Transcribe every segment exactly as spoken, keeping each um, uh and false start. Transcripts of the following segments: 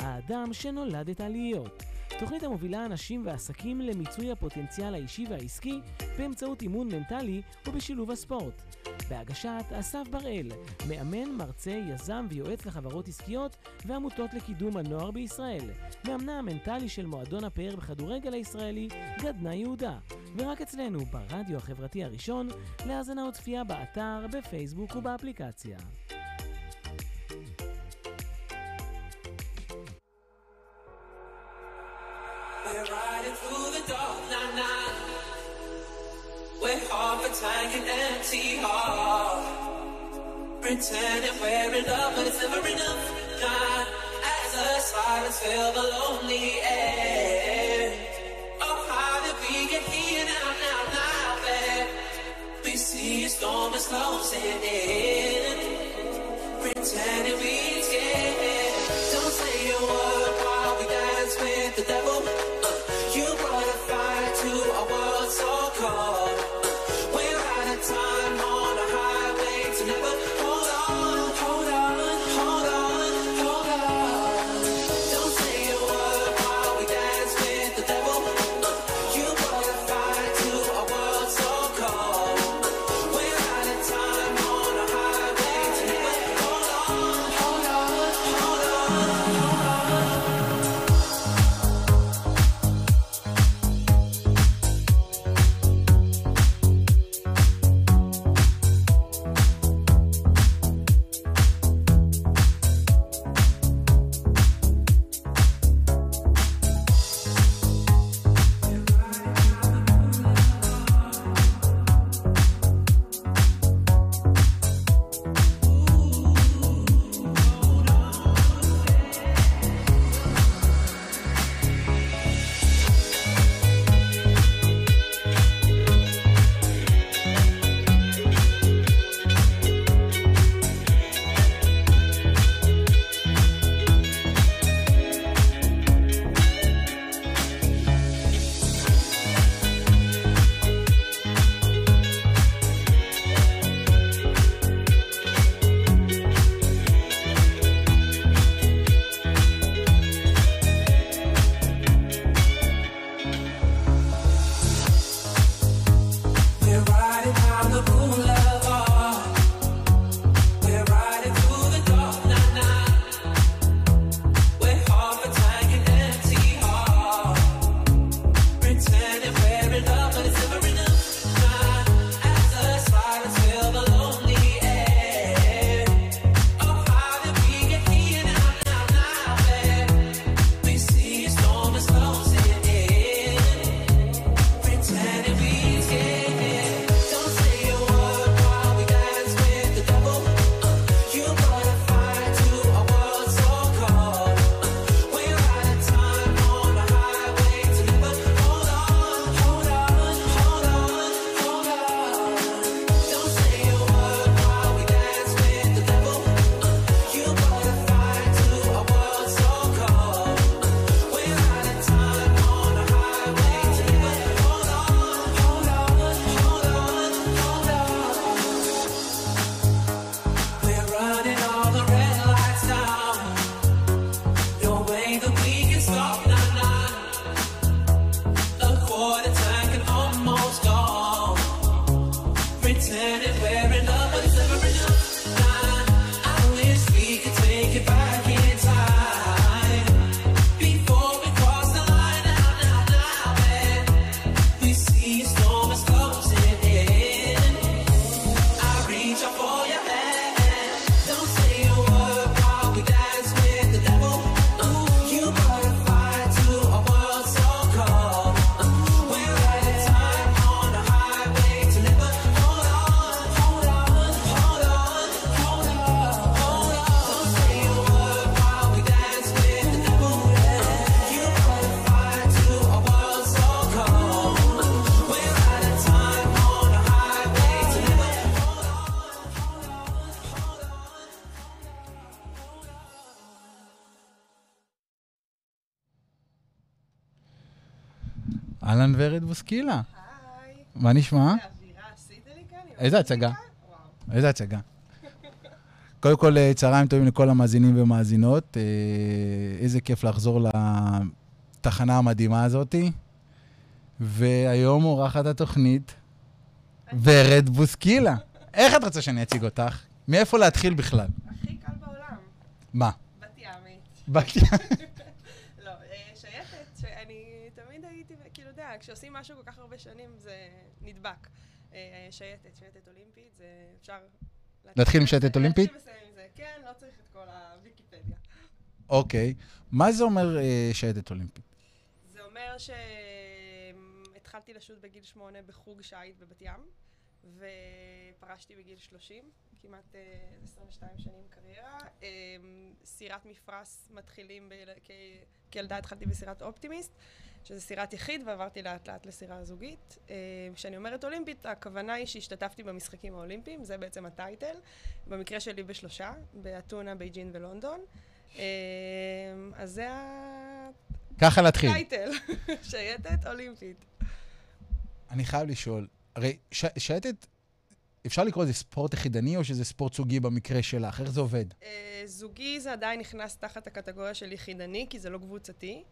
האדם שנולדת להיות. תוכנית המובילה אנשים ועסקים למיצוי הפוטנציאל האישי והעסקי באמצעות אימון מנטלי ובשילוב הספורט. בהגשת אסף בראל, מאמן, מרצה, יזם ויועץ לחברות עסקיות ועמותות לקידום הנוער בישראל. מאמנה המנטלי של מועדון הפאר בכדורגל הישראלי, גדנה יהודה. ורק אצלנו, ברדיו החברתי הראשון, להאזנה וצפייה באתר, בפייסבוק ובאפליקציה. We're riding through the dark night night We're half a tank and empty heart Pretending we're in love but it's never enough Not as the silence fill the lonely air Oh how did we get here now, now, now, babe We see a storm is closing in Pretending we ain't scared Don't say a word while we dance with the devil You brought a fire to a world so cold We're out of time on a highway to never Hold on, hold on, hold on, hold on Don't say a word while we dance with the devil You brought a fire to a world so cold We're out of time on a highway to never Hold on, hold on, hold on, hold on אהלן ורד בוסקילה. היי. מה נשמע? איזה אווירה עשית לי כאן? איזה הצגה. איזה הצגה. קודם כל, צהריים טובים לכל המאזינים ומאזינות. איזה כיף לחזור לתחנה המדהימה הזאת. והיום אורחת התוכנית, ורד בוסקילה. איך את רוצה שאני אציג אותך? מאיפה להתחיל בכלל? הכי קל בעולם. מה? בת ימית. בת ימית. לא, שייכת. אני תמיד הייתי, כאילו יודע, כשעושים משהו כל כך הרבה שנים זה נדבק. שייטת, שייטת אולימפית, זה אפשר... להתחיל עם שייטת אולימפית? כן, לא צריך את כל הוויקיפדיה. אוקיי. מה זה אומר שייטת אולימפית? זה אומר שהתחלתי לשוט בגיל שמונה בחוג שייט בבת ים, ופרשתי בגיל שלושים, כמעט עשרים ושתיים שנים קריירה. סירת מפרס מתחילים, כילדה התחלתי בסירת אופטימיסט, שזה סירת יחיד, ועברתי לאט לאט לסירה זוגית. כשאני אומרת אולימפית, הכוונה היא שהשתתפתי במשחקים האולימפיים, זה בעצם הטייטל. במקרה שלי בשלושה, באתונה, בייג'ין ולונדון. אז זה הטייטל, שייטת אולימפית. אני חייב לשאול, הרי שייטת, אפשר לקרוא לזה ספורט יחידני או שזה ספורט זוגי במקרה שלך? איך זה עובד? זוגי זה עדיין נכנס תחת הקטגוריה של יחידני, כי זה לא קבוצתי.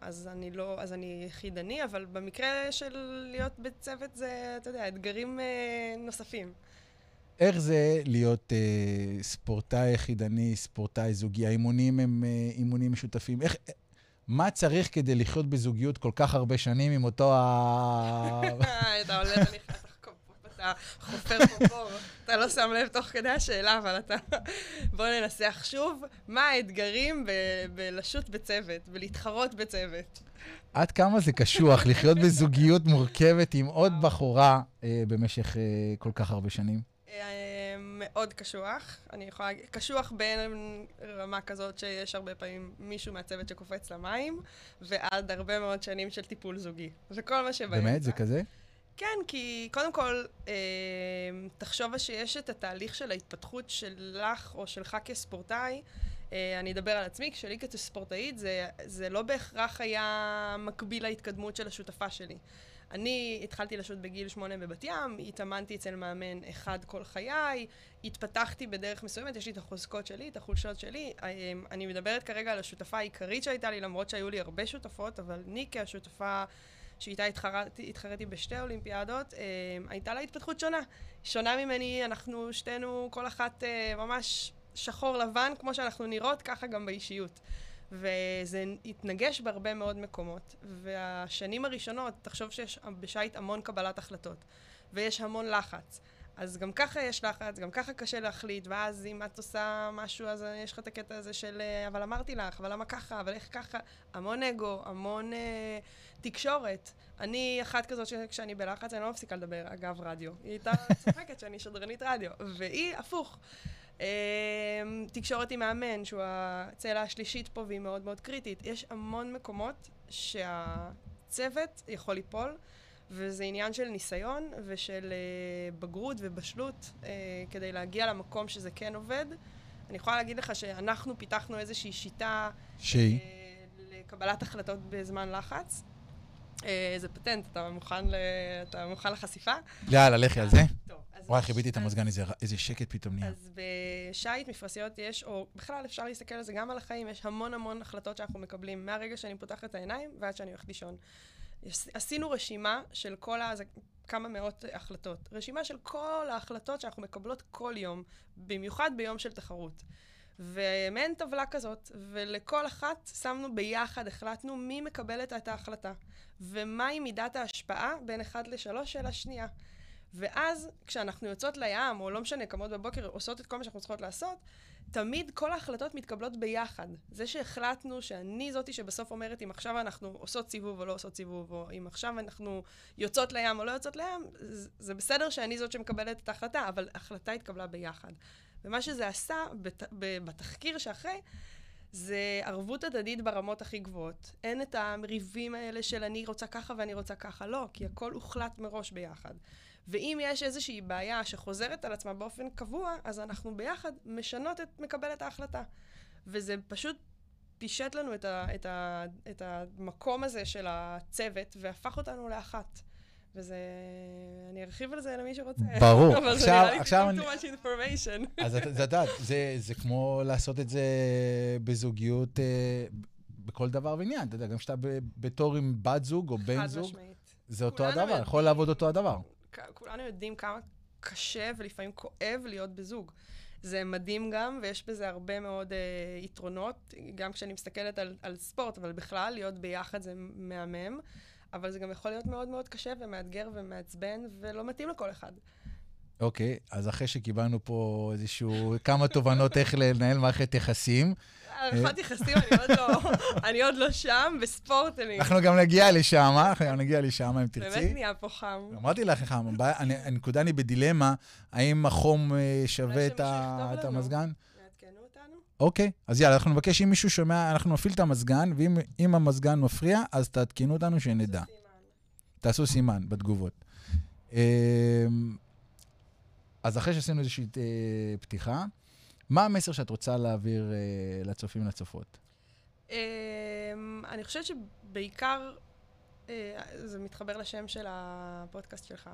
אז אני לא, אז אני יחידני, אבל במקרה של להיות בצוות זה, אתה יודע, אתגרים נוספים. איך זה להיות אה, ספורטאי יחידני, ספורטאי זוגי? האימונים הם אה, אימונים משותפים. איך, אה, מה צריך כדי לחיות בזוגיות כל כך הרבה שנים עם אותו ה... אתה הולך ללכת. אתה חופר פה בור, אתה לא שם לב תוך כדי השאלה, אבל אתה... בוא ננסח שוב, מה האתגרים בלשוט בצוות, בלהתחרות בצוות? עד כמה זה קשוח לחיות בזוגיות מורכבת עם עוד בחורה במשך כל כך הרבה שנים? מאוד קשוח. אני יכולה... קשוח בין רמה כזאת שיש הרבה פעמים מישהו מהצוות שקופץ למים, ועד הרבה מאוד שנים של טיפול זוגי. זה כל מה שבאמת. באמת? זה כזה? כן, כי קודם כל, אה, תחשוב שיש את התהליך של ההתפתחות שלך או שלך כספורטאי. אה, אני אדבר על עצמי, כשלי כספורטאית זה, זה לא בהכרח היה מקביל להתקדמות של השותפה שלי. אני התחלתי לשוט בגיל שמונה בבת ים, התאמנתי אצל מאמן אחד כל חיי, התפתחתי בדרך מסוימת, יש לי את החוזקות שלי, את החולשות שלי. אני מדברת כרגע על השותפה העיקרית שהייתה לי, למרות שהיו לי הרבה שותפות, אבל אני כשותפה... שאיתה התחרתי, התחרתי בשתי אולימפיאדות, אה, הייתה לה התפתחות שונה. שונה ממני, אנחנו שתינו כל אחת אה, ממש שחור לבן, כמו שאנחנו נראות, ככה גם באישיות. וזה התנגש בהרבה מאוד מקומות. והשנים הראשונות, תחשוב שיש בשייט המון קבלת החלטות, ויש המון לחץ. אז גם ככה יש לחץ, גם ככה קשה להחליט, ואז אם את עושה משהו, אז יש לך את הקטע הזה של, אבל אמרתי לך, אבל למה ככה, אבל איך ככה? המון אגו, המון אה, תקשורת. אני אחת כזאת שכשאני בלחץ, אני לא מפסיקה לדבר, אגב, רדיו. היא הייתה צוחקת שאני שדרנית רדיו, והיא הפוך. אה, תקשורת עם מאמן, שהוא הצלע השלישית פה, והיא מאוד מאוד קריטית. יש המון מקומות שהצוות יכול ליפול, וזה עניין של ניסיון ושל uh, בגרות ובשלות uh, כדי להגיע למקום שזה כן עובד. אני יכולה להגיד לך שאנחנו פיתחנו איזושהי שיטה uh, לקבלת החלטות בזמן לחץ. Uh, זה פטנט, אתה מוכן, ל... אתה מוכן לחשיפה? יאללה, לכי על זה. טוב. וואי, חיביתי את המזגן, איזה שקט פתאום נהיה. אז בשייט מפרסיות יש, או בכלל אפשר להסתכל על זה גם על החיים, יש המון המון החלטות שאנחנו מקבלים מהרגע שאני פותחת את העיניים ועד שאני הולכת לישון. עשינו רשימה של כל ה... כמה מאות החלטות. רשימה של כל ההחלטות שאנחנו מקבלות כל יום, במיוחד ביום של תחרות. ומעין טבלה כזאת, ולכל אחת שמנו ביחד, החלטנו מי מקבלת את ההחלטה, ומהי מידת ההשפעה בין אחד לשלוש של השנייה. ואז, כשאנחנו יוצאות לים, או לא משנה, קמות בבוקר, עושות את כל מה שאנחנו צריכות לעשות, תמיד כל ההחלטות מתקבלות ביחד. זה שהחלטנו שאני זאתי שבסוף אומרת אם עכשיו אנחנו עושות סיבוב או לא עושות סיבוב, או אם עכשיו אנחנו יוצאות לים או לא יוצאות לים, זה בסדר שאני זאת שמקבלת את ההחלטה, אבל ההחלטה התקבלה ביחד. ומה שזה עשה בת, בתחקיר שאחרי, זה ערבות הדדית ברמות הכי גבוהות. אין את המריבים האלה של אני רוצה ככה ואני רוצה ככה, לא, כי הכל הוחלט מראש ביחד. ואם יש איזושהי בעיה שחוזרת על עצמה באופן קבוע, אז אנחנו ביחד משנות את מקבלת ההחלטה. וזה פשוט פישט לנו את, ה, את, ה, את המקום הזה של הצוות, והפך אותנו לאחת. וזה... אני ארחיב על זה למי שרוצה. ברור. אבל זה נראה לי תקום too much information. אז את יודעת, זה כמו לעשות את זה בזוגיות, בכל דבר ועניין. אתה יודע, גם שאתה בתור עם בת זוג או בן זוג, זה אותו הדבר, יכול לעבוד אותו הדבר. כולנו יודעים כמה קשה ולפעמים כואב להיות בזוג. זה מדהים גם, ויש בזה הרבה מאוד אה, יתרונות, גם כשאני מסתכלת על, על ספורט, אבל בכלל להיות ביחד זה מהמם, אבל זה גם יכול להיות מאוד מאוד קשה ומאתגר ומעצבן, ולא מתאים לכל אחד. אוקיי, okay, אז אחרי שקיבלנו פה איזשהו כמה תובנות איך לנהל מערכת יחסים. מערכת יחסים, אני עוד לא, אני עוד לא שם, בספורט אני... אנחנו גם נגיע לשם, אנחנו גם נגיע לשם, אם תרצי. באמת נהיה פה חם. אמרתי לך חם, הנקודה אני בדילמה, האם החום שווה את המזגן? נעדכנו אותנו. אוקיי, אז יאללה, אנחנו נבקש, אם מישהו שומע, אנחנו נפעיל את המזגן, ואם המזגן מפריע, אז תעדכנו אותנו שנדע. תעשו סימן בתגובות. אז אחרי שעשינו איזושהי פתיחה, מה המסר שאת רוצה להעביר לצופים ולצופות? אני חושבת שבעיקר, זה מתחבר לשם של הפודקאסט שלך,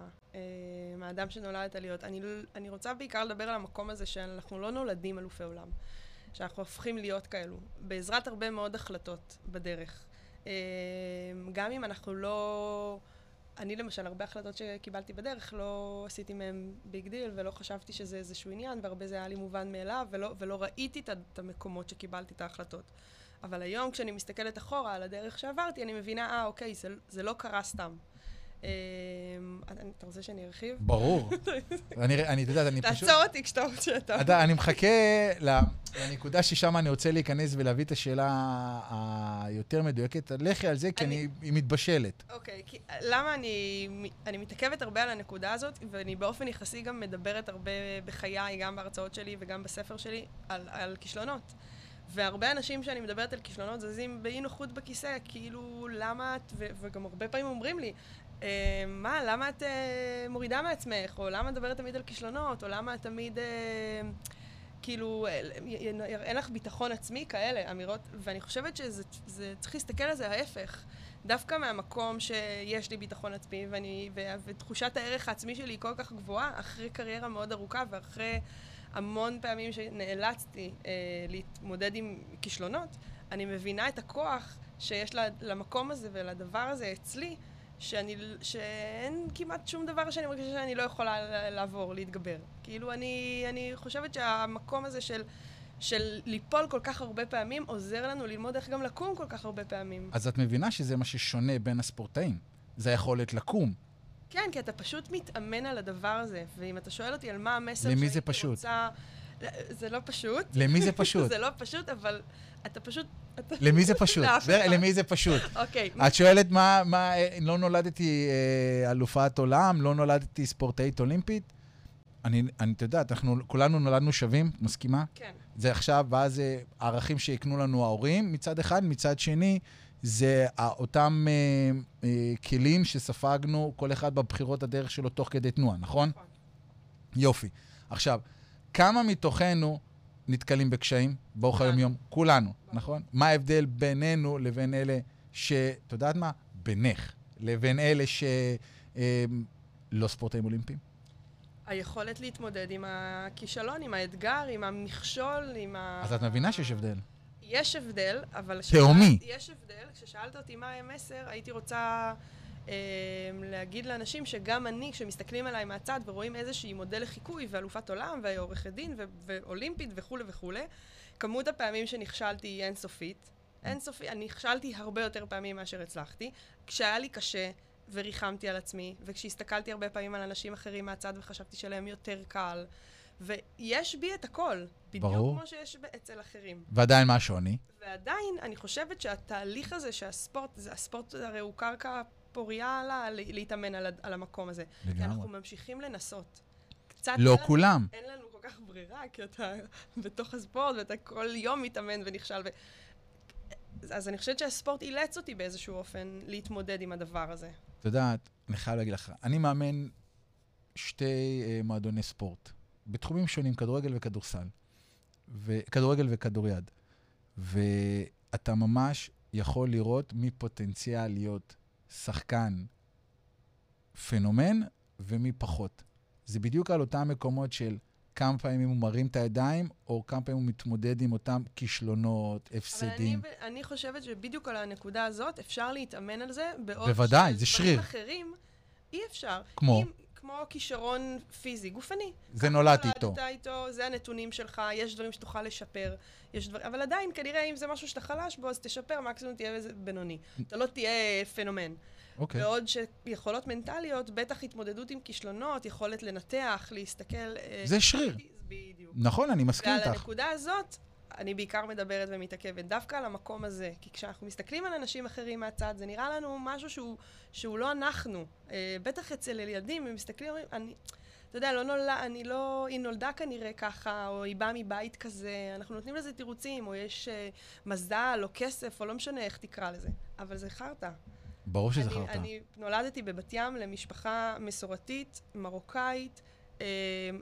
מהאדם שנולדת להיות. אני רוצה בעיקר לדבר על המקום הזה שאנחנו לא נולדים אלופי עולם, שאנחנו הופכים להיות כאלו, בעזרת הרבה מאוד החלטות בדרך. גם אם אנחנו לא... אני למשל, הרבה החלטות שקיבלתי בדרך, לא עשיתי מהם ביג דיל, ולא חשבתי שזה איזשהו עניין, והרבה זה היה לי מובן מאליו, ולא, ולא ראיתי את המקומות שקיבלתי את ההחלטות. אבל היום, כשאני מסתכלת אחורה על הדרך שעברתי, אני מבינה, אה, אוקיי, זה, זה לא קרה סתם. אתה רוצה שאני ארחיב? ברור. אני יודעת, אני פשוט... תעצור אותי כשאתה רוצה שאתה... אני מחכה לנקודה ששם אני רוצה להיכנס ולהביא את השאלה היותר מדויקת. לכי על זה, כי היא מתבשלת. אוקיי, למה אני מתעכבת הרבה על הנקודה הזאת, ואני באופן יחסי גם מדברת הרבה בחיי, גם בהרצאות שלי וגם בספר שלי, על כישלונות. והרבה אנשים שאני מדברת על כישלונות זזים באי נוחות בכיסא, כאילו למה את, וגם הרבה פעמים אומרים לי, מה, למה את מורידה מעצמך, או למה מדברת תמיד על כישלונות, או למה את תמיד, כאילו, אין לך ביטחון עצמי כאלה, אמירות, ואני חושבת שצריך להסתכל על זה ההפך, דווקא מהמקום שיש לי ביטחון עצמי, ותחושת הערך העצמי שלי היא כל כך גבוהה, אחרי קריירה מאוד ארוכה, ואחרי המון פעמים שנאלצתי להתמודד עם כישלונות, אני מבינה את הכוח שיש למקום הזה ולדבר הזה אצלי, שאני, שאין כמעט שום דבר שאני מרגישה שאני לא יכולה לעבור, להתגבר. כאילו, אני, אני חושבת שהמקום הזה של, של ליפול כל כך הרבה פעמים, עוזר לנו ללמוד איך גם לקום כל כך הרבה פעמים. אז את מבינה שזה מה ששונה בין הספורטאים. זה היכולת לקום. כן, כי אתה פשוט מתאמן על הדבר הזה. ואם אתה שואל אותי על מה המסר שהייתי רוצה... זה לא פשוט. למי זה פשוט? זה לא פשוט, אבל אתה פשוט... למי זה פשוט? למי זה פשוט? אוקיי. את שואלת מה, מה, לא נולדתי אלופת עולם, לא נולדתי ספורטאית אולימפית? אני, אני, אתה יודעת, אנחנו, כולנו נולדנו שווים, מסכימה? כן. זה עכשיו, ואז הערכים שיקנו לנו ההורים, מצד אחד, מצד שני, זה אותם אה, אה, כלים שספגנו כל אחד בבחירות הדרך שלו תוך כדי תנועה, נכון? נכון. יופי. עכשיו, כמה מתוכנו נתקלים בקשיים, באורך היום-יום, כולנו, נכון? מה ההבדל בינינו לבין אלה ש... אתה יודעת מה? בינך. לבין אלה ש... לא ספורטאים אולימפיים? היכולת להתמודד עם הכישלון, עם האתגר, עם המכשול, עם ה... אז את מבינה שיש הבדל? יש הבדל, אבל... תאומי. יש הבדל. כששאלת אותי מה המסר, הייתי רוצה... להגיד לאנשים שגם אני, כשמסתכלים עליי מהצד ורואים איזושהי מודל לחיקוי ואלופת עולם ועורכת דין ואולימפית וכו' וכו', כמות הפעמים שנכשלתי היא אינסופית. אינסופית, אני נכשלתי הרבה יותר פעמים מאשר הצלחתי. כשהיה לי קשה וריחמתי על עצמי, וכשהסתכלתי הרבה פעמים על אנשים אחרים מהצד וחשבתי שלהם יותר קל, ויש בי את הכל, בדיוק ברור. כמו שיש אצל אחרים. ועדיין מה השוני? ועדיין, אני חושבת שהתהליך הזה שהספורט, הספורט הרי הוא קרקע פוריה לה, להתאמן על, על המקום הזה. לגמרי. אנחנו ממשיכים לנסות. קצת לא אין כולם. אין לנו כל כך ברירה, כי אתה בתוך הספורט, ואתה כל יום מתאמן ונכשל. ו... אז אני חושבת שהספורט אילץ אותי באיזשהו אופן להתמודד עם הדבר הזה. אתה יודעת, אני חייב להגיד לך, אני מאמן שתי uh, מועדוני ספורט, בתחומים שונים, כדורגל וכדורסל, ו... כדורגל וכדוריד. ואתה ממש יכול לראות מי פוטנציאל להיות שחקן פנומן ומי פחות. זה בדיוק על אותם מקומות של כמה פעמים הוא מרים את הידיים, או כמה פעמים הוא מתמודד עם אותם כישלונות, הפסדים. אבל אני, אני חושבת שבדיוק על הנקודה הזאת אפשר להתאמן על זה, בעוד בוודאי, זה שריר. אחרים אי אפשר. כמו? אם, כמו כישרון פיזי, גופני. זה נולד איתו. איתו. זה הנתונים שלך, יש דברים שתוכל לשפר. יש דבר... אבל עדיין, כנראה, אם זה משהו שאתה חלש בו, אז תשפר, מקסימום תהיה בינוני. אתה לא תהיה פנומן. Okay. בעוד שיכולות מנטליות, בטח התמודדות עם כישלונות, יכולת לנתח, להסתכל... זה שריר. בדיוק. נכון, אני מסכים איתך. ועל הנקודה הזאת, אני בעיקר מדברת ומתעכבת דווקא על המקום הזה, כי כשאנחנו מסתכלים על אנשים אחרים מהצד, זה נראה לנו משהו שהוא, שהוא לא אנחנו. בטח אצל ילדים, הם מסתכלים, אני, אתה יודע, לא נולדה, אני לא, היא נולדה כנראה ככה, או היא באה מבית כזה, אנחנו נותנים לזה תירוצים, או יש מזל, או כסף, או לא משנה איך תקרא לזה. אבל זה חרטה. ברור שזכרת. אני, אני נולדתי בבת ים למשפחה מסורתית, מרוקאית,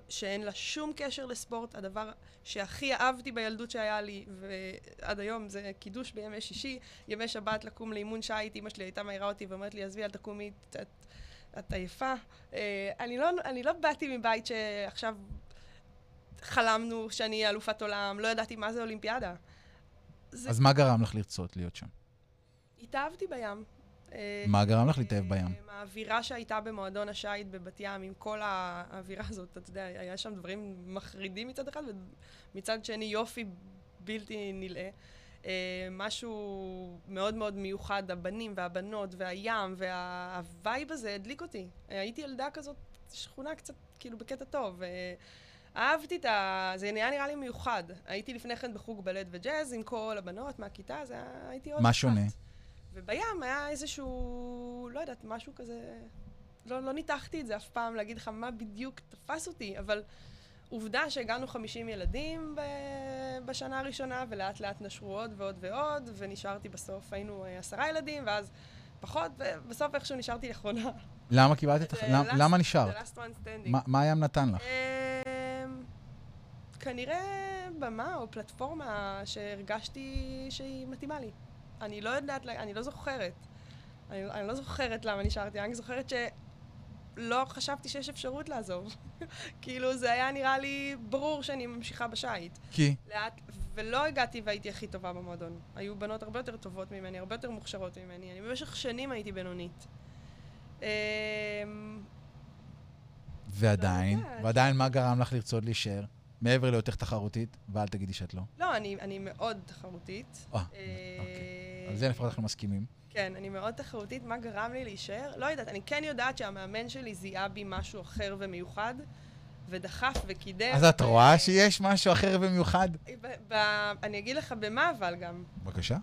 שאין לה שום קשר לספורט. הדבר שהכי אהבתי בילדות שהיה לי, ועד היום זה קידוש בימי שישי, ימי שבת לקום לאימון שייט, אמא שלי הייתה מהירה אותי ואומרת לי, עזבי, אל תקומי, את, את, את עייפה. אני לא, אני לא באתי מבית שעכשיו חלמנו שאני אלופת עולם, לא ידעתי מה זה אולימפיאדה. אז זה... מה גרם לך לרצות להיות שם? התאהבתי בים. מה גרם לך להתאהב בים? האווירה שהייתה במועדון השייט בבת ים, עם כל האווירה הזאת, אתה יודע, היה שם דברים מחרידים מצד אחד, ומצד שני יופי בלתי נלאה. משהו מאוד מאוד מיוחד, הבנים והבנות והים, והווייב הזה הדליק אותי. הייתי ילדה כזאת, שכונה קצת, כאילו בקטע טוב. אהבתי את ה... זה נהיה נראה לי מיוחד. הייתי לפני כן בחוג בלט וג'אז עם כל הבנות מהכיתה, זה הייתי עוד... מה שונה? ובים היה איזשהו, לא יודעת, משהו כזה... לא, לא ניתחתי את זה אף פעם, להגיד לך מה בדיוק תפס אותי, אבל עובדה שהגענו חמישים ילדים ב... בשנה הראשונה, ולאט לאט נשרו עוד ועוד ועוד, ונשארתי בסוף, היינו עשרה ילדים, ואז פחות, ובסוף איכשהו נשארתי לאחרונה. למה קיבלת את... למה נשארת? The last one standing. מה הים נתן לך? כנראה במה או פלטפורמה שהרגשתי שהיא מתאימה לי. אני לא יודעת, אני לא זוכרת. אני, אני לא זוכרת למה נשארתי, אני זוכרת שלא חשבתי שיש אפשרות לעזוב. כאילו זה היה נראה לי ברור שאני ממשיכה בשייט. כי? לאט, ולא הגעתי והייתי הכי טובה במועדון. היו בנות הרבה יותר טובות ממני, הרבה יותר מוכשרות ממני. אני במשך שנים הייתי בינונית. ועדיין, ועדיין מה גרם לך לרצות להישאר? מעבר להיות תחרותית, ואל תגידי שאת לא. לא, אני, אני מאוד תחרותית. אה, אוקיי. על זה לפחות אנחנו מסכימים. כן, אני מאוד תחרותית. מה גרם לי להישאר? לא יודעת, אני כן יודעת שהמאמן שלי זיהה בי משהו אחר ומיוחד, ודחף וקידם. אז את רואה שיש משהו אחר ומיוחד? אני אגיד לך במה, אבל גם. בבקשה.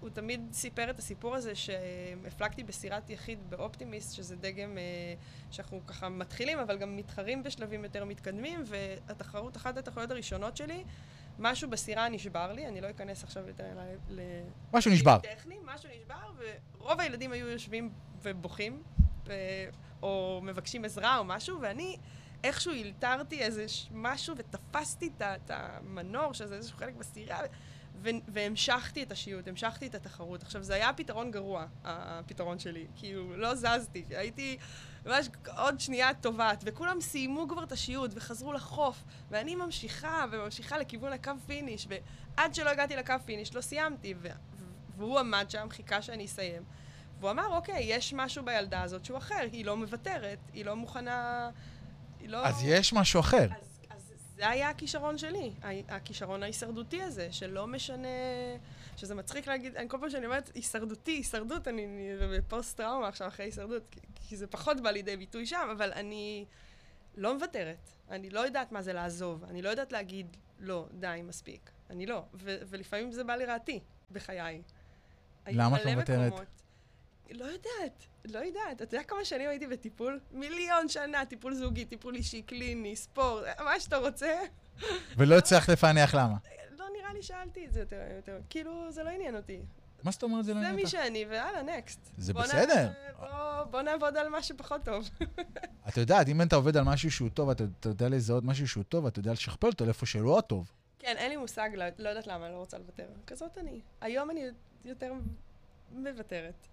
הוא תמיד סיפר את הסיפור הזה שהפלגתי בסירת יחיד באופטימיסט, שזה דגם שאנחנו ככה מתחילים, אבל גם מתחרים בשלבים יותר מתקדמים, והתחרות, אחת התחרויות הראשונות שלי, משהו בסירה נשבר לי, אני לא אכנס עכשיו יותר ל... משהו נשבר. טכני, משהו נשבר, ורוב הילדים היו יושבים ובוכים, או מבקשים עזרה או משהו, ואני איכשהו הילתרתי איזה משהו ותפסתי את המנור, שזה איזשהו חלק בסירה, והמשכתי את השיעוד, המשכתי את התחרות. עכשיו, זה היה פתרון גרוע, הפתרון שלי. כאילו, לא זזתי, הייתי ממש עוד שנייה טובעת, וכולם סיימו כבר את השיעוד וחזרו לחוף, ואני ממשיכה, וממשיכה לכיוון הקו פיניש, ועד שלא הגעתי לקו פיניש, לא סיימתי, והוא עמד שם, חיכה שאני אסיים. והוא אמר, אוקיי, יש משהו בילדה הזאת שהוא אחר, היא לא מוותרת, היא לא מוכנה... אז יש משהו אחר. זה היה הכישרון שלי, הכישרון ההישרדותי הזה, שלא משנה, שזה מצחיק להגיד, אני כל פעם שאני אומרת, הישרדותי, הישרדות, אני, אני בפוסט טראומה עכשיו אחרי הישרדות, כי, כי זה פחות בא לידי ביטוי שם, אבל אני לא מוותרת, אני לא יודעת מה זה לעזוב, אני לא יודעת להגיד, לא, די, מספיק, אני לא, ו, ולפעמים זה בא לרעתי בחיי. למה את לא מוותרת? לא יודעת, לא יודעת. אתה יודע כמה שנים הייתי בטיפול? מיליון שנה, טיפול זוגי, טיפול אישי, קליני, ספורט, מה שאתה רוצה. ולא צריך לפענח למה? לא נראה לי שאלתי את זה יותר, יותר. כאילו, זה לא עניין אותי. מה זאת אומרת זה לא עניין אותך? זה מי שאני, ואללה, נקסט. זה בסדר. בוא נעבוד על משהו פחות טוב. אתה יודעת, אם אתה עובד על משהו שהוא טוב, אתה יודע לזהות משהו שהוא טוב, אתה יודע לשכפל אותו לאיפה שלא טוב. כן, אין לי מושג, לא יודעת למה, לא רוצה לוותר. כזאת אני. היום אני יותר מוותרת.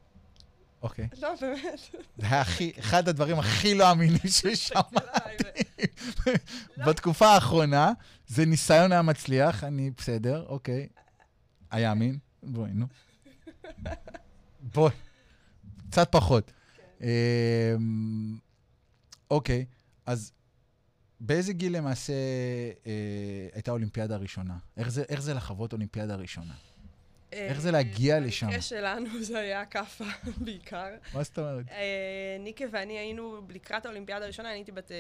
אוקיי. לא, באמת. זה היה אחד הדברים הכי לא אמינים ששמעתי בתקופה האחרונה. זה ניסיון היה מצליח, אני בסדר, אוקיי. היה אמין? בואי, נו. בואי. קצת פחות. אוקיי, אז באיזה גיל למעשה הייתה האולימפיאדה הראשונה? איך זה לחוות אולימפיאדה הראשונה? איך זה להגיע לשם? במקרה שלנו זה היה כפה בעיקר. מה זאת אומרת? ניקה ואני היינו לקראת האולימפיאדה הראשונה, אני הייתי בת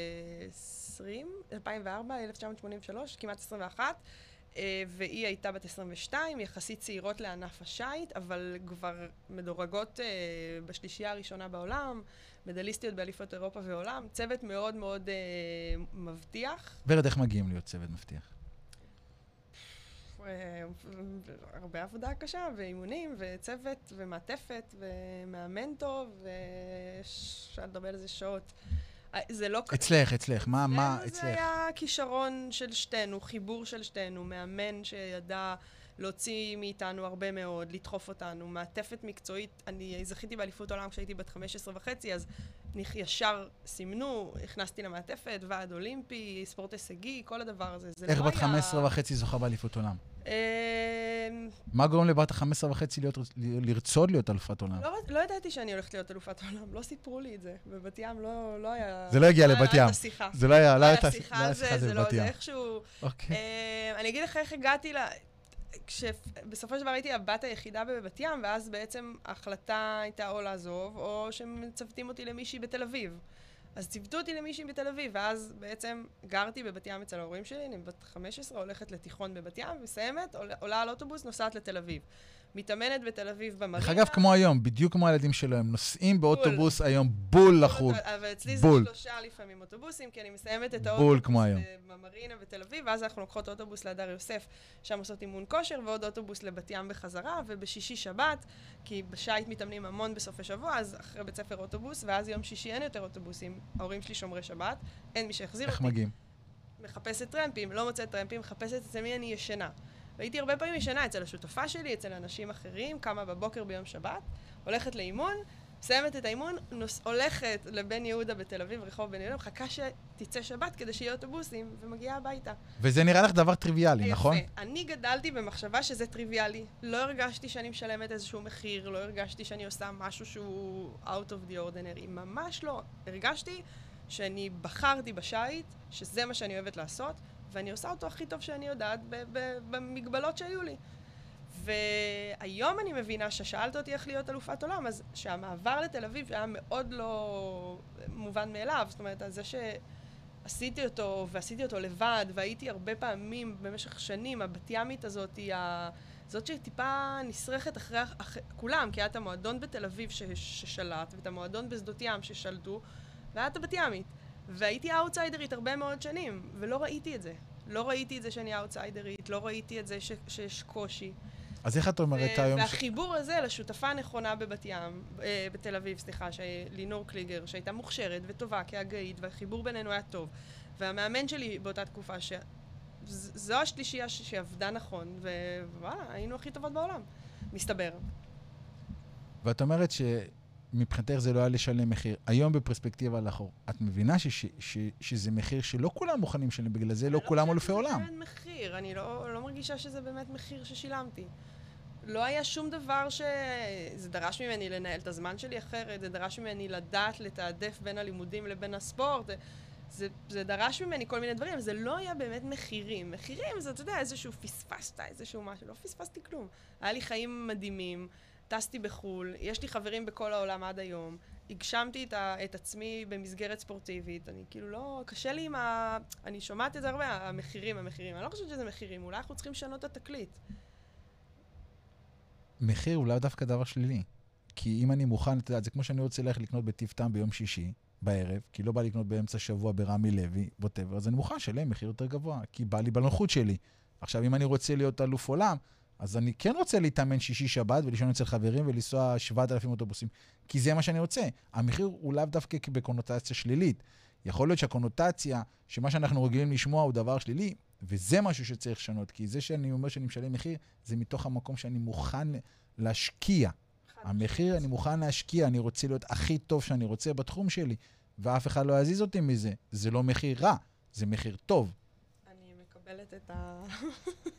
עשרים, אלפיים וארבע, אלף תשע מאות שמונים ושלוש, כמעט עשרים ואחת, והיא הייתה בת עשרים ושתיים, יחסית צעירות לענף השייט, אבל כבר מדורגות בשלישייה הראשונה בעולם, מדליסטיות באליפות אירופה ועולם, צוות מאוד מאוד מבטיח. ורד, איך מגיעים להיות צוות מבטיח? הרבה עבודה קשה, ואימונים, וצוות, ומעטפת, ומאמן טוב, ושאל דבר איזה שעות. זה לא... אצלך, אצלך, מה, מה, אצלך? זה היה כישרון של שתינו, חיבור של שתינו, מאמן שידע להוציא מאיתנו הרבה מאוד, לדחוף אותנו, מעטפת מקצועית. אני זכיתי באליפות עולם כשהייתי בת חמש עשרה וחצי, אז ישר סימנו, הכנסתי למעטפת, ועד אולימפי, ספורט הישגי, כל הדבר הזה. איך בת חמש עשרה וחצי זוכה באליפות עולם? מה גורם לבת חמש עשרה וחצי לרצות להיות אלופת עולם? לא ידעתי שאני הולכת להיות אלופת עולם, לא סיפרו לי את זה. בבת ים לא היה... זה לא הגיע לבת ים. זה לא היה... לא היה שיחה על זה, זה לא איכשהו... אני אגיד לך איך הגעתי ל... כשבסופו של דבר הייתי הבת היחידה בבת ים, ואז בעצם ההחלטה הייתה או לעזוב, או שמצוותים אותי למישהי בתל אביב. אז ציוותו אותי למישהי בתל אביב, ואז בעצם גרתי בבת ים אצל ההורים שלי, אני בת חמש עשרה, הולכת לתיכון בבת ים, מסיימת, עולה על אוטובוס, נוסעת לתל אביב. מתאמנת בתל אביב במרינה. דרך אגב, כמו היום, בדיוק כמו הילדים שלו, הם נוסעים באוטובוס היום בול לחו"ל. אבל אצלי זה שלושה לפעמים אוטובוסים, כי אני מסיימת את האוטובוס במרינה בתל אביב, ואז אנחנו לוקחות אוטובוס להדר יוסף, שם עושות אימון כושר, ועוד אוטובוס לבת ים בחזרה, ובשישי שבת, כי בשייט מתאמנים המון בסופי שבוע, אז אחרי בית ספר אוטובוס, ואז יום שישי אין יותר אוטובוסים. ההורים שלי שומרי שבת, אין מי שיחזיר אותי. איך מגיעים? מחפשת טרמפים, לא מוצאת טרמפים, מחפשת אצל מי אני ישנה. והייתי הרבה פעמים ישנה אצל השותפה שלי, אצל אנשים אחרים, קמה בבוקר ביום שבת, הולכת לאימון, מסיימת את האימון, נוס, הולכת לבן יהודה בתל אביב, רחוב בן יהודה, מחכה שתצא שבת כדי שיהיו אוטובוסים, ומגיעה הביתה. וזה נראה לך דבר טריוויאלי, יפה. נכון? אני גדלתי במחשבה שזה טריוויאלי. לא הרגשתי שאני משלמת איזשהו מחיר, לא הרגשתי שאני עושה משהו שהוא out of the ordinary. ממש לא. הרגשתי שאני בחרתי בשייט, שזה מה שאני אוהבת לעשות, ואני עושה אותו הכי טוב שאני יודעת במגבלות שהיו לי. והיום אני מבינה ששאלת אותי איך להיות אלופת עולם, אז שהמעבר לתל אביב היה מאוד לא מובן מאליו. זאת אומרת, זה שעשיתי אותו, ועשיתי אותו לבד, והייתי הרבה פעמים במשך שנים, הבת ימית הזאת, זאת שטיפה נשרכת אחרי כולם, כי היה את המועדון בתל אביב ששלט, ואת המועדון בשדות ים ששלטו, והיה את הבת ימית. והייתי אאוטסיידרית הרבה מאוד שנים, ולא ראיתי את זה. לא ראיתי את זה שאני אאוטסיידרית, לא ראיתי את זה שיש קושי. אז איך את אומרת היום... והחיבור הזה לשותפה הנכונה בבת ים, בתל אביב, סליחה, לינור קליגר, שהייתה מוכשרת וטובה כהגאית, והחיבור בינינו היה טוב. והמאמן שלי באותה תקופה, שזו השלישייה שעבדה נכון, ווואלה, היינו הכי טובות בעולם. מסתבר. ואת אומרת ש... מבחינתך זה לא היה לשלם מחיר. היום בפרספקטיבה לאחור, את מבינה שזה מחיר שלא כולם מוכנים לשלם, בגלל זה לא כולם אלופי עולם. אני לא מרגישה שזה באמת מחיר, אני לא מרגישה שזה באמת מחיר ששילמתי. לא היה שום דבר ש... זה דרש ממני לנהל את הזמן שלי אחרת, זה דרש ממני לדעת לתעדף בין הלימודים לבין הספורט, זה דרש ממני כל מיני דברים, זה לא היה באמת מחירים. מחירים זה, אתה יודע, איזשהו פספסת, איזשהו משהו, לא פספסתי כלום. היה לי חיים מדהימים. טסתי בחול, יש לי חברים בכל העולם עד היום, הגשמתי את, ה, את עצמי במסגרת ספורטיבית, אני כאילו לא, קשה לי עם ה... אני שומעת את זה הרבה, המחירים, המחירים, אני לא חושבת שזה מחירים, אולי אנחנו צריכים לשנות את התקליט. מחיר אולי דווקא דבר שלילי, כי אם אני מוכן, אתה יודע, זה כמו שאני רוצה ללכת לקנות בטבעם ביום שישי, בערב, כי לא בא לקנות באמצע שבוע ברמי לוי, ווטאבר, אז אני מוכן לשלם מחיר יותר גבוה, כי בא לי בנוחות שלי. עכשיו, אם אני רוצה להיות אלוף עולם, אז אני כן רוצה להתאמן שישי שבת ולישון אצל חברים ולנסוע שבעת אלפים אוטובוסים, כי זה מה שאני רוצה. המחיר הוא לאו דווקא בקונוטציה שלילית. יכול להיות שהקונוטציה, שמה שאנחנו רגילים לשמוע הוא דבר שלילי, וזה משהו שצריך לשנות, כי זה שאני אומר שאני משלם מחיר, זה מתוך המקום שאני מוכן להשקיע. חד המחיר אני מוכן להשקיע, אני רוצה להיות הכי טוב שאני רוצה בתחום שלי, ואף אחד לא יזיז אותי מזה. זה לא מחיר רע, זה מחיר טוב. אני מקבלת את, ה...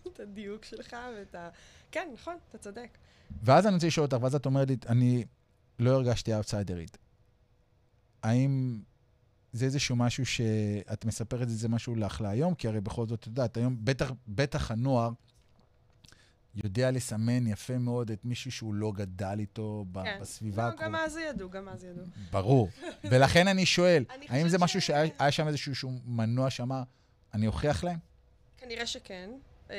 את הדיוק שלך ואת ה... כן, נכון, אתה צודק. ואז אני רוצה לשאול אותך, ואז את אומרת לי, אני לא הרגשתי אאוטסיידרית. האם זה איזשהו משהו שאת מספרת את זה משהו לך להיום? כי הרי בכל זאת, אתה יודעת, היום בטח, בטח הנוער יודע לסמן יפה מאוד את מישהו שהוא לא גדל איתו ב- כן. בסביבה. לא, גם אז ידעו, גם אז ידעו. ברור. ולכן אני שואל, אני האם זה משהו ש... שהיה שם איזשהו מנוע שאמר, אני אוכיח להם? כנראה שכן. אה,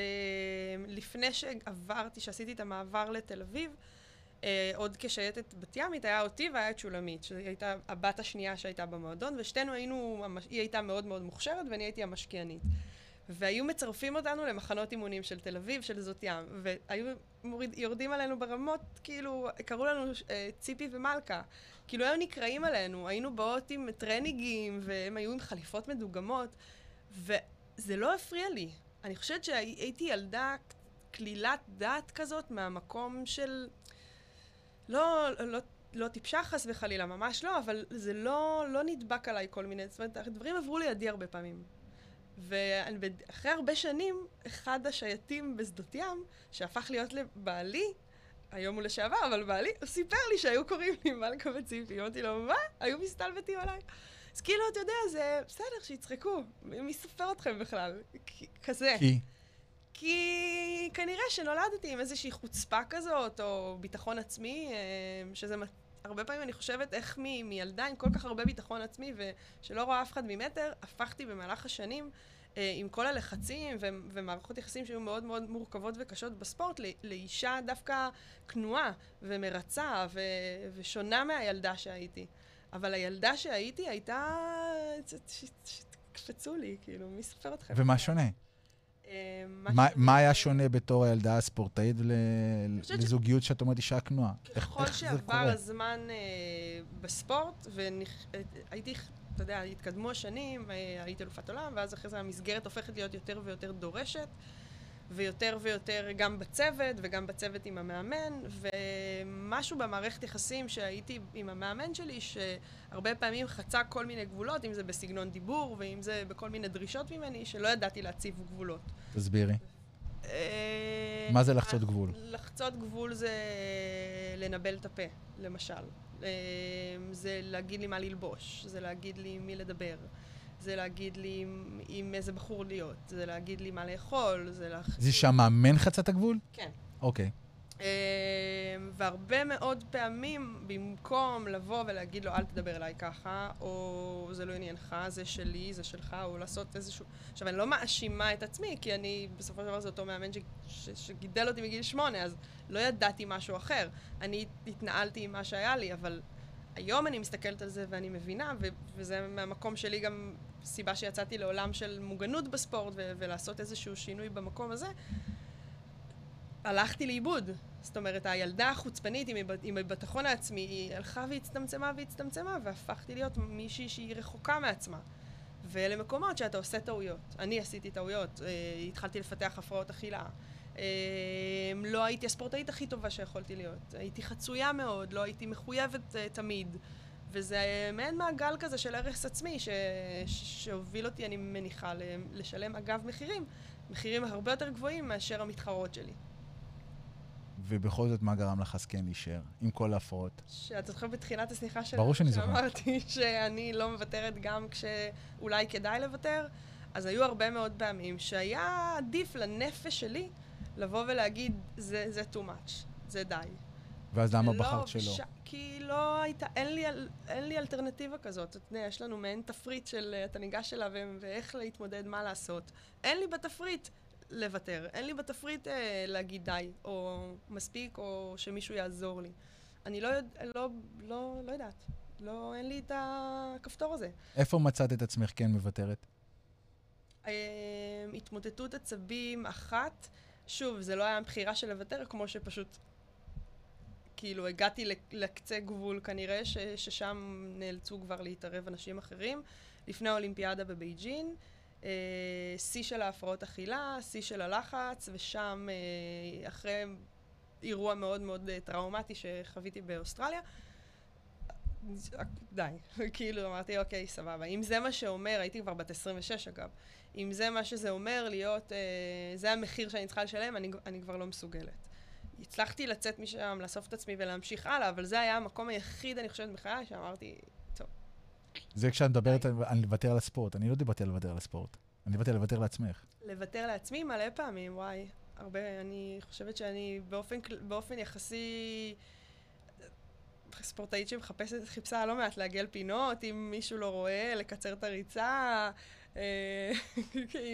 לפני שעברתי, שעשיתי את המעבר לתל אביב, אה, עוד כשהיית את בת ימית, היה אותי והיה את שולמית, שהיא הייתה הבת השנייה שהייתה במועדון, ושתינו היינו, היא הייתה מאוד מאוד מוכשרת, ואני הייתי המשקיענית. והיו מצרפים אותנו למחנות אימונים של תל אביב, של זאת ים, והיו מוריד, יורדים עלינו ברמות, כאילו, קראו לנו אה, ציפי ומלכה. כאילו, היו נקראים עלינו, היינו באות עם טרניגים, והם היו עם חליפות מדוגמות, וזה לא הפריע לי. אני חושבת שהייתי ילדה כלילת דעת כזאת, מהמקום של... לא, לא, לא טיפשה חס וחלילה, ממש לא, אבל זה לא, לא נדבק עליי כל מיני... זאת אומרת, הדברים עברו לידי הרבה פעמים. ואחרי הרבה שנים, אחד השייטים בשדות ים, שהפך להיות לבעלי, היום הוא לשעבר, אבל בעלי, הוא סיפר לי שהיו קוראים לי מלכה וציפי. אמרתי לו, מה? היו מסתלבטים עליי. אז כאילו, אתה יודע, זה בסדר, שיצחקו. מי סופר אתכם בכלל? כזה. כי? כי כנראה שנולדתי עם איזושהי חוצפה כזאת, או ביטחון עצמי, שזה מתאים. הרבה פעמים אני חושבת איך מ- מילדה עם כל כך הרבה ביטחון עצמי ושלא רואה אף אחד ממטר, הפכתי במהלך השנים אה, עם כל הלחצים ו- ומערכות יחסים שהיו מאוד מאוד מורכבות וקשות בספורט, ל- לאישה דווקא כנועה ומרצה ו- ושונה מהילדה שהייתי. אבל הילדה שהייתי הייתה... שקפצו לי, כאילו, מי ספר אתכם? ומה שונה? מה היה שונה בתור הילדה הספורטאית לזוגיות שאת אומרת אישה כנועה? ככל שעבר הזמן בספורט, והייתי, אתה יודע, התקדמו השנים, הייתי אלופת עולם, ואז אחרי זה המסגרת הופכת להיות יותר ויותר דורשת, ויותר ויותר גם בצוות, וגם בצוות עם המאמן, ומשהו במערכת יחסים שהייתי עם המאמן שלי, שהרבה פעמים חצה כל מיני גבולות, אם זה בסגנון דיבור, ואם זה בכל מיני דרישות ממני, שלא ידעתי להציב גבולות. תסבירי. מה זה לחצות גבול? לחצות גבול זה לנבל את הפה, למשל. זה להגיד לי מה ללבוש, זה להגיד לי מי לדבר. זה להגיד לי עם איזה בחור להיות, זה להגיד לי מה לאכול, זה להחזיק... זה שהמאמן חצת הגבול? כן. אוקיי. והרבה מאוד פעמים, במקום לבוא ולהגיד לו, אל תדבר אליי ככה, או זה לא עניינך, זה שלי, זה שלך, או לעשות איזשהו... עכשיו, אני לא מאשימה את עצמי, כי אני, בסופו של דבר, זה אותו מאמן שגידל אותי מגיל שמונה, אז לא ידעתי משהו אחר. אני התנהלתי עם מה שהיה לי, אבל... היום אני מסתכלת על זה ואני מבינה, ו- וזה מהמקום שלי גם סיבה שיצאתי לעולם של מוגנות בספורט, ו- ולעשות איזשהו שינוי במקום הזה, הלכתי לאיבוד. זאת אומרת, הילדה החוצפנית עם, עם הביטחון העצמי, היא הלכה והצטמצמה והצטמצמה, והפכתי להיות מישהי שהיא רחוקה מעצמה. ואלה מקומות שאתה עושה טעויות. אני עשיתי טעויות, אה, התחלתי לפתח הפרעות אכילה. לא הייתי הספורטאית הכי טובה שיכולתי להיות, הייתי חצויה מאוד, לא הייתי מחויבת תמיד, וזה מעין מעגל כזה של הרס עצמי שהוביל אותי, אני מניחה, לשלם אגב מחירים, מחירים הרבה יותר גבוהים מאשר המתחרות שלי. ובכל זאת מה גרם לך כן להישאר, עם כל ההפרעות? שאת זוכרת בתחילת הסניחה שלי, ברור שאני זוכרת. שאמרתי שאני לא מוותרת גם כשאולי כדאי לוותר, אז היו הרבה מאוד פעמים שהיה עדיף לנפש שלי לבוא ולהגיד, זה, זה too much, זה די. ואז למה בחרת שלא? בש... כי לא הייתה, אין לי, אין לי אלטרנטיבה כזאת. יש לנו מעין תפריט של התניגה שלה ואיך להתמודד, מה לעשות. אין לי בתפריט לוותר, אין לי בתפריט אה, להגיד די, או מספיק, או שמישהו יעזור לי. אני לא, לא, לא, לא יודעת, לא, אין לי את הכפתור הזה. איפה מצאת את עצמך כן מוותרת? אה, התמוטטות עצבים אחת, שוב, זה לא היה בחירה של לוותר, כמו שפשוט, כאילו, הגעתי לקצה גבול, כנראה ש, ששם נאלצו כבר להתערב אנשים אחרים. לפני האולימפיאדה בבייג'ין, אה, שיא של ההפרעות אכילה, שיא של הלחץ, ושם, אה, אחרי אירוע מאוד מאוד טראומטי שחוויתי באוסטרליה, די, כאילו אמרתי, אוקיי, סבבה. אם זה מה שאומר, הייתי כבר בת עשרים ושש אגב, אם זה מה שזה אומר להיות, זה המחיר שאני צריכה לשלם, אני כבר לא מסוגלת. הצלחתי לצאת משם, לאסוף את עצמי ולהמשיך הלאה, אבל זה היה המקום היחיד, אני חושבת, בחיי, שאמרתי, טוב. זה כשאני מדברת, אני לוותר על הספורט, אני לא דיברתי על לוותר על הספורט, אני דיברתי על לוותר לעצמך. לוותר לעצמי מלא פעמים, וואי, הרבה, אני חושבת שאני באופן יחסי... ספורטאית שמחפשת, חיפשה לא מעט לעגל פינות, אם מישהו לא רואה, לקצר את הריצה, אם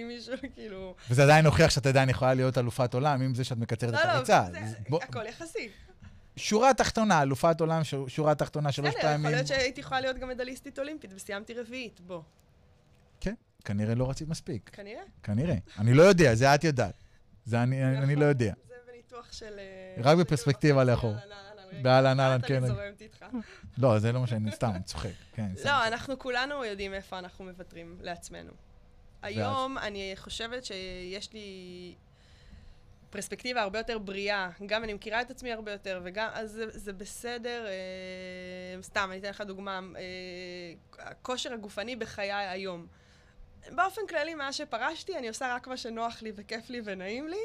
מישהו כאילו... וזה עדיין הוכיח שאת עדיין יכולה להיות אלופת עולם, אם זה שאת מקצרת את הריצה. לא, לא, הכל יחסי. שורה תחתונה, אלופת עולם, שורה תחתונה, שלוש פעמים. יכול להיות שהייתי יכולה להיות גם מדליסטית אולימפית, וסיימתי רביעית, בוא. כן, כנראה לא רצית מספיק. כנראה? כנראה. אני לא יודע, זה את יודעת. זה אני לא יודע. זה בניתוח של... רק בפרספקטיבה לאחור. באלן, אלן, כן. אני זורמת איתך. לא, זה לא מה שאני סתם, צוחק. לא, אנחנו כולנו יודעים איפה אנחנו מוותרים לעצמנו. היום אני חושבת שיש לי פרספקטיבה הרבה יותר בריאה, גם אני מכירה את עצמי הרבה יותר, וגם, אז זה בסדר, סתם, אני אתן לך דוגמה, הכושר הגופני בחיי היום. באופן כללי, מה שפרשתי, אני עושה רק מה שנוח לי וכיף לי ונעים לי,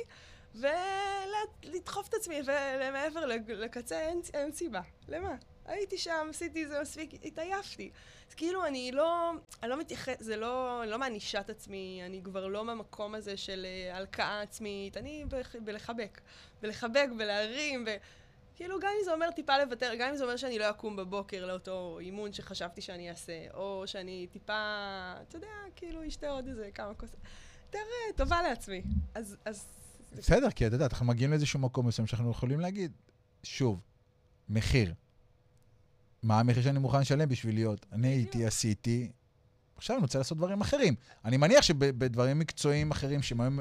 ולדחוף את עצמי, ולמעבר לקצה אין, אין סיבה. למה? הייתי שם, עשיתי זה מספיק, התעייפתי. אז כאילו אני לא, אני לא מתייחס, זה לא, אני לא מענישה את עצמי, אני כבר לא במקום הזה של הלקאה עצמית, אני בלחבק, בלחבק, בלהרים, וכאילו גם אם זה אומר טיפה לוותר, גם אם זה אומר שאני לא אקום בבוקר לאותו אימון שחשבתי שאני אעשה, או שאני טיפה, אתה יודע, כאילו אשתה עוד איזה כמה כוס, תראה, טובה לעצמי. אז, אז... בסדר, כי את יודעת, אנחנו מגיעים לאיזשהו מקום מסוים שאנחנו יכולים להגיד, שוב, מחיר. מה המחיר שאני מוכן לשלם בשביל להיות? אני הייתי, עשיתי, עכשיו אני רוצה לעשות דברים אחרים. אני מניח שבדברים מקצועיים אחרים, שהם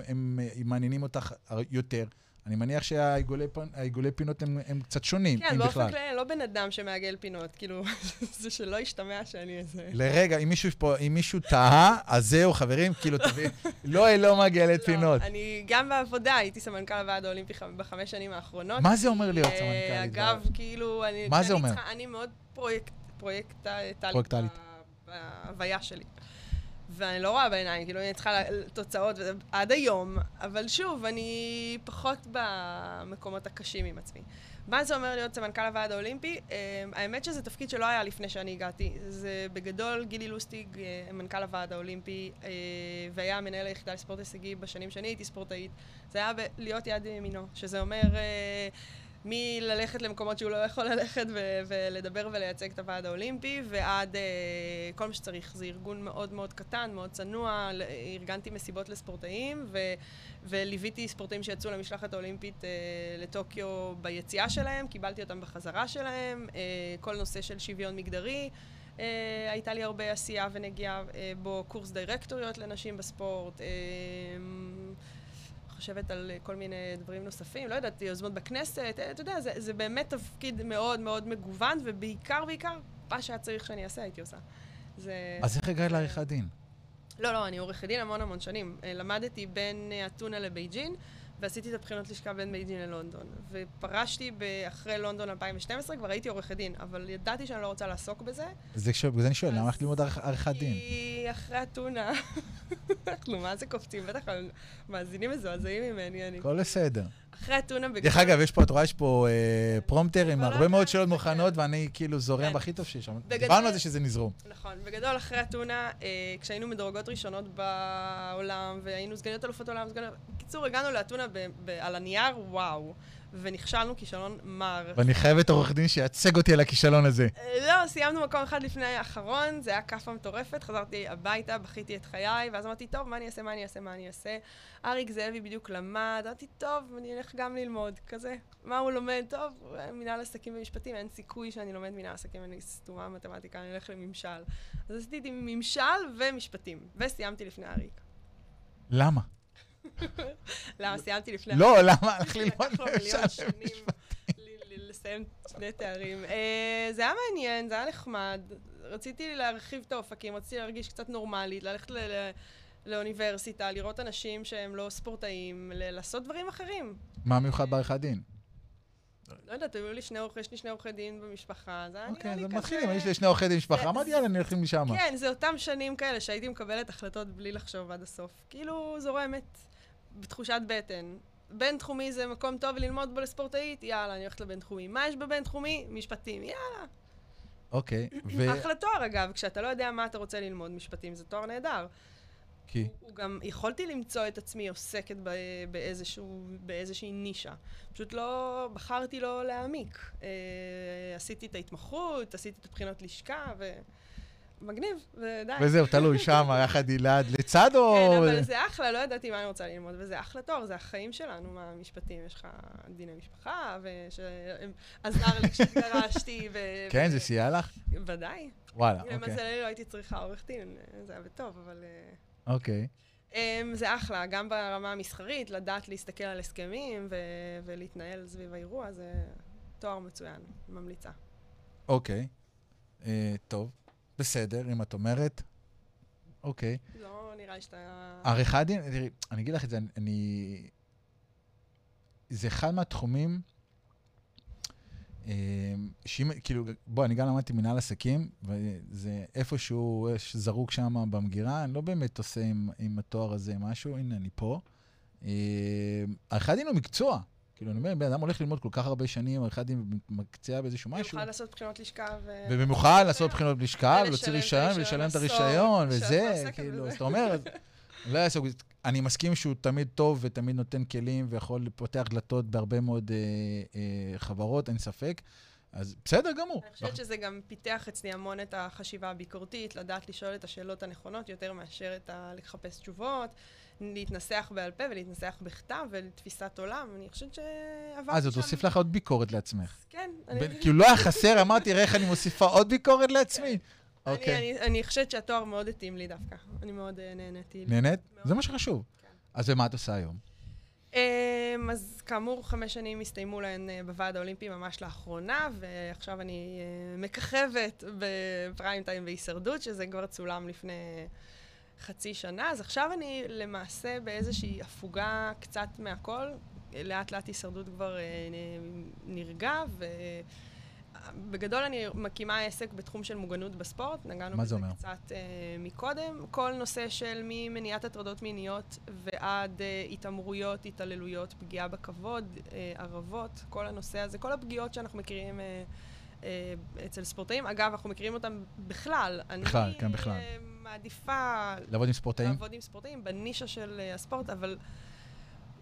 מעניינים אותך יותר, אני מניח שהעיגולי פינות הם קצת שונים, אם בכלל. כן, באופן כלל, אני לא בן אדם שמעגל פינות, כאילו, זה שלא ישתמע שאני איזה... לרגע, אם מישהו טעה, אז זהו, חברים, כאילו, תביאי, לא, היא לא מעגלת פינות. אני גם בעבודה הייתי סמנכ"ל הוועד האולימפי בחמש שנים האחרונות. מה זה אומר להיות סמנכ"לית? אגב, כאילו, אני מאוד פרויקטלית בהוויה שלי. ואני לא רואה בעיניים, כאילו אני צריכה לתוצאות עד היום, אבל שוב, אני פחות במקומות הקשים עם עצמי. מה זה אומר להיות סמנכ"ל הוועד האולימפי? האמת שזה תפקיד שלא היה לפני שאני הגעתי. זה בגדול גילי לוסטיג, מנכ"ל הוועד האולימפי, והיה מנהל היחידה לספורט הישגי בשנים שאני הייתי ספורטאית. זה היה להיות יד ימינו, שזה אומר מללכת למקומות שהוא לא יכול ללכת ו- ולדבר ולייצג את הוועד האולימפי, ועד uh, כל מה שצריך. זה ארגון מאוד מאוד קטן, מאוד צנוע, ארגנתי מסיבות לספורטאים, ו- וליוויתי ספורטאים שיצאו למשלחת האולימפית uh, לטוקיו ביציאה שלהם, קיבלתי אותם בחזרה שלהם, uh, כל נושא של שוויון מגדרי, uh, הייתה לי הרבה עשייה ונגיעה uh, בו, קורס דירקטוריות לנשים בספורט, uh, חושבת על כל מיני דברים נוספים, לא יודעת, יוזמות בכנסת, אתה יודע, זה, זה באמת תפקיד מאוד מאוד מגוון, ובעיקר, בעיקר, מה שהיה צריך שאני אעשה, הייתי עושה. זה... אז איך הגעת לעריכת דין? לא, לא, אני עורכת דין המון המון שנים. למדתי בין אתונה לבייג'ין, ועשיתי את הבחינות לשכה בין בייג'ין ללונדון. ופרשתי אחרי לונדון אלפיים ושתים עשרה, כבר הייתי עורכת דין, אבל ידעתי שאני לא רוצה לעסוק בזה. זה כשוב, בזה אני שואל, למה הלכת ללמוד עריכת דין? כי אחרי אתונה, אנחנו מה זה קופצים, בטח המאזינים מזועזעים ממני, אני... כל בסדר. אחרי אתונה בגלל... דרך אגב, יש פה, את רואה, יש פה פרומטר עם הרבה מאוד שאלות מוכנות, ואני כאילו זורם הכי טוב שיש שם. דיברנו על זה שזה נזרום. נכון, בגדול אחרי אתונה, כשהיינו מדורגות ראשונות בעולם, והיינו סגניות אלופות עולם, בקיצור, הגענו לאתונה על הנייר, וואו, ונכשלנו כישלון מר. ואני חייבת עורך דין שיצג אותי על הכישלון הזה. לא, סיימנו מקום אחד לפני האחרון, זה היה כף המטורפת, חזרתי הביתה, בכיתי את חיי, ואז אמרתי, טוב, מה אני אעשה, מה אני אעשה, מה אני אעשה. אריק זהבי בדיוק למד, אמרתי, טוב, אני אלך גם ללמוד, כזה. מה הוא לומד? טוב, מנהל עסקים ומשפטים, אין סיכוי שאני לומד מנהל עסקים, אני סתומה מתמטיקה, אני אלך לממשל. אז עשיתי ממשל ומשפטים, וסיימתי לפני אריק. למה? למה, סיימתי לפני... לא, למה? הלך ללמוד מיליון שנים לסיים שני תארים. זה היה מעניין, זה היה נחמד. רציתי להרחיב את האופקים, רציתי להרגיש קצת נורמלית, ללכת לאוניברסיטה, לראות אנשים שהם לא ספורטאים, לעשות דברים אחרים. מה מיוחד בעריכת דין? לא יודעת, היו לי שני עורכי דין במשפחה, זה היה נראה לי כזה... אוקיי, אז מתחילים, יש לי שני עורכי דין במשפחה, אמרתי, יאללה, אני הולכים לשם. כן, זה אותם שנים כאלה שהייתי מקבלת החלטות בלי לחשוב עד הסוף. כאילו, זורמת בתחושת בטן. בינתחומי זה מקום טוב ללמוד בו לספורטאית, יאללה, אני הולכת לבינתחומי. מה יש בבינתחומי? משפטים, יאללה. אוקיי, ו... אחלה תואר, אגב, כשאתה לא יודע מה אתה רוצה ללמוד, משפטים, זה תואר נהדר. כי? הוא גם, יכולתי למצוא את עצמי עוסקת באיזשהו, באיזושהי נישה. פשוט לא, בחרתי לא להעמיק. עשיתי את ההתמחות, עשיתי את הבחינות לשכה, ו... מגניב, ודי. וזהו, תלוי שם, יחד ילד, לצד או... כן, אבל זה אחלה, לא ידעתי מה אני רוצה ללמוד, וזה אחלה תואר, זה החיים שלנו, מה המשפטים, יש לך דיני משפחה, ושעזר לי כשהתגרשתי, ו... כן, זה סייע לך? ודאי. וואלה, אוקיי. למזלי לא הייתי צריכה עורך דין, זה היה בטוב, אבל... אוקיי. זה אחלה, גם ברמה המסחרית, לדעת להסתכל על הסכמים ולהתנהל סביב האירוע, זה תואר מצוין, ממליצה. אוקיי, טוב. בסדר, אם את אומרת, אוקיי. לא, נראה שאתה... עריכת דין, תראי, אני אגיד לך את זה, אני... זה אחד מהתחומים, שאם, כאילו, בוא, אני גם למדתי מנהל עסקים, וזה איפשהו זרוק שם במגירה, אני לא באמת עושה עם, עם התואר הזה משהו, הנה, אני פה. עריכת דין הוא מקצוע. כאילו, אני אומר, בן אדם הולך ללמוד כל כך הרבה שנים, עריכת דין מקצוע באיזשהו משהו. במיוחד לעשות בחינות לשכה ו... ובמיוחד לעשות בחינות לשכה, ולהוציא רישיון, ולשלם את הרישיון, וזה, כאילו, אז אתה אומר, אני מסכים שהוא תמיד טוב ותמיד נותן כלים, ויכול לפתח דלתות בהרבה מאוד חברות, אין ספק. אז בסדר גמור. אני חושבת שזה גם פיתח אצלי המון את החשיבה הביקורתית, לדעת לשאול את השאלות הנכונות יותר מאשר את לחפש תשובות, להתנסח בעל פה ולהתנסח בכתב ולתפיסת עולם. אני חושבת שעברתי שם. אז זאת הוסיף לך עוד ביקורת לעצמך. כן. כאילו לא היה חסר, אמרתי, תראה איך אני מוסיפה עוד ביקורת לעצמי. אני חושבת שהתואר מאוד התאים לי דווקא. אני מאוד נהניתי. נהנית? זה מה שחשוב. אז ומה את עושה היום? אז כאמור, חמש שנים הסתיימו להן בוועד האולימפי ממש לאחרונה, ועכשיו אני מככבת בפריים טיים והישרדות, שזה כבר צולם לפני חצי שנה. אז עכשיו אני למעשה באיזושהי הפוגה קצת מהכל. לאט לאט הישרדות כבר נרגע, ובגדול אני מקימה עסק בתחום של מוגנות בספורט. נגענו בזה קצת מקודם. כל נושא של ממניעת הטרדות מיניות ועד התעמרויות, התעללויות, פגיעה בכבוד, ערבות, כל הנושא הזה, כל הפגיעות שאנחנו מכירים אצל ספורטאים. אגב, אנחנו מכירים אותם בכלל. בכלל, כן, בכלל. מעדיפה... לעבוד עם ספורטאים? לעבוד עם ספורטאים, בנישה של הספורט, אבל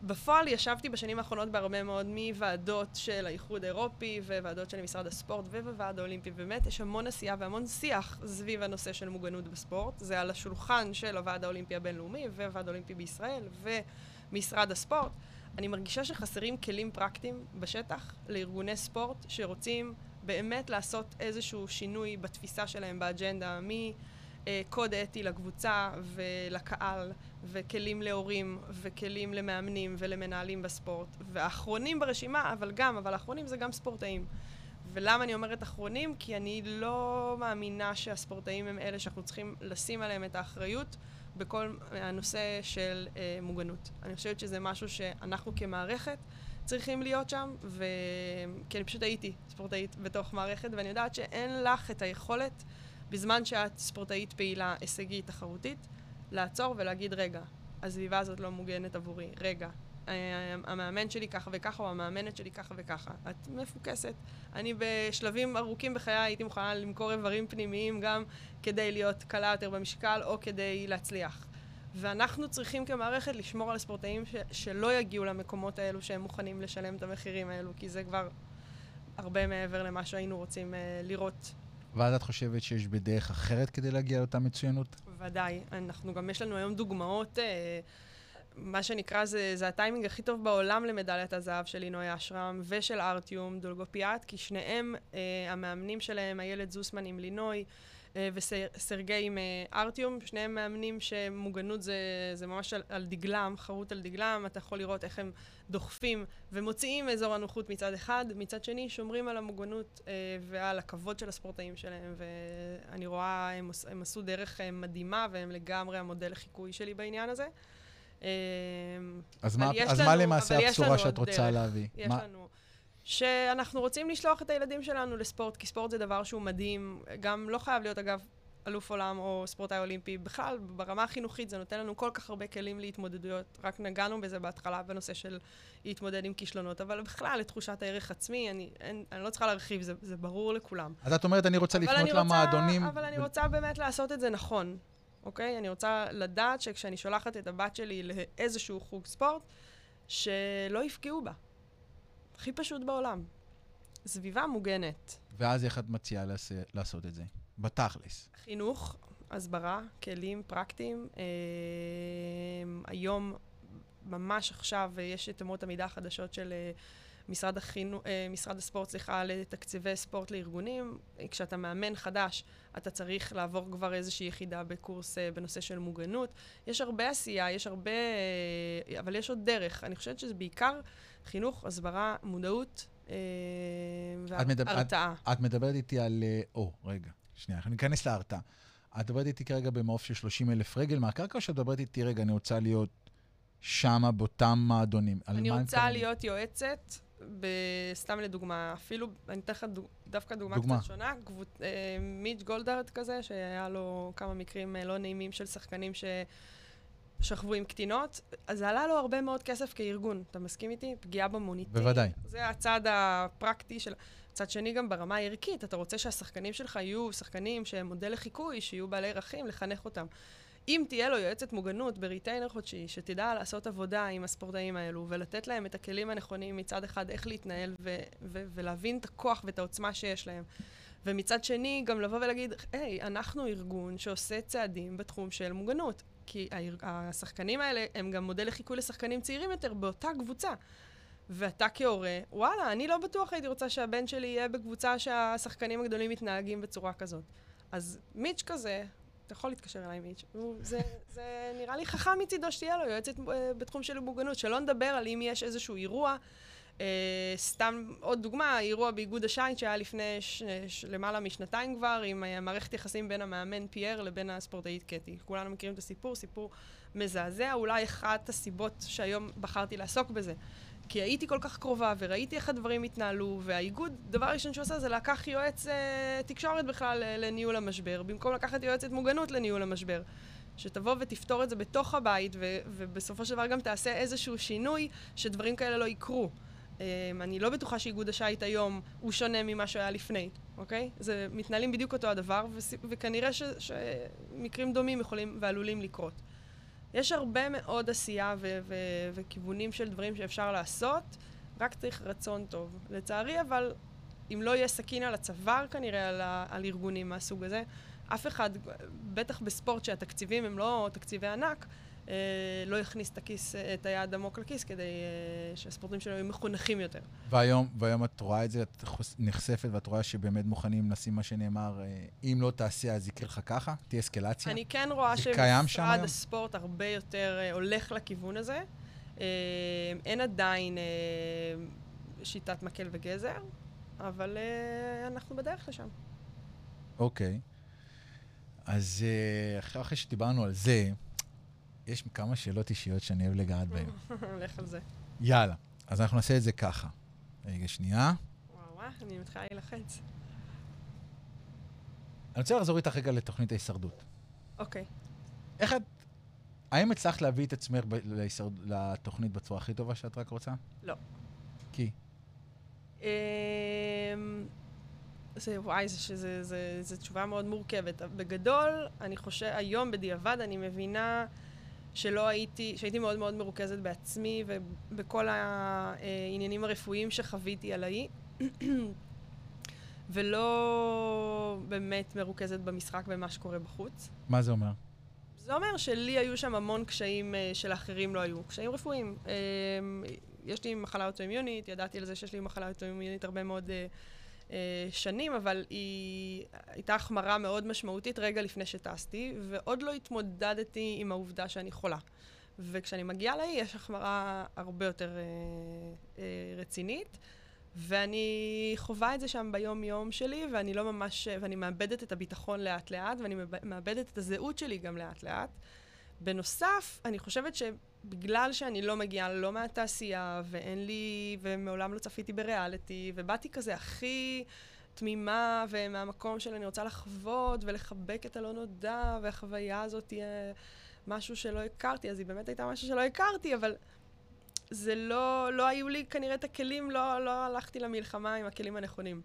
בפועל ישבתי בשנים האחרונות בהרבה מאוד מוועדות של האיחוד האירופי, וועדות של משרד הספורט ובוועד האולימפי. באמת יש המון עשייה והמון שיח סביב הנושא של מוגנות בספורט. זה על השולחן של הוועד האולימפי הבינלאומי, וועד האולימפי בישראל, ומשרד הספורט. אני מרגישה שחסרים כלים פרקטיים בשטח לארגוני ספורט שרוצים באמת לעשות איזשהו שינוי בתפיסה שלהם, באג'נדה, מי... קוד אתי לקבוצה ולקהל, וכלים להורים, וכלים למאמנים ולמנהלים בספורט. ואחרונים ברשימה, אבל גם, אבל האחרונים זה גם ספורטאים. ולמה אני אומרת אחרונים? כי אני לא מאמינה שהספורטאים הם אלה שאנחנו צריכים לשים עליהם את האחריות בכל הנושא של אה, מוגנות. אני חושבת שזה משהו שאנחנו כמערכת צריכים להיות שם, ו... כי אני פשוט הייתי ספורטאית בתוך מערכת, ואני יודעת שאין לך את היכולת בזמן שאת ספורטאית פעילה, הישגית, תחרותית, לעצור ולהגיד, רגע, הסביבה הזאת לא מוגנת עבורי, רגע, המאמן שלי ככה וככה, או המאמנת שלי ככה וככה. את מפוקסת. אני בשלבים ארוכים בחיי הייתי מוכנה למכור איברים פנימיים גם כדי להיות קלה יותר במשקל, או כדי להצליח. ואנחנו צריכים כמערכת לשמור על הספורטאים ש- שלא יגיעו למקומות האלו שהם מוכנים לשלם את המחירים האלו, כי זה כבר הרבה מעבר למה שהיינו רוצים uh, לראות. ואז את חושבת שיש בדרך אחרת כדי להגיע לאותה מצוינות? ודאי. אנחנו גם, יש לנו היום דוגמאות, אה, מה שנקרא, זה, זה הטיימינג הכי טוב בעולם למדליית הזהב של לינוי אשרם ושל ארטיום דולגופיאט, כי שניהם, אה, המאמנים שלהם, הילד זוסמן עם לינוי אה, וסרגי עם אה, ארטיום, שניהם מאמנים שמוגנות זה, זה ממש על, על דגלם, חרוט על דגלם, אתה יכול לראות איך הם דוחפים ומוציאים אזור הנוחות מצד אחד, מצד שני שומרים על המוגנות אה, ועל הכבוד של הספורטאים שלהם, ואני רואה, הם, עוש, הם עשו דרך הם מדהימה, והם לגמרי המודל החיקוי שלי בעניין הזה. אה, אז מה, אז לנו, מה למעשה הבשורה שאת רוצה דרך, להביא? יש מה? לנו שאנחנו רוצים לשלוח את הילדים שלנו לספורט, כי ספורט זה דבר שהוא מדהים, גם לא חייב להיות אגב אלוף עולם או ספורטאי אולימפי, בכלל ברמה החינוכית זה נותן לנו כל כך הרבה כלים להתמודדויות, רק נגענו בזה בהתחלה בנושא של להתמודד עם כישלונות, אבל בכלל לתחושת הערך עצמי, אני, אני, אני לא צריכה להרחיב, זה, זה ברור לכולם. אז את אומרת אני רוצה לפנות למועדונים. אבל אני רוצה באמת לעשות את זה נכון, אוקיי? אני רוצה לדעת שכשאני שולחת את הבת שלי לאיזשהו חוג ספורט, שלא יפגעו בה. הכי פשוט בעולם. סביבה מוגנת. ואז איך את מציעה לעשות את זה? בתכלס. חינוך, הסברה, כלים פרקטיים. אה, היום, ממש עכשיו, יש את אמות המידה החדשות של אה, משרד, החינו, אה, משרד הספורט, סליחה, לתקציבי ספורט לארגונים. כשאתה מאמן חדש, אתה צריך לעבור כבר איזושהי יחידה בקורס אה, בנושא של מוגנות. יש הרבה עשייה, יש הרבה... אה, אבל יש עוד דרך. אני חושבת שזה בעיקר חינוך, הסברה, מודעות אה, והרתעה. את, את מדברת איתי על... או, רגע. שנייה, אנחנו ניכנס להרתעה. את דברת איתי כרגע במעוף של שלושים אלף רגל מהקרקע, או שאת דברת איתי, רגע, אני רוצה להיות שמה באותם מעדונים? אני רוצה להיות יועצת, סתם לדוגמה, אפילו, אני אתן לך דווקא דוגמה קצת שונה, מיץ' גולדהרד כזה, שהיה לו כמה מקרים לא נעימים של שחקנים ששכבו עם קטינות, אז זה עלה לו הרבה מאוד כסף כארגון, אתה מסכים איתי? פגיעה במוניטין. בוודאי. זה הצד הפרקטי של... צד שני גם ברמה הערכית, אתה רוצה שהשחקנים שלך יהיו שחקנים שהם מודל לחיקוי, שיהיו בעלי ערכים, לחנך אותם. אם תהיה לו יועצת מוגנות בריטיינר חודשי, שתדע לעשות עבודה עם הספורטאים האלו, ולתת להם את הכלים הנכונים מצד אחד, איך להתנהל ו- ו- ולהבין את הכוח ואת העוצמה שיש להם. ומצד שני, גם לבוא ולהגיד, היי, אנחנו ארגון שעושה צעדים בתחום של מוגנות, כי השחקנים האלה הם גם מודל לחיקוי לשחקנים צעירים יותר באותה קבוצה. ואתה כהורה, וואלה, אני לא בטוח הייתי רוצה שהבן שלי יהיה בקבוצה שהשחקנים הגדולים מתנהגים בצורה כזאת. אז מיץ' כזה, אתה יכול להתקשר אליי מיץ', זה, זה נראה לי חכם מצידו שתהיה לו, יועצת בתחום של מוגנות, שלא נדבר על אם יש איזשהו אירוע, אה, סתם עוד דוגמה, אירוע באיגוד השייט שהיה לפני ש, ש, למעלה משנתיים כבר, עם מערכת יחסים בין המאמן פייר לבין הספורטאית קטי. כולנו מכירים את הסיפור, סיפור מזעזע, אולי אחת הסיבות שהיום בחרתי לעסוק בזה. כי הייתי כל כך קרובה, וראיתי איך הדברים התנהלו, והאיגוד, דבר ראשון שעושה זה לקח יועץ אה, תקשורת בכלל לניהול המשבר, במקום לקחת יועצת מוגנות לניהול המשבר, שתבוא ותפתור את זה בתוך הבית, ו- ובסופו של דבר גם תעשה איזשהו שינוי, שדברים כאלה לא יקרו. אה, אני לא בטוחה שאיגוד השייט היום הוא שונה ממה שהיה לפני, אוקיי? זה מתנהלים בדיוק אותו הדבר, ו- וכנראה ש- שמקרים דומים יכולים ועלולים לקרות. יש הרבה מאוד עשייה ו- ו- וכיוונים של דברים שאפשר לעשות, רק צריך רצון טוב. לצערי, אבל אם לא יהיה סכין על הצוואר, כנראה על, ה- על ארגונים מהסוג הזה, אף אחד, בטח בספורט שהתקציבים הם לא תקציבי ענק, אה, לא יכניס את, הכיס, את היד עמוק לכיס כדי אה, שהספורטים שלו יהיו מחונכים יותר. והיום, והיום את רואה את זה, את נחשפת ואת רואה שבאמת מוכנים לשים מה שנאמר, אה, אם לא תעשה אז יקרה לך ככה, תהיה אסקלציה? אני כן רואה שמשרד הספורט הרבה יותר אה, הולך לכיוון הזה. אה, אין עדיין אה, שיטת מקל וגזר, אבל אה, אנחנו בדרך לשם. אוקיי. אז אה, אחרי, אחרי שדיברנו על זה, יש כמה שאלות אישיות שאני אוהב לגעת בהן. הולך על זה. יאללה, אז אנחנו נעשה את זה ככה. רגע, שנייה. וואו, וואו, אני מתחילה להילחץ. אני רוצה לחזור איתך רגע לתוכנית ההישרדות. אוקיי. איך את... האם הצלחת להביא את עצמך לתוכנית בצורה הכי טובה שאת רק רוצה? לא. כי? זה, וואי, זה, זה, זה, זה, זה תשובה מאוד מורכבת. בגדול, אני חושב, היום בדיעבד אני מבינה... שלא הייתי, שהייתי מאוד מאוד מרוכזת בעצמי ובכל העניינים הרפואיים שחוויתי עליי, ולא באמת מרוכזת במשחק במה שקורה בחוץ. מה זה אומר? זה אומר שלי היו שם המון קשיים שלאחרים לא היו, קשיים רפואיים. יש לי מחלה אוטואימיונית, ידעתי על זה שיש לי מחלה אוטואימיונית הרבה מאוד שנים, אבל היא הייתה החמרה מאוד משמעותית רגע לפני שטסתי, ועוד לא התמודדתי עם העובדה שאני חולה. וכשאני מגיעה אליי, יש החמרה הרבה יותר אה, אה, רצינית, ואני חווה את זה שם ביום-יום שלי, ואני לא ממש, ואני מאבדת את הביטחון לאט-לאט, ואני מאבדת את הזהות שלי גם לאט-לאט, בנוסף, אני חושבת שבגלל שאני לא מגיעה לא מהתעשייה, ואין לי, ומעולם לא צפיתי בריאליטי, ובאתי כזה הכי תמימה, ומהמקום של אני רוצה לחוות ולחבק את הלא נודע, והחוויה הזאת תהיה משהו שלא הכרתי, אז היא באמת הייתה משהו שלא הכרתי, אבל זה לא, לא היו לי כנראה את הכלים, לא, לא הלכתי למלחמה עם הכלים הנכונים.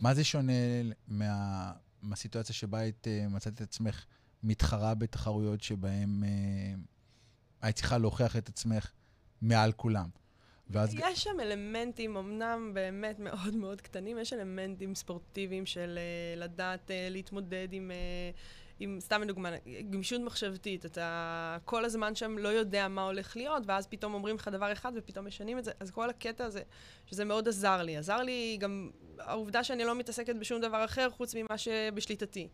מה זה שונה מה, מהסיטואציה שבה היית מצאת את עצמך מתחרה בתחרויות שבהן היית צריכה להוכיח את עצמך מעל כולם? יש שם אלמנטים, אמנם באמת מאוד מאוד קטנים, יש אלמנטים ספורטיביים של לדעת להתמודד עם, עם סתם לדוגמה, גמישות מחשבתית. אתה כל הזמן שם לא יודע מה הולך להיות, ואז פתאום אומרים לך דבר אחד ופתאום משנים את זה. אז כל הקטע הזה, שזה מאוד עזר לי. עזר לי גם העובדה שאני לא מתעסקת בשום דבר אחר חוץ ממה שבשליטתי.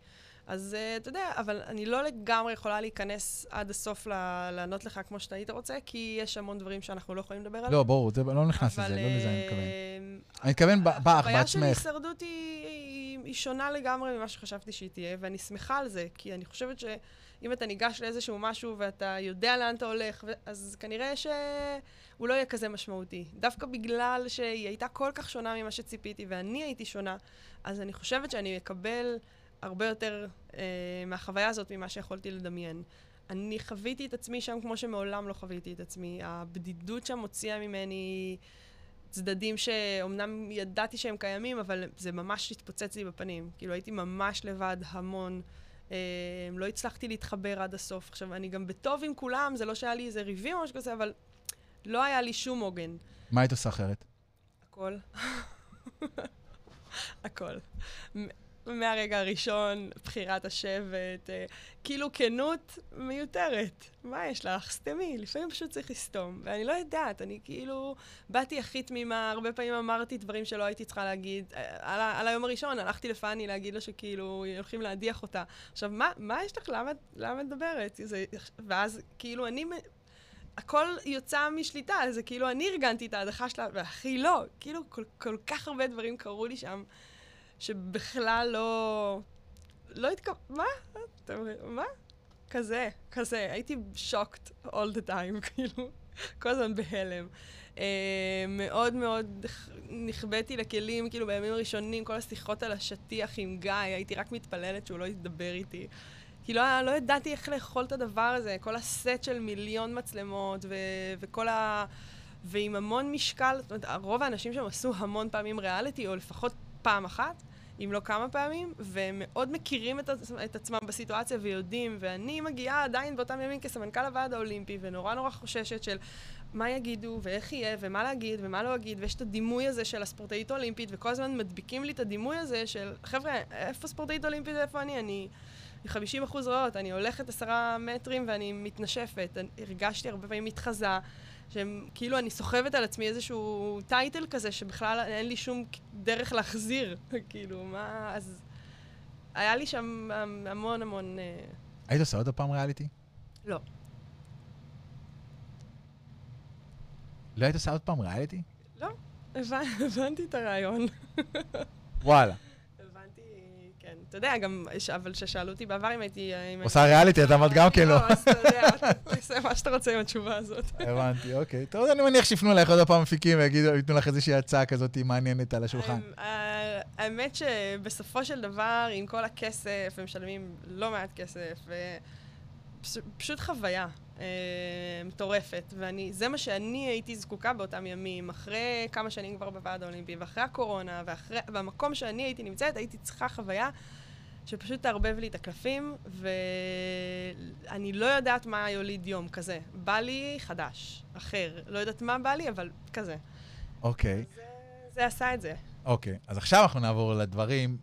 אז אתה יודע, אבל אני לא לגמרי יכולה להיכנס עד הסוף לענות לך כמו שאתה היית רוצה, כי יש המון דברים שאנחנו לא יכולים לדבר עליהם. לא, ברור, לא נכנס לזה, לא לזה אני מתכוון. אני מתכוון באך, בעצמך. הבעיה של הישרדות היא שונה לגמרי ממה שחשבתי שהיא תהיה, ואני שמחה על זה, כי אני חושבת שאם אתה ניגש לאיזשהו משהו ואתה יודע לאן אתה הולך, אז כנראה שהוא לא יהיה כזה משמעותי. דווקא בגלל שהיא הייתה כל כך שונה ממה שציפיתי, ואני הייתי שונה, אז אני חושבת שאני אקבל הרבה יותר אה, מהחוויה הזאת ממה שיכולתי לדמיין. אני חוויתי את עצמי שם כמו שמעולם לא חוויתי את עצמי. הבדידות שם הוציאה ממני צדדים שאומנם ידעתי שהם קיימים, אבל זה ממש התפוצץ לי בפנים. כאילו הייתי ממש לבד המון. אה, לא הצלחתי להתחבר עד הסוף. עכשיו, אני גם בטוב עם כולם, זה לא שהיה לי איזה ריבים או משהו כזה, אבל לא היה לי שום עוגן. מה היית עושה אחרת? הכל. הכל. מהרגע הראשון, בחירת השבט, אה, כאילו כנות מיותרת. מה יש לך? סתמי, לפעמים פשוט צריך לסתום. ואני לא יודעת, אני כאילו באתי הכי תמימה, הרבה פעמים אמרתי דברים שלא הייתי צריכה להגיד. על, על היום הראשון הלכתי לפני להגיד לו שכאילו הולכים להדיח אותה. עכשיו, מה, מה יש לך? למה, למה מדברת? זה, ואז כאילו אני... הכל יוצא משליטה, זה כאילו אני ארגנתי את ההדחה שלה, והכי לא. כאילו כל, כל כך הרבה דברים קרו לי שם. שבכלל לא... לא התקו... מה? מה? כזה, כזה. הייתי shocked all the time, כאילו. כל הזמן בהלם. מאוד מאוד נכבאתי לכלים, כאילו בימים הראשונים, כל השיחות על השטיח עם גיא, הייתי רק מתפללת שהוא לא ידבר איתי. כאילו, לא ידעתי איך לאכול את הדבר הזה. כל הסט של מיליון מצלמות, וכל ה... ועם המון משקל, זאת אומרת, רוב האנשים שם עשו המון פעמים ריאליטי, או לפחות פעם אחת, אם לא כמה פעמים, והם מאוד מכירים את עצמם בסיטואציה ויודעים, ואני מגיעה עדיין באותם ימים כסמנכ"ל הוועד האולימפי, ונורא נורא חוששת של מה יגידו, ואיך יהיה, ומה להגיד, ומה לא להגיד, ויש את הדימוי הזה של הספורטאית אולימפית, וכל הזמן מדביקים לי את הדימוי הזה של, חבר'ה, איפה ספורטאית אולימפית ואיפה אני? אני חמישים אחוז רעות, אני הולכת עשרה מטרים ואני מתנשפת, הרגשתי הרבה פעמים מתחזה, שכאילו אני סוחבת על עצמי איזשהו טייטל כזה, שבכלל אין לי שום דרך להחזיר, כאילו, מה... אז... היה לי שם המון המון... היית עושה עוד הפעם ריאליטי? לא. לא היית עושה עוד פעם ריאליטי? לא, הבנתי את הרעיון. וואלה. הבנתי, כן. אתה יודע, גם, אבל כששאלו אותי בעבר אם הייתי... עושה ריאליטי, אתה אמרת גם כן לא. לא, אז אתה יודע. זה מה שאתה רוצה עם התשובה הזאת. הבנתי, אוקיי. טוב, אני מניח שיפנו לך עוד הפעם מפיקים ויגידו, ייתנו לך איזושהי הצעה כזאת מעניינת על השולחן. האמת שבסופו של דבר, עם כל הכסף, הם משלמים לא מעט כסף, פשוט חוויה מטורפת. וזה מה שאני הייתי זקוקה באותם ימים, אחרי כמה שנים כבר בוועד האולימפי, ואחרי הקורונה, והמקום שאני הייתי נמצאת, הייתי צריכה חוויה, שפשוט תערבב לי את הקלפים, ואני לא יודעת מה יוליד יום, כזה. בא לי חדש, אחר. לא יודעת מה בא לי, אבל כזה. אוקיי. Okay. זה, זה עשה את זה. אוקיי. Okay. אז עכשיו אנחנו נעבור לדברים.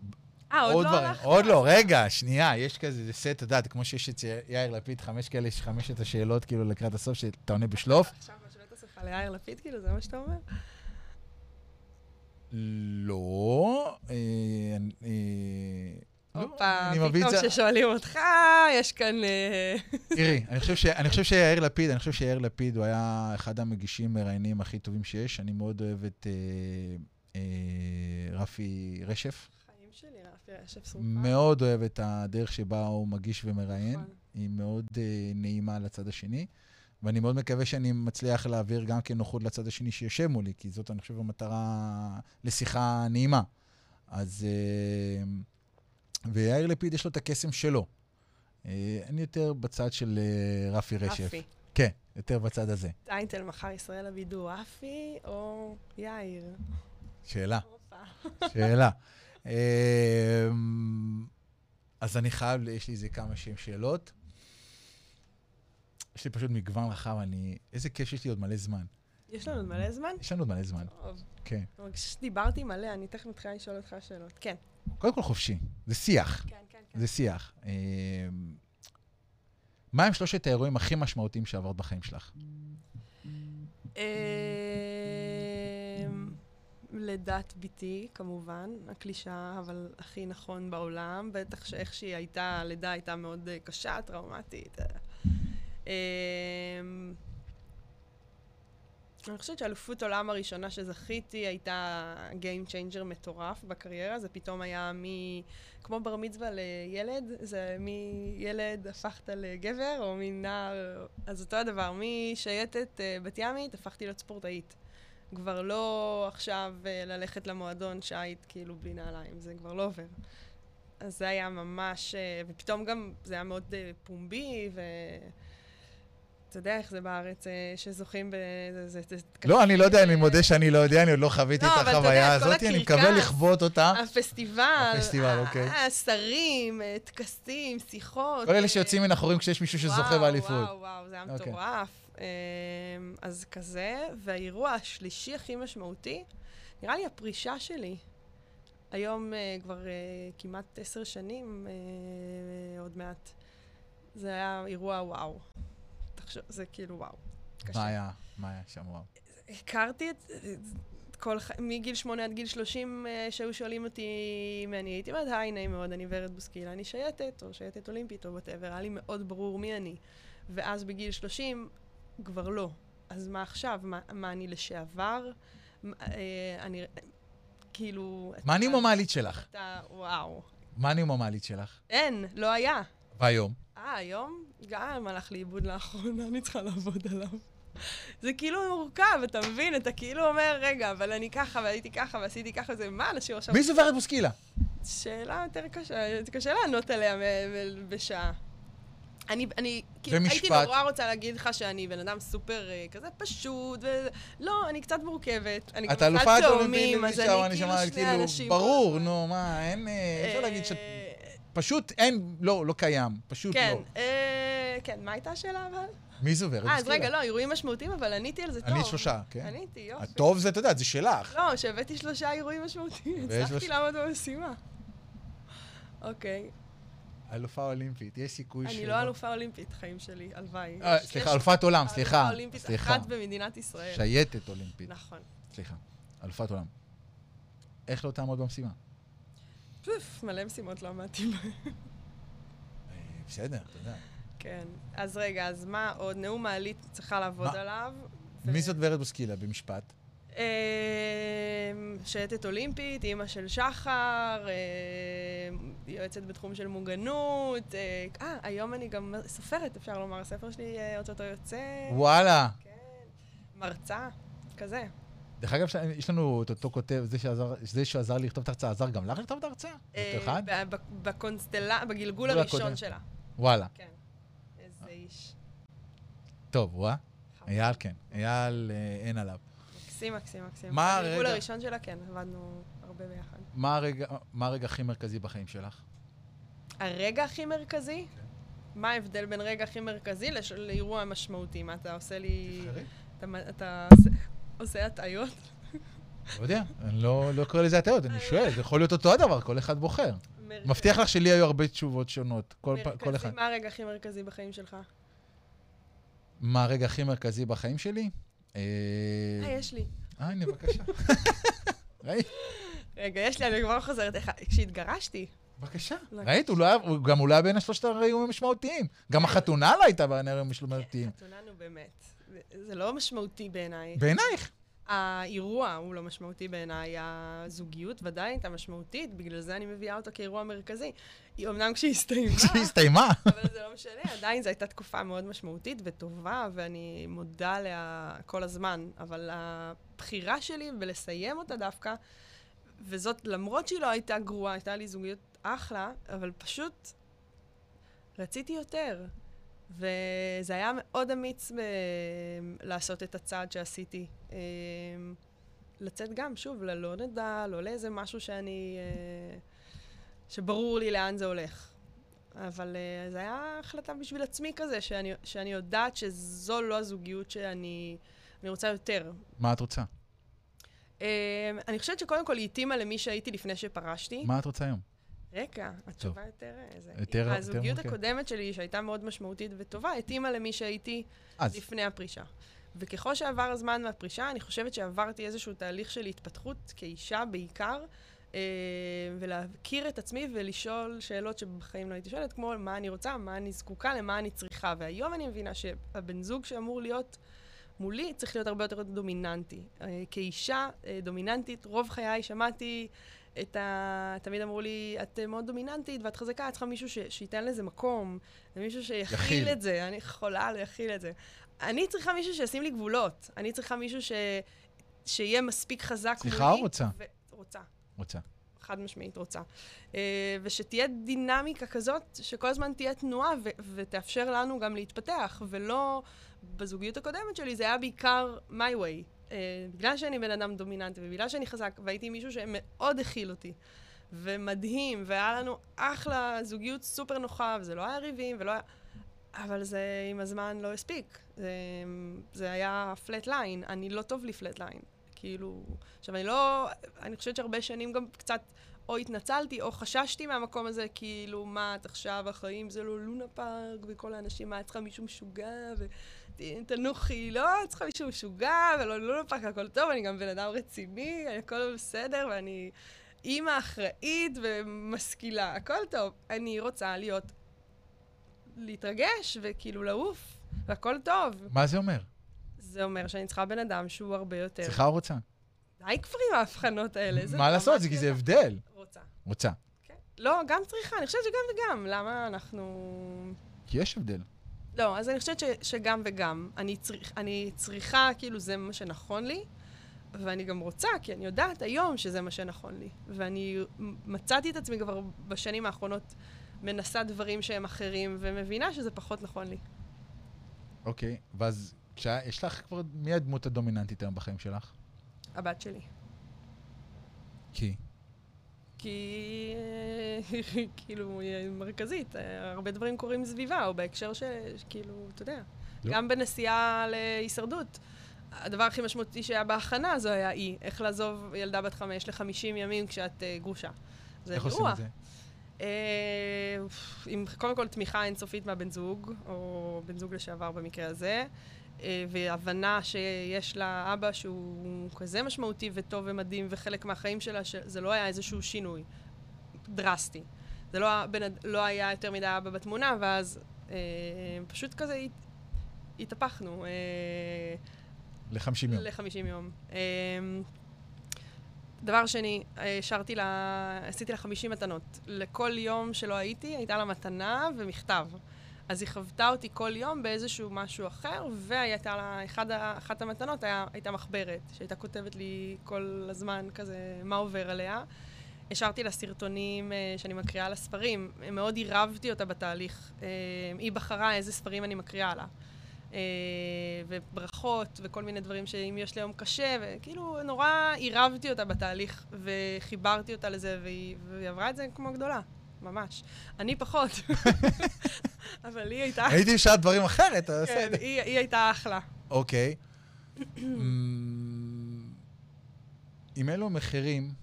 אה, עוד, עוד לא הלכת. עוד לא, רגע, שנייה, יש כזה, זה סט, אתה יודעת, כמו שיש את יאיר לפיד, חמש כאלה, חמש את השאלות, כאילו, לקראת הסוף, שאתה עונה בשלוף. עכשיו משאלות השאלה ליאיר לפיד, כאילו, זה מה שאתה אומר? לא. אה, אה, אופה, פתאום ששואלים אותך, יש כאן... תראי, אני חושב שיאיר לפיד, אני חושב שיאיר לפיד הוא היה אחד המגישים מראיינים הכי טובים שיש. אני מאוד אוהב את רפי רשף. חיים שלי, רפי רשף סרופה. מאוד אוהב את הדרך שבה הוא מגיש ומראיין. היא מאוד נעימה לצד השני. ואני מאוד מקווה שאני מצליח להעביר גם כנוחות לצד השני שיושב מולי, כי זאת, אני חושב, המטרה לשיחה נעימה. אז... ויאיר לפיד יש לו את הקסם שלו. אני יותר בצד של רפי רשף. רפי. כן, יותר בצד הזה. איינטל מחר ישראל הבידור, רפי או יאיר? שאלה. שאלה. אז אני חייב, יש לי איזה כמה שם שאלות. יש לי פשוט מגוון רחב, אני... איזה קש, יש לי עוד מלא זמן. יש לנו עוד מלא זמן? יש לנו עוד מלא זמן. כן. אבל כשדיברתי מלא, אני תכף מתחילה לשאול אותך שאלות. כן. קודם כל חופשי. זה שיח. כן, כן, כן. זה שיח. מה הם שלושת האירועים הכי משמעותיים שעברת בחיים שלך? לידת ביתי, כמובן. הקלישה, אבל הכי נכון בעולם. בטח שאיך שהיא הייתה, הלידה הייתה מאוד קשה, טראומטית. אני חושבת שאלופות עולם הראשונה שזכיתי הייתה Game Changer מטורף בקריירה. זה פתאום היה כמו בר מצווה לילד, זה מילד הפכת לגבר או מנער. אז אותו הדבר, משייטת בת ימית הפכתי להיות ספורטאית. כבר לא עכשיו ללכת למועדון שייט כאילו בלי נעליים, זה כבר לא עובר. אז זה היה ממש, ופתאום גם זה היה מאוד פומבי ו... אתה יודע איך זה בארץ, שזוכים בזה... לא, אני לא יודע, אני מודה שאני לא יודע, אני עוד לא חוויתי את החוויה הזאת, אני מקווה לכבות אותה. הפסטיבל, השרים, טקסים, שיחות. כל אלה שיוצאים מן החורים כשיש מישהו שזוכה באליפות. וואו, וואו, זה היה מטורף. אז כזה, והאירוע השלישי הכי משמעותי, נראה לי הפרישה שלי. היום כבר כמעט עשר שנים, עוד מעט. זה היה אירוע וואו. זה כאילו וואו, קשה. מה היה? מה היה שם וואו? הכרתי את כל חיים, מגיל שמונה עד גיל שלושים שהיו שואלים אותי מי אני, הייתי אומרת, היי, נעים מאוד, אני ורד בוסקילה, אני שייטת, או שייטת אולימפית, או whatever, היה לי מאוד ברור מי אני. ואז בגיל שלושים, כבר לא. אז מה עכשיו? מה, מה אני לשעבר? אני, כאילו... מה אני מומלית שלך? אתה, וואו. מה אני מומלית שלך? אין, לא היה. והיום? אה, היום גם הלך לאיבוד לאחרונה, אני צריכה לעבוד עליו. זה כאילו מורכב, אתה מבין? אתה כאילו אומר, רגע, אבל אני ככה, והייתי ככה, ועשיתי ככה, זה מה לשיר עכשיו? מי זו ורד בוסקילה? שאלה יותר קשה, קשה לענות עליה בשעה. אני, אני, כאילו, הייתי נורא רוצה להגיד לך שאני בן אדם סופר כזה פשוט, ולא, אני קצת מורכבת, אני גם קצת תאומים, אז אני כאילו שני אנשים. ברור, נו, מה, אין, אפשר להגיד ש... פשוט אין, לא, לא קיים, פשוט לא. כן, כן, מה הייתה השאלה אבל? מי זו ורד בוסקילה? אז רגע, לא, אירועים משמעותיים, אבל עניתי על זה טוב. ענית שלושה, כן? עניתי, יופי. הטוב זה, אתה יודע, זה שלך. לא, שהבאתי שלושה אירועים משמעותיים, הצלחתי לעמוד במשימה. אוקיי. אלופה אולימפית, יש סיכוי ש... אני לא אלופה אולימפית, חיים שלי, הלוואי. סליחה, אלופת עולם, סליחה. אלופה אולימפית אחת במדינת ישראל. שייטת אולימפית. נכון. סליחה, אלופת עולם. איך לא תעמוד במשימה? פוף, מלא משימות לא עמדתי בהם. בסדר, אתה יודע. כן. אז רגע, אז מה עוד? נאום מעלית צריכה לעבוד עליו. מי זאת ורד בוסקילה במשפט? שייטת אולימפית, אימא של שחר, יועצת בתחום של מוגנות. אה, היום אני גם סופרת, אפשר לומר, הספר שלי אותו יוצא. וואלה. כן. מרצה, כזה. דרך אגב, יש לנו את אותו כותב, זה שעזר לי לכתוב את הרצאה, עזר גם לך לכתוב את הרצאה? אותו אחד? בקונסטלה, בגלגול הראשון שלה. וואלה. כן. איזה איש. טוב, וואה. אייל כן. אייל אין עליו. מקסים, מקסים, מקסים. מה הרגע? בגלגול הראשון שלה, כן. עבדנו הרבה ביחד. מה הרגע הכי מרכזי בחיים שלך? הרגע הכי מרכזי? מה ההבדל בין רגע הכי מרכזי לאירוע משמעותי? מה אתה עושה לי... תבחרי. אתה... עושה הטעיות? לא יודע, אני לא קורא לזה הטעיות, אני שואל, זה יכול להיות אותו הדבר, כל אחד בוחר. מבטיח לך שלי היו הרבה תשובות שונות, כל אחד. מה הרגע הכי מרכזי בחיים שלך? מה הרגע הכי מרכזי בחיים שלי? אה, יש לי. אה, הנה, בבקשה. ראית? רגע, יש לי, אני כבר חוזרת, כשהתגרשתי. בבקשה. ראית? גם אולי בין השלושת הרגעים משמעותיים. גם החתונה לא הייתה בין הרגעים משמעותיים. חתונה נו באמת. זה לא משמעותי בעיניי. בעינייך? האירוע הוא לא משמעותי בעיניי, הזוגיות ודאי הייתה משמעותית, בגלל זה אני מביאה אותה כאירוע מרכזי. היא אמנם כשהיא הסתיימה, כשהיא הסתיימה. אבל זה לא משנה, עדיין זו הייתה תקופה מאוד משמעותית וטובה, ואני מודה עליה כל הזמן, אבל הבחירה שלי בלסיים אותה דווקא, וזאת למרות שהיא לא הייתה גרועה, הייתה לי זוגיות אחלה, אבל פשוט רציתי יותר. וזה היה מאוד אמיץ ב- לעשות את הצעד שעשיתי. אה, לצאת גם, שוב, ללא נדע, לא לאיזה משהו שאני, אה, שברור לי לאן זה הולך. אבל אה, זה היה החלטה בשביל עצמי כזה, שאני, שאני יודעת שזו לא הזוגיות שאני אני רוצה יותר. מה את רוצה? אה, אני חושבת שקודם כל היא התאימה למי שהייתי לפני שפרשתי. מה את רוצה היום? רקע, התשובה יותר איזה. יותר, הזוגיות יותר הקודמת שלי, שהייתה מאוד משמעותית וטובה, התאימה למי שהייתי אז. לפני הפרישה. וככל שעבר הזמן מהפרישה, אני חושבת שעברתי איזשהו תהליך של התפתחות כאישה בעיקר, אה, ולהכיר את עצמי ולשאול שאלות שבחיים לא הייתי שואלת, כמו מה אני רוצה, מה אני זקוקה, למה אני צריכה. והיום אני מבינה שהבן זוג שאמור להיות מולי צריך להיות הרבה יותר דומיננטי. אה, כאישה אה, דומיננטית, רוב חיי שמעתי ה... תמיד אמרו לי, את מאוד דומיננטית ואת חזקה, את צריכה מישהו ש... שייתן לזה מקום, מישהו שיחיל את זה, אני חולה להכיל את זה. אני צריכה מישהו שישים לי גבולות, אני צריכה מישהו ש... שיהיה מספיק חזק. צריכה או רוצה? ו... רוצה. רוצה. חד משמעית רוצה. ושתהיה דינמיקה כזאת, שכל הזמן תהיה תנועה ו... ותאפשר לנו גם להתפתח, ולא בזוגיות הקודמת שלי, זה היה בעיקר my way. Uh, בגלל שאני בן אדם דומיננטי, ובגלל שאני חזק, והייתי מישהו שמאוד הכיל אותי, ומדהים, והיה לנו אחלה זוגיות סופר נוחה, וזה לא היה ריבים, ולא היה... אבל זה עם הזמן לא הספיק. זה, זה היה פלט ליין, אני לא טוב לי פלט ליין. כאילו... עכשיו, אני לא... אני חושבת שהרבה שנים גם קצת או התנצלתי, או חששתי מהמקום הזה, כאילו, מה את עכשיו, החיים זה לא לונה פארק, וכל האנשים, מה את צריכה מישהו משוגע, ו... תנוחי, לא, צריכה מישהו משוגע, ולא, לא נפק, הכל טוב, אני גם בן אדם רציני, הכל בסדר, ואני אימא אחראית ומשכילה, הכל טוב. אני רוצה להיות, להתרגש וכאילו לעוף, והכל טוב. מה זה אומר? זה אומר שאני צריכה בן אדם שהוא הרבה יותר. צריכה או רוצה? די כבר עם ההבחנות האלה. מה לעשות? זה כי זה הבדל. רוצה. רוצה. כן. לא, גם צריכה, אני חושבת שגם וגם. למה אנחנו... כי יש הבדל. לא, אז אני חושבת ש, שגם וגם. אני, צריך, אני צריכה, כאילו, זה מה שנכון לי, ואני גם רוצה, כי אני יודעת היום שזה מה שנכון לי. ואני מצאתי את עצמי כבר בשנים האחרונות מנסה דברים שהם אחרים, ומבינה שזה פחות נכון לי. אוקיי, okay, ואז יש לך כבר, מי הדמות הדומיננטית היום בחיים שלך? הבת שלי. כי? כי כאילו היא מרכזית, הרבה דברים קורים סביבה, או בהקשר שכאילו, אתה יודע, גם בנסיעה להישרדות. הדבר הכי משמעותי שהיה בהכנה זו היה אי, איך לעזוב ילדה בת חמש לחמישים ימים כשאת גרושה. איך עושים את זה? עם קודם כל תמיכה אינסופית מהבן זוג, או בן זוג לשעבר במקרה הזה, והבנה שיש לה אבא שהוא כזה משמעותי וטוב ומדהים, וחלק מהחיים שלה, שזה לא היה איזשהו שינוי דרסטי. זה לא, לא היה יותר מדי אבא בתמונה, ואז אה, פשוט כזה התהפכנו. אה, לחמישים יום. לחמישים יום. אה, דבר שני, שרתי לה, עשיתי לה חמישים מתנות. לכל יום שלא הייתי, הייתה לה מתנה ומכתב. אז היא חוותה אותי כל יום באיזשהו משהו אחר, והייתה לה, אחד, אחת המתנות היה, הייתה מחברת, שהייתה כותבת לי כל הזמן כזה מה עובר עליה. השארתי לה סרטונים שאני מקריאה לה ספרים, מאוד עירבתי אותה בתהליך. היא בחרה איזה ספרים אני מקריאה לה. וברכות וכל מיני דברים שאם יש לה יום קשה, וכאילו נורא עירבתי אותה בתהליך, וחיברתי אותה לזה, והיא, והיא עברה את זה כמו גדולה. ממש. אני פחות. אבל היא הייתה... הייתי בשעת דברים אחרת. כן, היא הייתה אחלה. אוקיי. עם אלו מחירים,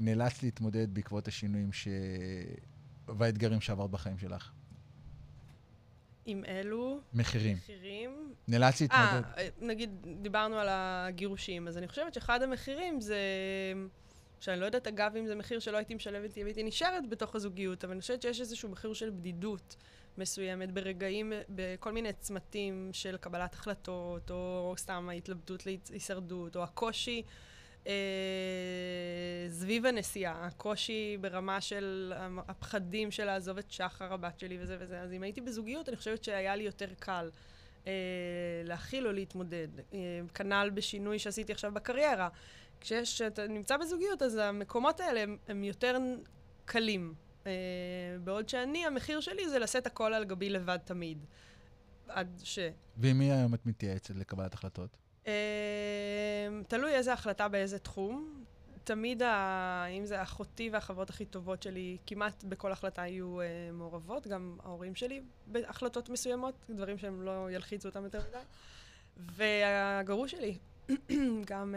נאלץ להתמודד בעקבות השינויים והאתגרים שעברת בחיים שלך. עם אלו... מחירים. מחירים. נאלץ להתמודד. נגיד, דיברנו על הגירושים, אז אני חושבת שאחד המחירים זה... שאני לא יודעת, אגב, אם זה מחיר שלא הייתי משלבת, הייתי נשארת בתוך הזוגיות, אבל אני חושבת שיש איזשהו מחיר של בדידות, מסוימת, ברגעים, בכל מיני צמתים של קבלת החלטות, או סתם ההתלבטות להישרדות, או הקושי סביב הנסיעה, הקושי ברמה של הפחדים של לעזוב את שחר הבת שלי וזה וזה. אז אם הייתי בזוגיות, אני חושבת שהיה לי יותר קל להכיל או להתמודד. כנ"ל בשינוי שעשיתי עכשיו בקריירה. כשאתה נמצא בזוגיות, אז המקומות האלה הם יותר קלים. בעוד שאני, המחיר שלי זה לשאת הכל על גבי לבד תמיד. עד ש... ועם מי היום את מתייעצת לקבלת החלטות? תלוי איזה החלטה באיזה תחום. תמיד, אם זה אחותי והחברות הכי טובות שלי, כמעט בכל החלטה היו מעורבות, גם ההורים שלי בהחלטות מסוימות, דברים שהם לא ילחיצו אותם יותר מדי. והגרוש שלי, גם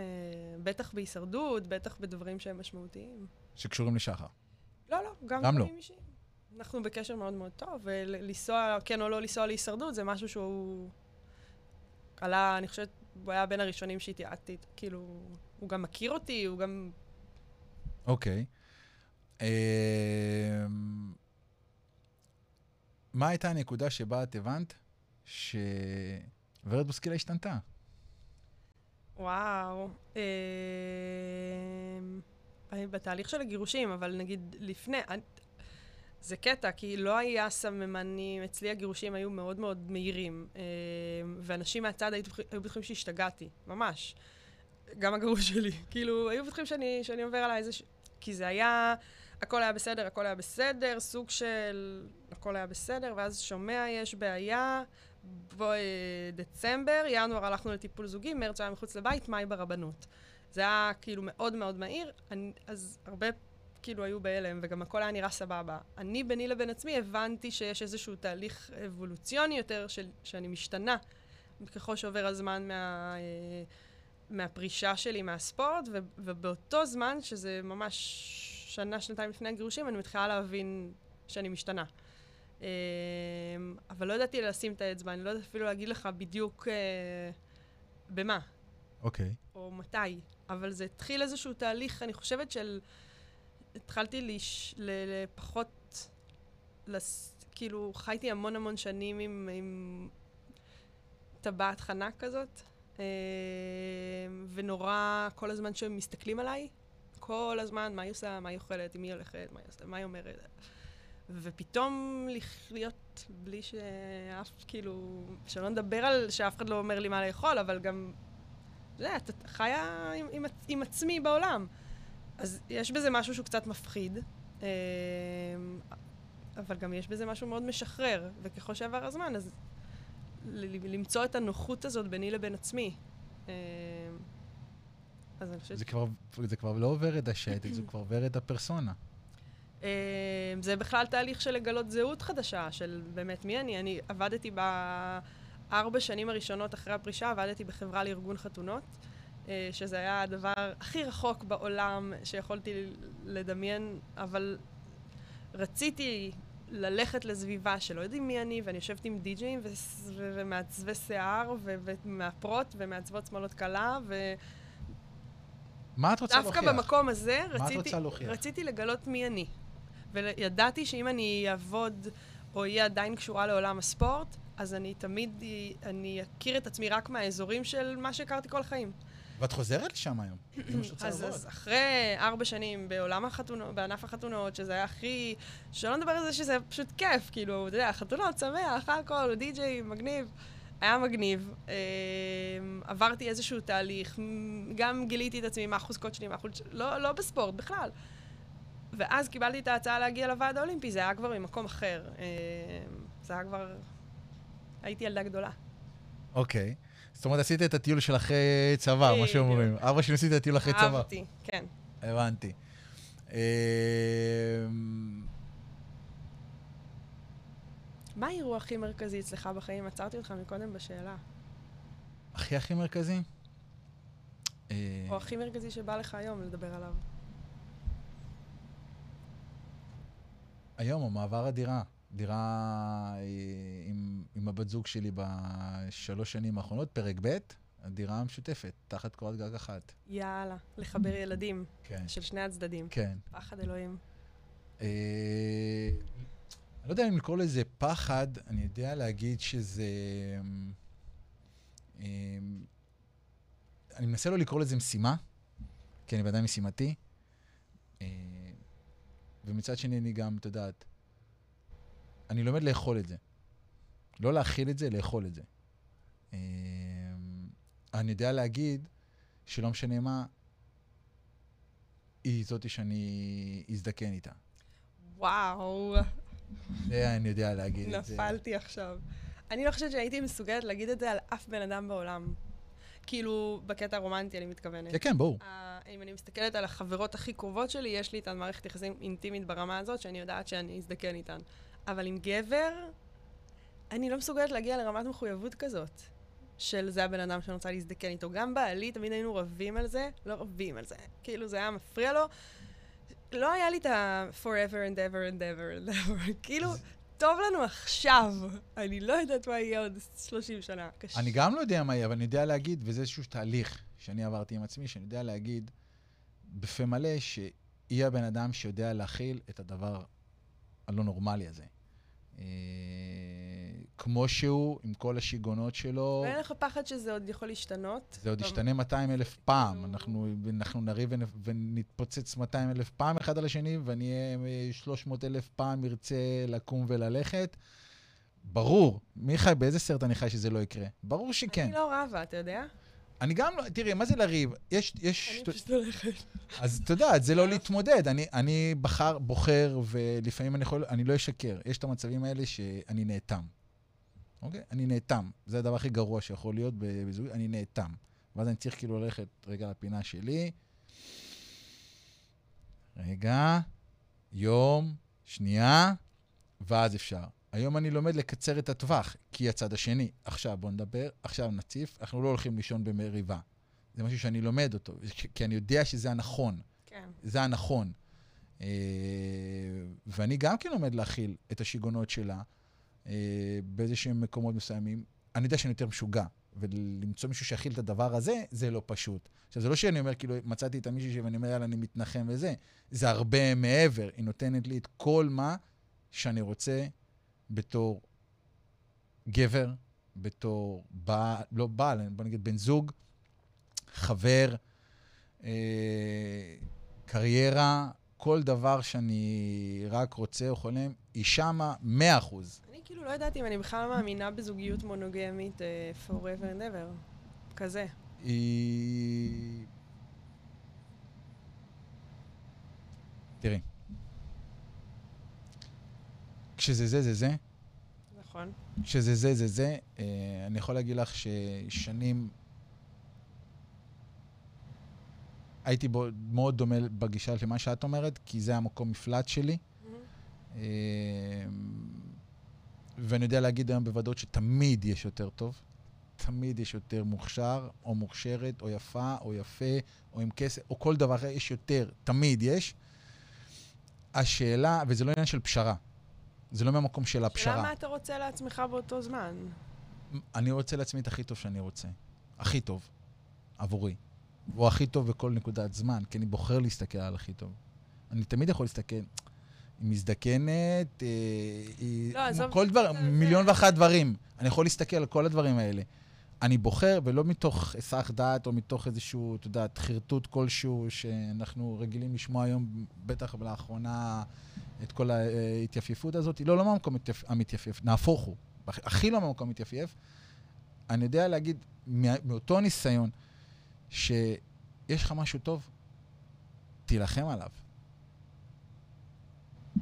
בטח בהישרדות, בטח בדברים שהם משמעותיים. שקשורים לשחר. לא, לא, גם, גם לא. אישיים. אנחנו בקשר מאוד מאוד טוב, ולנסוע, כן או לא לנסוע להישרדות, זה משהו שהוא עלה, אני חושבת, הוא היה בין הראשונים שהתייעדתי, כאילו, הוא גם מכיר אותי, הוא גם... אוקיי. מה הייתה הנקודה שבה את הבנת שוורד בוסקילה השתנתה? וואו. בתהליך של הגירושים, אבל נגיד לפני... זה קטע, כי לא היה סממנים, אצלי הגירושים היו מאוד מאוד מהירים, ואנשים מהצד היו בטוחים שהשתגעתי, ממש. גם הגירוש שלי, כאילו, היו בטוחים שאני, שאני עובר עליי איזה... כי זה היה, הכל היה בסדר, הכל היה בסדר, סוג של... הכל היה בסדר, ואז שומע, יש בעיה, בדצמבר, ינואר הלכנו לטיפול זוגי, מרץ היה מחוץ לבית, מאי ברבנות. זה היה כאילו מאוד מאוד מהיר, אני, אז הרבה... כאילו היו בהלם, וגם הכל היה נראה סבבה. אני ביני לבין עצמי הבנתי שיש איזשהו תהליך אבולוציוני יותר, של, שאני משתנה ככל שעובר הזמן מה, מהפרישה שלי מהספורט, ו, ובאותו זמן, שזה ממש שנה, שנתיים לפני הגירושים, אני מתחילה להבין שאני משתנה. אבל לא ידעתי לשים את האצבע, אני לא יודעת אפילו להגיד לך בדיוק במה. אוקיי. או מתי. אבל זה התחיל איזשהו תהליך, אני חושבת של... התחלתי ליש, ל, לפחות, לס, כאילו, חייתי המון המון שנים עם, עם טבעת חנה כזאת, אה, ונורא כל הזמן שהם מסתכלים עליי, כל הזמן, מה היא עושה, מה היא אוכלת, עם מי הולכת, מה היא עושה, מה היא אומרת. ופתאום לחיות בלי שאף, כאילו, שלא נדבר על שאף אחד לא אומר לי מה לאכול, אבל גם, זה, את חיה עם, עם, עם עצמי בעולם. אז יש בזה משהו שהוא קצת מפחיד, אבל גם יש בזה משהו מאוד משחרר, וככל שעבר הזמן, אז למצוא את הנוחות הזאת ביני לבין עצמי. אז אני חושבת... זה כבר לא ורד השייטת, זה כבר ורד הפרסונה. זה בכלל תהליך של לגלות זהות חדשה, של באמת מי אני. אני עבדתי בארבע שנים הראשונות אחרי הפרישה, עבדתי בחברה לארגון חתונות, שזה היה הדבר הכי רחוק בעולם שיכולתי לדמיין, אבל רציתי ללכת לסביבה שלא יודעים מי אני, ואני יושבת עם די-ג'יים ומעצבי שיער ומאפרות ומעצבות שמאלות קלה, ו... מה את רוצה להוכיח? דווקא במקום הזה רציתי לגלות מי אני, וידעתי שאם אני אעבוד או אהיה עדיין קשורה לעולם הספורט, אז אני תמיד אכיר את עצמי רק מהאזורים של מה שהכרתי כל החיים. ואת חוזרת לשם היום, זה מה שרוצה לעבוד. אז אחרי ארבע שנים בעולם החתונות, בענף החתונות, שזה היה הכי... שלא נדבר על זה שזה פשוט כיף, כאילו, אתה יודע, חתונות, שמח, הכל, די-ג'יי, מגניב. היה מגניב. עברתי איזשהו תהליך, גם גיליתי את עצמי מה החוזקות שלי, מה החולשות שלי, לא בספורט בכלל. ואז קיבלתי את ההצעה להגיע לוועד האולימפי, זה היה כבר ממקום אחר. זה היה כבר... הייתי ילדה גדולה. אוקיי. זאת אומרת, עשית את הטיול של אחרי צבא, מה שאומרים. אבא שלי עשית את הטיול אחרי צבא. אהבתי, כן. הבנתי. מה האירוע הכי מרכזי אצלך בחיים? עצרתי אותך מקודם בשאלה. הכי הכי מרכזי? או הכי מרכזי שבא לך היום לדבר עליו. היום, המעבר הדירה. דירה עם, עם הבת זוג שלי בשלוש שנים האחרונות, פרק ב', הדירה המשותפת, תחת קורת גג אחת. יאללה, לחבר ילדים כן. של שני הצדדים. כן. פחד אלוהים. אה, אני לא יודע אם לקרוא לזה פחד, אני יודע להגיד שזה... אני מנסה לא לקרוא לזה משימה, כי אני בדיוק משימתי, ומצד שני אני גם, את יודעת, אני לומד לאכול את זה. לא להכיל את זה, לאכול את זה. אני יודע להגיד שלא משנה מה, היא זאתי שאני אזדקן איתה. וואו. זה אני יודע להגיד את זה. נפלתי עכשיו. אני לא חושבת שהייתי מסוגלת להגיד את זה על אף בן אדם בעולם. כאילו, בקטע הרומנטי אני מתכוונת. כן, כן, ברור. אם אני מסתכלת על החברות הכי קרובות שלי, יש לי איתן מערכת יחסים אינטימית ברמה הזאת, שאני יודעת שאני אזדקן איתן. אבל עם גבר, אני לא מסוגלת להגיע לרמת מחויבות כזאת. של זה הבן אדם שאני רוצה להזדקן איתו. גם בעלי, תמיד היינו רבים על זה, לא רבים על זה. כאילו, זה היה מפריע לו. לא היה לי את ה-forever and ever and ever and ever. כאילו, טוב לנו עכשיו. אני לא יודעת מה יהיה עוד שלושים שנה. אני גם לא יודע מה יהיה, אבל אני יודע להגיד, וזה איזשהו תהליך שאני עברתי עם עצמי, שאני יודע להגיד בפה מלא, שהיא הבן אדם שיודע להכיל את הדבר הלא נורמלי הזה. כמו שהוא, עם כל השיגונות שלו. ואין לך פחד שזה עוד יכול להשתנות? זה עוד ישתנה מאתיים אלף פעם. אנחנו נריב ונתפוצץ מאתיים אלף פעם אחד על השני, ואני אהיה שלוש מאות אלף פעם ירצה לקום וללכת. ברור. מי חי באיזה סרט אני חי שזה לא יקרה? ברור שכן. אני לא רבה, אתה יודע? אני גם לא... תראי, מה זה לריב? יש... אני פשוט הולכת. אז אתה יודעת, זה לא להתמודד. אני בוחר, ולפעמים אני יכול... אני לא אשקר. יש את המצבים האלה שאני נאטם. אוקיי? אני נאטם. זה הדבר הכי גרוע שיכול להיות בזוגיות, אני נאטם. ואז אני צריך כאילו ללכת רגע לפינה שלי. רגע, יום, שנייה, ואז אפשר. היום אני לומד לקצר את הטווח, כי הצד השני, עכשיו בוא נדבר, עכשיו נציף, אנחנו לא הולכים לישון במריבה. זה משהו שאני לומד אותו, כי אני יודע שזה הנכון. כן. זה הנכון. ואני גם כן לומד להכיל את השיגונות שלה, באיזשהם מקומות מסוימים. אני יודע שאני יותר משוגע, ולמצוא מישהו שיכיל את הדבר הזה, זה לא פשוט. עכשיו, זה לא שאני אומר, כאילו, מצאתי את המישהו ואני אומר, יאללה, אני מתנחם וזה. זה הרבה מעבר. היא נותנת לי את כל מה שאני רוצה בתור גבר, בתור בעל, לא בעל, בוא נגיד בן זוג, חבר, אה, קריירה, כל דבר שאני רק רוצה או חולם, היא שמה מאה אחוז. אני כאילו לא יודעת אם אני בכלל מאמינה בזוגיות מונוגמית אה, forever and ever, כזה. היא... תראי. כשזה זה זה זה, נכון. כשזה זה זה זה, אני יכול להגיד לך ששנים הייתי מאוד דומה בגישה למה שאת אומרת, כי זה המקום מפלט שלי. ואני יודע להגיד היום בוודאות שתמיד יש יותר טוב, תמיד יש יותר מוכשר, או מוכשרת, או יפה, או יפה, או עם כסף, או כל דבר אחר יש יותר, תמיד יש. השאלה, וזה לא עניין של פשרה, זה לא מהמקום של הפשרה. שאלה מה אתה רוצה לעצמך באותו זמן? אני רוצה לעצמי את הכי טוב שאני רוצה. הכי טוב, עבורי. הוא הכי טוב בכל נקודת זמן, כי אני בוחר להסתכל על הכי טוב. אני תמיד יכול להסתכל. היא מזדקנת, כל דבר, מיליון ואחת דברים. אני יכול להסתכל על כל הדברים האלה. אני בוחר, ולא מתוך סך דעת, או מתוך איזשהו, אתה יודע, חרטוט כלשהו, שאנחנו רגילים לשמוע היום, בטח לאחרונה, את כל ההתייפיפות הזאת. לא, לא מהמקום המתייפיף, נהפוך הוא. הכי לא מהמקום מתייפיף. אני יודע להגיד, מאותו ניסיון, שיש לך משהו טוב, תילחם עליו.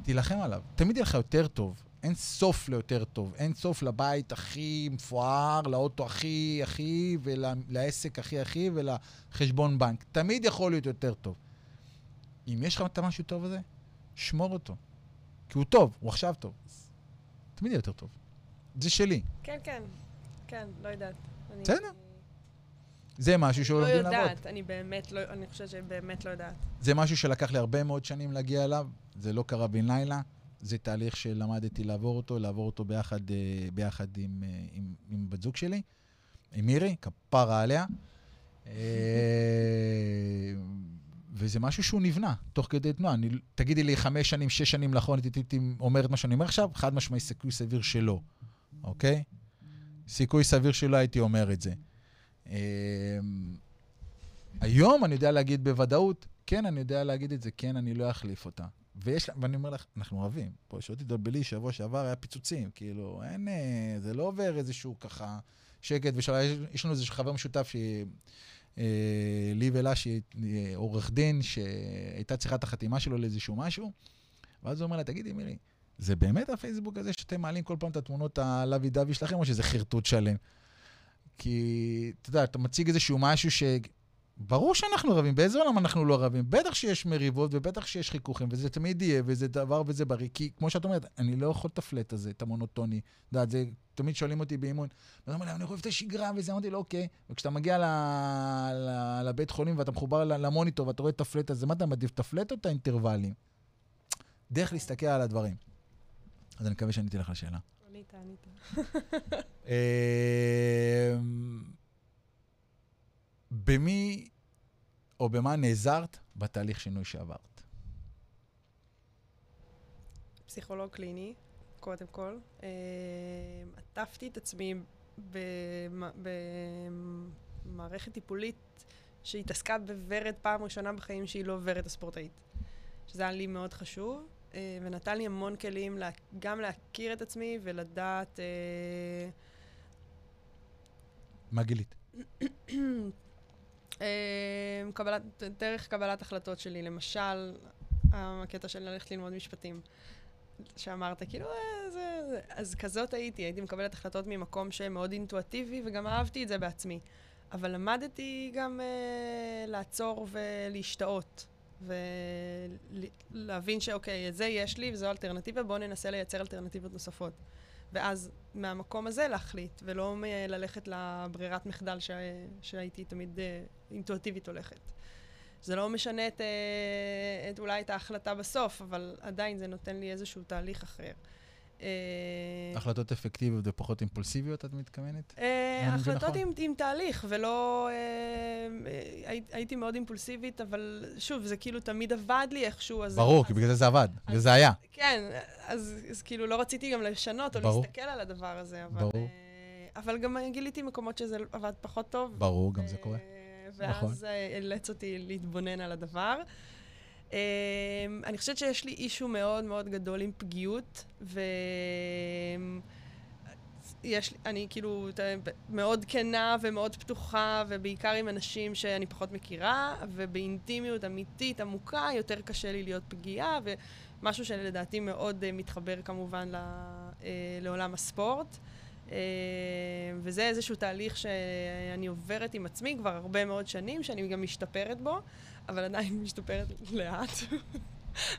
תילחם עליו. תמיד יהיה לך יותר טוב. אין סוף ליותר טוב, אין סוף לבית הכי מפואר, לאוטו הכי הכי, ולעסק הכי הכי, ולחשבון בנק. תמיד יכול להיות יותר טוב. אם יש לך משהו טוב הזה, שמור אותו. כי הוא טוב, הוא עכשיו טוב. תמיד יהיה יותר טוב. זה שלי. כן, כן. כן, לא יודעת. בסדר. זה משהו שלומדים לעבוד. לא יודעת, אני באמת לא, אני חושבת שבאמת לא יודעת. זה משהו שלקח לי הרבה מאוד שנים להגיע אליו, זה לא קרה בין לילה. זה תהליך שלמדתי לעבור אותו, לעבור אותו ביחד, ביחד עם, עם, עם בת זוג שלי, עם מירי, כפרה עליה. וזה משהו שהוא נבנה, תוך כדי תנועה. אני, תגידי לי, חמש שנים, שש שנים לאחרונה, הייתי אומרת מה שאני אומר עכשיו, חד משמעי סיכוי סביר שלא, אוקיי? סיכוי סביר שלא הייתי אומר את זה. היום אני יודע להגיד בוודאות, כן, אני יודע להגיד את זה, כן, אני לא אחליף אותה. ויש, ואני אומר לך, אנחנו רבים. פה, שאותי דולבלי, שבוע שעבר היה פיצוצים, כאילו, אין, זה לא עובר איזשהו ככה שקט, ויש לנו איזשהו חבר משותף ש... לי ולה שעורך דין שהייתה צריכה את החתימה שלו לאיזשהו משהו, ואז הוא אומר לה, תגידי מירי, זה באמת הפייסבוק הזה שאתם מעלים כל פעם את התמונות הלוי דווי שלכם, או שזה חרטוט שלם? כי, אתה יודע, אתה מציג איזשהו משהו ש... ברור שאנחנו רבים, באיזה עולם אנחנו לא רבים, בטח שיש מריבות ובטח שיש חיכוכים, וזה תמיד יהיה, וזה דבר וזה בריא, כי כמו שאת אומרת, אני לא יכול את הפלט הזה, את המונוטוני, דעת, זה תמיד שואלים אותי באימון, ואני אומר, אני חושב את השגרה, וזה אמרתי לו, אוקיי, וכשאתה מגיע לבית חולים ואתה מחובר למוניטור, ואתה רואה את הפלט הזה, מה אתה מעדיף, את הפלט או את האינטרוולים? דרך להסתכל על הדברים. אז אני מקווה שעניתי לך לשאלה. עניתה, עניתה. במי או במה נעזרת בתהליך שינוי שעברת? פסיכולוג קליני, קודם כל. עטפתי את עצמי במערכת טיפולית שהתעסקה בוורד פעם ראשונה בחיים שהיא לא ורד הספורטאית. שזה היה לי מאוד חשוב, ונתן לי המון כלים גם להכיר את עצמי ולדעת... מה גילית? קבלת, דרך קבלת החלטות שלי, למשל, הקטע של ללכת ללמוד משפטים, שאמרת, כאילו, אז כזאת הייתי, הייתי מקבלת החלטות ממקום שמאוד אינטואיטיבי, וגם אהבתי את זה בעצמי. אבל למדתי גם לעצור ולהשתאות, ולהבין שאוקיי, את זה יש לי, וזו אלטרנטיבה, בואו ננסה לייצר אלטרנטיבות נוספות. ואז מהמקום הזה להחליט, ולא ללכת לברירת מחדל ש... שהייתי תמיד אינטואיטיבית הולכת. זה לא משנה את, את אולי את ההחלטה בסוף, אבל עדיין זה נותן לי איזשהו תהליך אחר. החלטות אפקטיביות ופחות אימפולסיביות, את מתכוונת? החלטות עם תהליך, ולא... הייתי מאוד אימפולסיבית, אבל שוב, זה כאילו תמיד עבד לי איכשהו. ברור, כי בגלל זה עבד, וזה היה. כן, אז כאילו לא רציתי גם לשנות או להסתכל על הדבר הזה, אבל גם גיליתי מקומות שזה עבד פחות טוב. ברור, גם זה קורה. ואז אילץ אותי להתבונן על הדבר. Um, אני חושבת שיש לי אישו מאוד מאוד גדול עם פגיעות, ויש לי, אני כאילו מאוד כנה ומאוד פתוחה, ובעיקר עם אנשים שאני פחות מכירה, ובאינטימיות אמיתית עמוקה יותר קשה לי להיות פגיעה, ומשהו שלדעתי מאוד uh, מתחבר כמובן ל, uh, לעולם הספורט. Uh, וזה איזשהו תהליך שאני עוברת עם עצמי כבר הרבה מאוד שנים, שאני גם משתפרת בו, אבל עדיין משתפרת לאט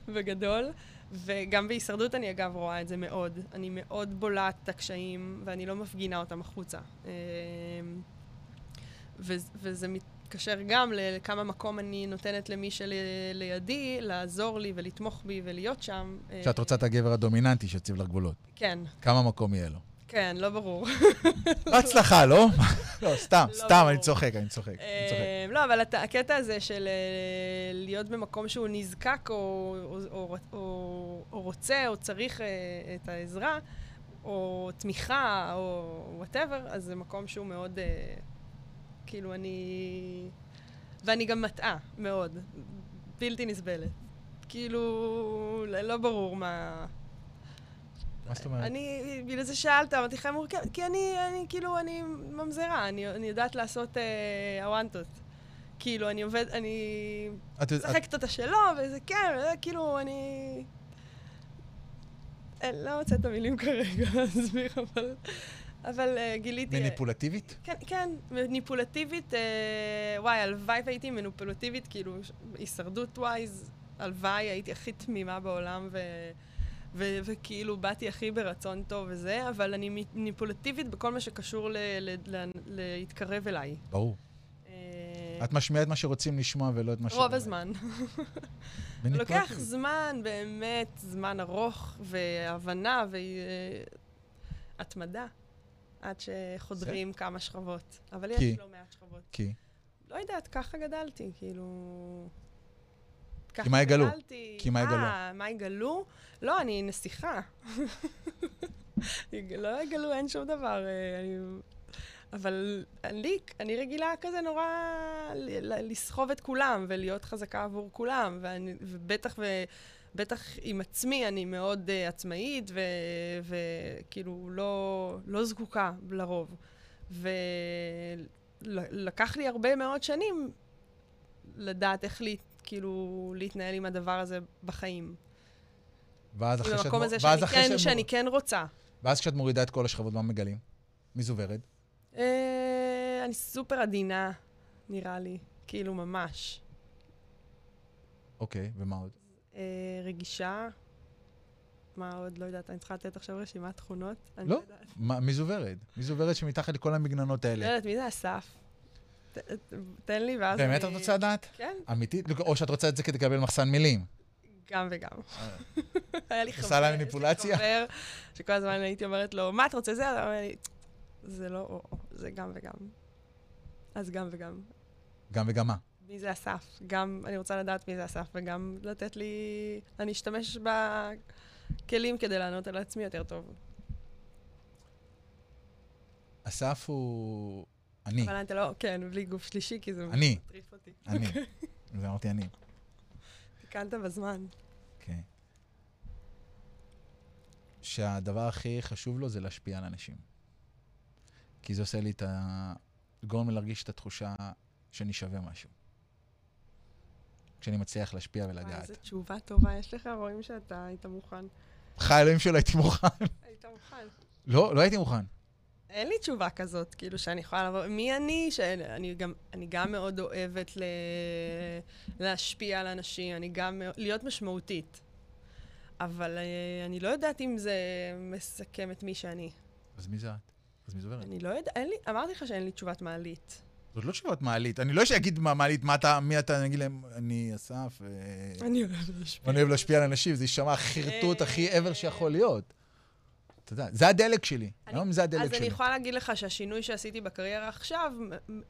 וגדול. וגם בהישרדות אני אגב רואה את זה מאוד. אני מאוד בולעת את הקשיים, ואני לא מפגינה אותם החוצה. Uh, ו- וזה מתקשר גם לכמה מקום אני נותנת למי שלידי, לעזור לי ולתמוך בי ולהיות שם. שאת רוצה את הגבר הדומיננטי שציב לך גבולות. כן. כמה מקום יהיה לו? כן, לא ברור. הצלחה, לא? לא, סתם, סתם, אני צוחק, אני צוחק. לא, אבל הקטע הזה של להיות במקום שהוא נזקק או רוצה או צריך את העזרה, או תמיכה, או whatever, אז זה מקום שהוא מאוד, כאילו, אני... ואני גם מטעה, מאוד. בלתי נסבלת. כאילו, לא ברור מה... מה זאת אומרת? אני, בגלל זה שאלת, אמרתי חיים מורכב, כי אני, אני, כאילו, אני ממזרה, אני, אני יודעת לעשות הוואנטות. כאילו, אני עובד, אני... שחקת אותה שלו, וזה כן, כאילו, אני... לא רוצה את המילים כרגע להסביר, אבל... אבל גיליתי... מניפולטיבית? כן, כן, מניפולטיבית, וואי, הלוואי והייתי מניפולטיבית, כאילו, הישרדות ווייז, הלוואי, הייתי הכי תמימה בעולם, ו... ו- וכאילו באתי הכי ברצון טוב וזה, אבל אני מניפולטיבית בכל מה שקשור ל- ל- ל- להתקרב אליי. ברור. את משמיעה את מה שרוצים לשמוע ולא את מה ש... רוב הזמן. לוקח זמן, באמת, זמן ארוך, והבנה והתמדה, עד שחודרים כמה שכבות. אבל יש לא מעט שכבות. כי? לא יודעת, ככה גדלתי, כאילו... כי מה יגלו? כי מה יגלו? אה, מה יגלו? לא, אני נסיכה. לא יגלו, אין שום דבר. אבל לי, אני רגילה כזה נורא לסחוב את כולם, ולהיות חזקה עבור כולם, ובטח בטח עם עצמי אני מאוד עצמאית, וכאילו לא זקוקה לרוב. ולקח לי הרבה מאוד שנים לדעת איך לי, כאילו, להתנהל עם הדבר הזה בחיים. ואז אחרי שאת... במקום הזה שאני כן רוצה. ואז כשאת מורידה את כל השכבות, מה מגלים? מי זו ורד? אני סופר עדינה, נראה לי. כאילו, ממש. אוקיי, ומה עוד? רגישה. מה עוד? לא יודעת, אני צריכה לתת עכשיו רשימת תכונות. לא? מי זו ורד? מי זו ורד שמתחת לכל המגננות האלה? לא יודעת, מי זה אסף? תן לי ואז... באמת את רוצה לדעת? כן. אמיתית? או שאת רוצה את זה כדי לקבל מחסן מילים? גם וגם. היה לי חבר, יש לי חבר, שכל הזמן הייתי אומרת לו, מה את רוצה זה? אז אמרתי לי, זה לא או, זה גם וגם. אז גם וגם. גם וגם מה? מי זה אסף? גם, אני רוצה לדעת מי זה אסף, וגם לתת לי... אני אשתמש בכלים כדי לענות על עצמי יותר טוב. אסף הוא... אני. אבל אתה לא, כן, בלי גוף שלישי, כי זה מטריף אותי. אני, זה אמרתי אני. תיקנת בזמן. כן. שהדבר הכי חשוב לו זה להשפיע על אנשים. כי זה עושה לי את ה... גורם להרגיש את התחושה שאני שווה משהו. כשאני מצליח להשפיע ולגעת. איזו תשובה טובה, יש לך, רואים שאתה היית מוכן. חי אלוהים שלא הייתי מוכן. היית מוכן. לא, לא הייתי מוכן. אין לי תשובה כזאת, כאילו, שאני יכולה לבוא, מי אני? שאני גם, אני גם מאוד אוהבת ל... להשפיע על אנשים, אני גם להיות משמעותית. אבל אני לא יודעת אם זה מסכם את מי שאני. אז מי זה את? אז מי זו ורד? אני לא יודעת, אין לי, אמרתי לך שאין לי תשובת מעלית. זאת לא תשובת מעלית, אני לא אגיד מה מעלית, מה אתה, מי אתה, אני אגיד להם, אני אסף, אני אוהב להשפיע. אני אוהב להשפיע על אנשים, זה יישמע החרטוט הכי עבר שיכול להיות. אתה יודע, זה הדלק שלי. היום זה הדלק שלי. אז אני יכולה להגיד לך שהשינוי שעשיתי בקריירה עכשיו,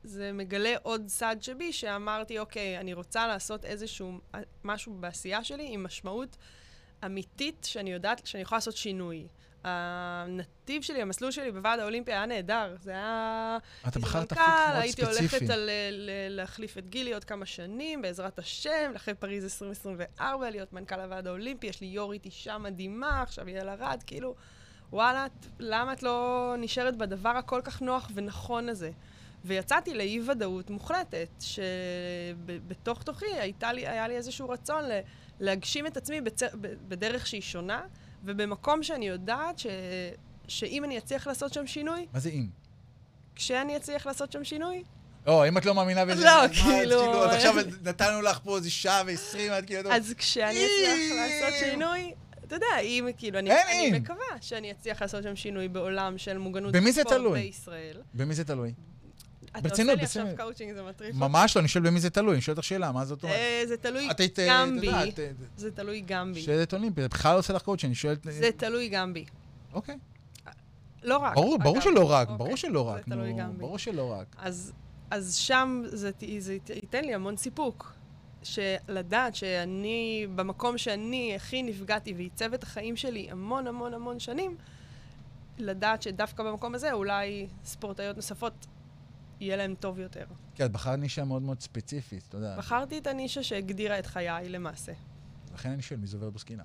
זה מגלה עוד צד שבי, שאמרתי, אוקיי, אני רוצה לעשות איזשהו משהו בעשייה שלי, עם משמעות אמיתית, שאני יודעת, שאני יכולה לעשות שינוי. הנתיב שלי, המסלול שלי בוועד האולימפי היה נהדר. זה היה... אתה בחרת אפילו מאוד ספציפי. הייתי הולכת להחליף את גילי עוד כמה שנים, בעזרת השם, אחרי פריז עשרים עשרים וארבע, להיות מנכ"ל הוועד האולימפי, יש לי יורית אישה מדהימה, עכשיו יהיה לה רד, כאילו... וואלה, למה את לא נשארת בדבר הכל כך נוח ונכון הזה? ויצאתי לאי ודאות מוחלטת, שבתוך תוכי היה לי איזשהו רצון להגשים את עצמי בדרך שהיא שונה, ובמקום שאני יודעת שאם אני אצליח לעשות שם שינוי... מה זה אם? כשאני אצליח לעשות שם שינוי? או, אם את לא מאמינה בזה... לא, כאילו... אז עכשיו נתנו לך פה איזה שעה ועשרים, את כאילו... אז כשאני אצליח לעשות שינוי... אתה יודע, אם, כאילו, אני, אני מקווה שאני אצליח לעשות שם שינוי בעולם של מוגנות ספורט בישראל. במי זה תלוי? אתה עושה לי עכשיו קאוצ'ינג, זה מטריף. ממש לא, אני שואל במי זה תלוי, אני שואל אותך שאלה, מה זאת אומרת? זה תלוי גם בי. זה תלוי גם בי. שאלת אולימפי, זה בכלל עושה לך קאוצ'ינג, אני שואלת... זה תלוי גם בי. אוקיי. לא רק. ברור שלא רק, ברור שלא רק. זה תלוי גם בי. ברור שלא רק. אז שם זה ייתן לי המון סיפוק. שלדעת שאני, במקום שאני הכי נפגעתי ועיצב את החיים שלי המון המון המון שנים, לדעת שדווקא במקום הזה אולי ספורטאיות נוספות יהיה להן טוב יותר. כי את בחרת נישה מאוד מאוד ספציפית, אתה יודע. בחרתי את הנישה שהגדירה את חיי למעשה. לכן אני שואל, מי זו ורד בוסקילה?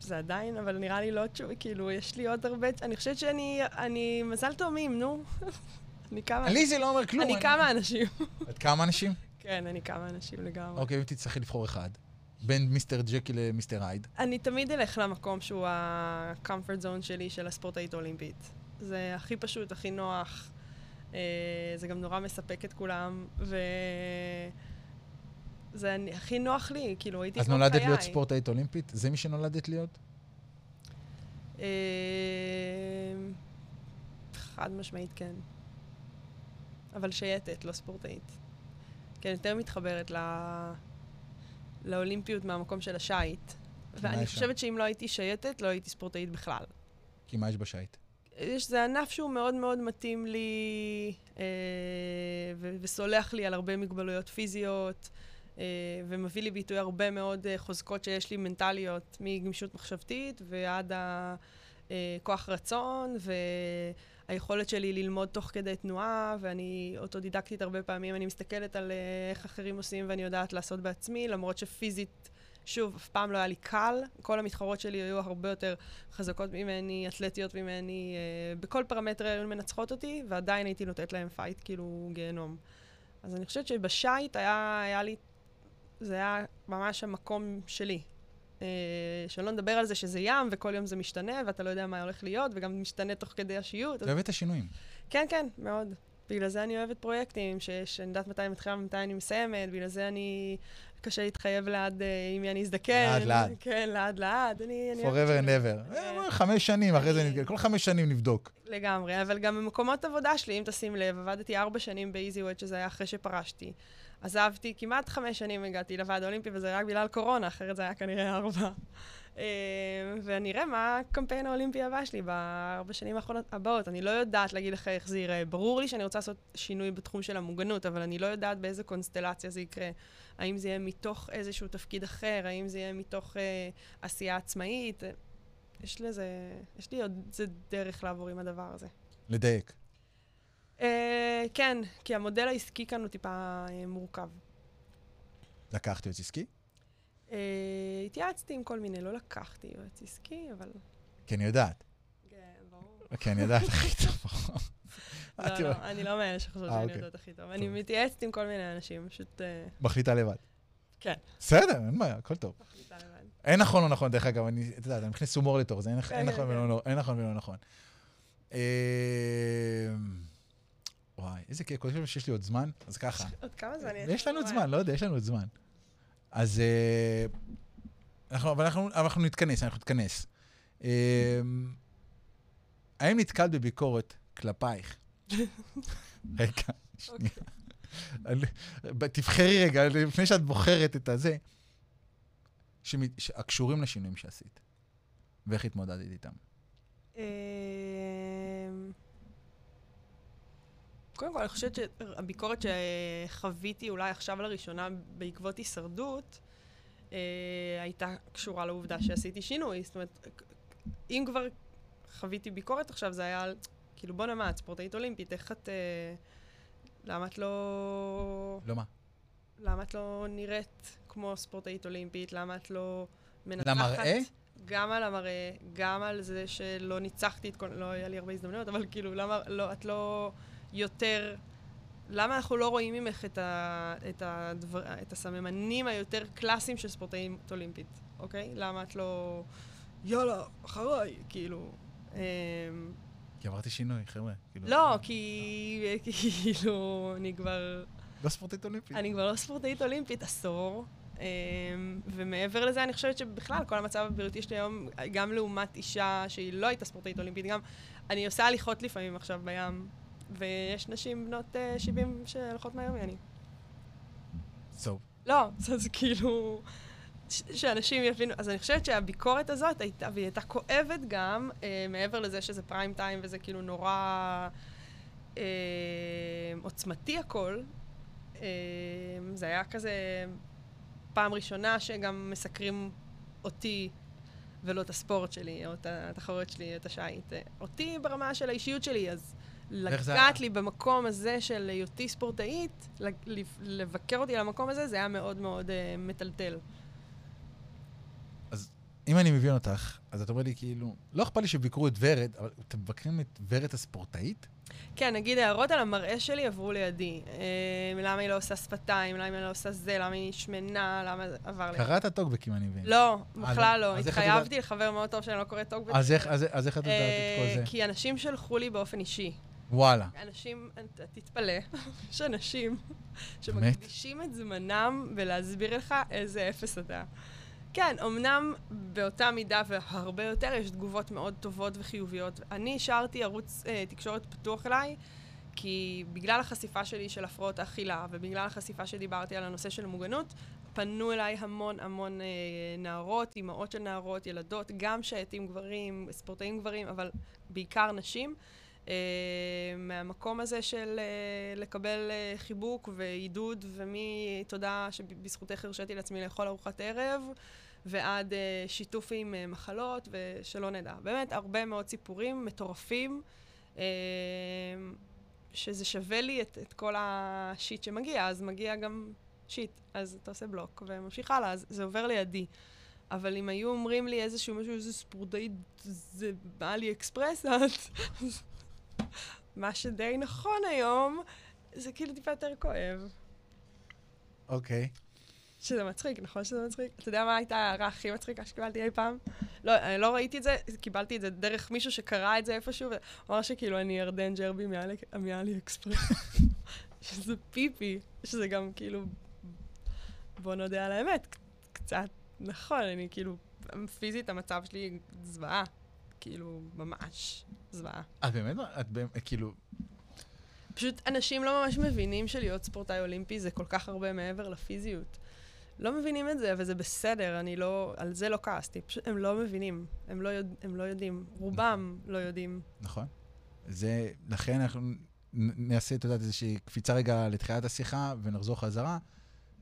זה עדיין, אבל נראה לי לא תשוב, כאילו, יש לי עוד הרבה... אני חושבת שאני... אני מזל תאומים, נו. אני כמה... לי זה לא אומר כלום. אני כמה אנשים. את כמה אנשים? כן, אני כמה אנשים לגמרי. אוקיי, אם תצטרכי לבחור אחד, בין מיסטר ג'קי למיסטר הייד. אני תמיד אלך למקום שהוא ה-comfort zone שלי, של הספורטאית אולימפית. זה הכי פשוט, הכי נוח, זה גם נורא מספק את כולם, וזה הכי נוח לי, כאילו הייתי כמו חיי. אז נולדת להיות ספורטאית אולימפית? זה מי שנולדת להיות? חד משמעית כן. אבל שייטת, לא ספורטאית. כן, יותר מתחברת לא... לאולימפיות מהמקום של השייט. ואני חושבת שאם לא הייתי שייטת, לא הייתי ספורטאית בכלל. כי מה יש בשייט? יש, זה ענף שהוא מאוד מאוד מתאים לי, אה, ו- וסולח לי על הרבה מגבלויות פיזיות, ומביא לי ביטוי הרבה מאוד חוזקות שיש לי מנטליות, מגמישות מחשבתית ועד הכוח רצון, והיכולת שלי ללמוד תוך כדי תנועה, ואני אוטודידקטית הרבה פעמים, אני מסתכלת על איך אחרים עושים ואני יודעת לעשות בעצמי, למרות שפיזית, שוב, אף פעם לא היה לי קל, כל המתחרות שלי היו הרבה יותר חזקות ממני, אתלטיות ממני, בכל פרמטר היו מנצחות אותי, ועדיין הייתי נותנת להם פייט, כאילו גיהנום. אז אני חושבת שבשייט היה, היה לי, זה היה ממש המקום שלי. אה, שלא נדבר על זה שזה ים, וכל יום זה משתנה, ואתה לא יודע מה הולך להיות, וגם משתנה תוך כדי השיעור. אתה אוהב את השינויים. כן, כן, מאוד. בגלל זה אני אוהבת פרויקטים, שאני יודעת מתי אני מתחילה ומתי אני מסיימת, בגלל זה אני קשה להתחייב לעד, אם אני אזדקן. לעד, לעד. כן, לעד, לעד. Forever and ever. חמש שנים, אחרי זה, כל חמש שנים נבדוק. לגמרי, אבל גם במקומות עבודה שלי, אם תשים לב, עבדתי ארבע שנים ב-EasyWed, שזה היה אחרי שפרשתי. עזבתי, כמעט חמש שנים הגעתי לוועד האולימפי, וזה היה רק בגלל קורונה, אחרת זה היה כנראה ארבע. ואני אראה מה הקמפיין האולימפי הבא שלי בארבע שנים הבאות. אני לא יודעת להגיד לך איך זה ייראה. ברור לי שאני רוצה לעשות שינוי בתחום של המוגנות, אבל אני לא יודעת באיזה קונסטלציה זה יקרה. האם זה יהיה מתוך איזשהו תפקיד אחר, האם זה יהיה מתוך אה, עשייה עצמאית. יש לזה, יש לי עוד זה דרך לעבור עם הדבר הזה. לדייק. אה, כן, כי המודל העסקי כאן הוא טיפה אה, מורכב. לקחת יועץ עסקי? אה, התייעצתי עם כל מיני, לא לקחתי יועץ עסקי, אבל... כן, יודעת. כן, ברור. כן, יודעת הכי טוב. לא, לא, אני לא מאלה שחושבת שאני יודעת הכי טוב. אני מתייעצת עם כל מיני אנשים, פשוט... מחליטה לבד. כן. בסדר, אין מה, הכל טוב. מחליטה לבד. אין נכון או נכון, דרך אגב, אני, אתה יודע, אני מכניס הומור לתוך זה, אין נכון ולא נכון. וואי, איזה כיף, כל כך שיש לי עוד זמן, אז ככה. עוד כמה זמן? יש לנו עוד זמן, לא יודע, יש לנו עוד זמן. אז... אבל אנחנו נתכנס, אנחנו נתכנס. האם נתקלת בביקורת כלפייך? רגע, שנייה. תבחרי רגע, לפני שאת בוחרת את הזה, הקשורים לשינויים שעשית, ואיך התמודדת איתם? קודם כל, אני חושבת שהביקורת שחוויתי אולי עכשיו לראשונה בעקבות הישרדות, הייתה קשורה לעובדה שעשיתי שינוי. זאת אומרת, אם כבר חוויתי ביקורת עכשיו, זה היה... כאילו, בוא נאמר, את ספורטאית אולימפית, איך את... למה את לא... לא מה? למה את לא נראית כמו ספורטאית אולימפית? למה את לא מנצחת? למראה? גם על המראה, גם על זה שלא ניצחתי את כל... לא היה לי הרבה הזדמנויות, אבל כאילו, למה לא, את לא יותר... למה אנחנו לא רואים ממך את, ה... את, הדבר... את הסממנים היותר קלאסיים של ספורטאית אולימפית, אוקיי? למה את לא... יאללה, אחריי, כאילו... כי עברתי שינוי, חבר'ה. לא, כי כאילו, אני כבר... לא ספורטאית אולימפית. אני כבר לא ספורטאית אולימפית, עשור. ומעבר לזה, אני חושבת שבכלל, כל המצב הבריאותי שלי היום, גם לעומת אישה שהיא לא הייתה ספורטאית אולימפית, גם אני עושה הליכות לפעמים עכשיו בים, ויש נשים בנות שבעים שהלכות מהר ממני. סוב. לא, זה כאילו... שאנשים יבינו, אז אני חושבת שהביקורת הזאת הייתה, והיא הייתה כואבת גם, אה, מעבר לזה שזה פריים טיים וזה כאילו נורא אה, עוצמתי הכל, אה, זה היה כזה פעם ראשונה שגם מסקרים אותי ולא את הספורט שלי, או את התחרות שלי, את השייט, אה, אותי ברמה של האישיות שלי, אז לקחת לי במקום הזה של היותי ספורטאית, לבקר אותי למקום הזה, זה היה מאוד מאוד אה, מטלטל. אם אני מבין אותך, אז את אומרת לי כאילו, לא אכפת לי שביקרו את ורד, אבל אתם מבקרים את ורד הספורטאית? כן, נגיד, הערות על המראה שלי עברו לידי. למה היא לא עושה שפתיים, למה היא לא עושה זה, למה היא שמנה, למה זה עבר לידי. קראת הטוקבק, אם אני מבין. לא, בכלל לא. התחייבתי לחבר מאוד טוב שאני לא קוראת טוקבק. אז איך את יודעת את כל זה? כי אנשים שלחו לי באופן אישי. וואלה. אנשים, תתפלא, יש אנשים שמקדישים את זמנם ולהסביר לך איזה אפס אתה. כן, אמנם באותה מידה והרבה יותר יש תגובות מאוד טובות וחיוביות. אני השארתי ערוץ אה, תקשורת פתוח אליי, כי בגלל החשיפה שלי של הפרעות אכילה, ובגלל החשיפה שדיברתי על הנושא של מוגנות, פנו אליי המון המון אה, נערות, אמהות של נערות, ילדות, גם שייטים גברים, ספורטאים גברים, אבל בעיקר נשים, מהמקום הזה של לקבל חיבוק ועידוד, ומי תודה שבזכותך הרשיתי לעצמי לאכול ארוחת ערב, ועד שיתוף עם מחלות, ושלא נדע. באמת, הרבה מאוד סיפורים מטורפים, שזה שווה לי את, את כל השיט שמגיע, אז מגיע גם שיט, אז אתה עושה בלוק וממשיך הלאה, אז זה עובר לידי. אבל אם היו אומרים לי איזשהו משהו, איזה ספורטאית, זה בא לי אקספרס, אז מה שדי נכון היום, זה כאילו טיפה יותר כואב. אוקיי. Okay. שזה מצחיק, נכון שזה מצחיק? אתה יודע מה הייתה ההערה הכי מצחיקה שקיבלתי אי פעם? לא, אני לא ראיתי את זה, קיבלתי את זה דרך מישהו שקרא את זה איפשהו, ואומר שכאילו אני ירדן ג'רבי מעלי אקספרס. שזה פיפי, שזה גם כאילו, בוא נודע על האמת, קצת נכון, אני כאילו, פיזית המצב שלי זוועה, כאילו, ממש זוועה. את באמת, את באמת, כאילו... פשוט אנשים לא ממש מבינים שלהיות ספורטאי אולימפי זה כל כך הרבה מעבר לפיזיות. לא מבינים את זה, וזה בסדר, אני לא, על זה לא כעסתי. פשוט הם לא מבינים, הם לא, יודע, הם לא יודעים, רובם לא יודעים. נכון. זה, לכן אנחנו נעשה, אתה יודעת, איזושהי קפיצה רגע לתחילת השיחה ונחזור חזרה.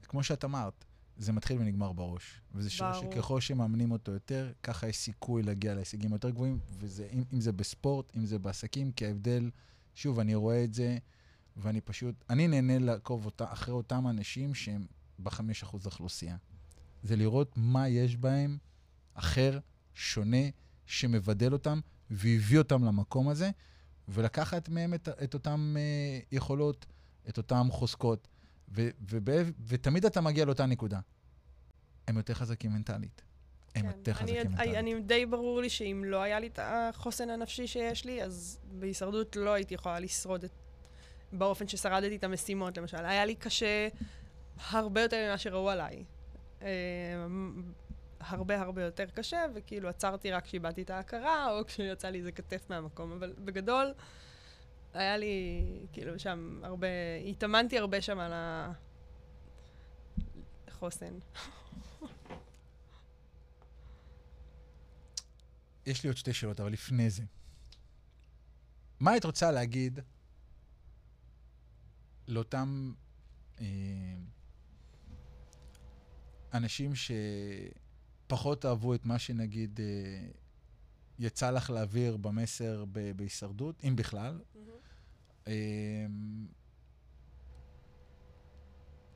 כמו שאת אמרת, זה מתחיל ונגמר בראש. וזה שיר שככל שמאמנים אותו יותר, ככה יש סיכוי להגיע להישגים יותר גבוהים, וזה, אם, אם זה בספורט, אם זה בעסקים, כי ההבדל... שוב, אני רואה את זה, ואני פשוט, אני נהנה לעקוב אותה, אחרי אותם אנשים שהם בחמש אחוז אוכלוסייה. זה לראות מה יש בהם אחר, שונה, שמבדל אותם, והביא אותם למקום הזה, ולקחת מהם את, את אותם אה, יכולות, את אותם חוזקות, ו, ובא, ותמיד אתה מגיע לאותה נקודה. הם יותר חזקים מנטלית. הם כן. יותר חזקים אני, מנטלית. אני די ברור לי שאם לא היה לי את החוסן הנפשי שיש לי, אז... בהישרדות לא הייתי יכולה לשרוד את... באופן ששרדתי את המשימות, למשל. היה לי קשה הרבה יותר ממה שראו עליי. אה, הרבה הרבה יותר קשה, וכאילו עצרתי רק כשאיבדתי את ההכרה, או כשיצא לי איזה כתף מהמקום. אבל בגדול, היה לי כאילו שם הרבה... התאמנתי הרבה שם על החוסן. יש לי עוד שתי שאלות, אבל לפני זה. מה את רוצה להגיד לאותם אה, אנשים שפחות אהבו את מה שנגיד אה, יצא לך להעביר במסר ב- בהישרדות, אם בכלל? Mm-hmm. אה,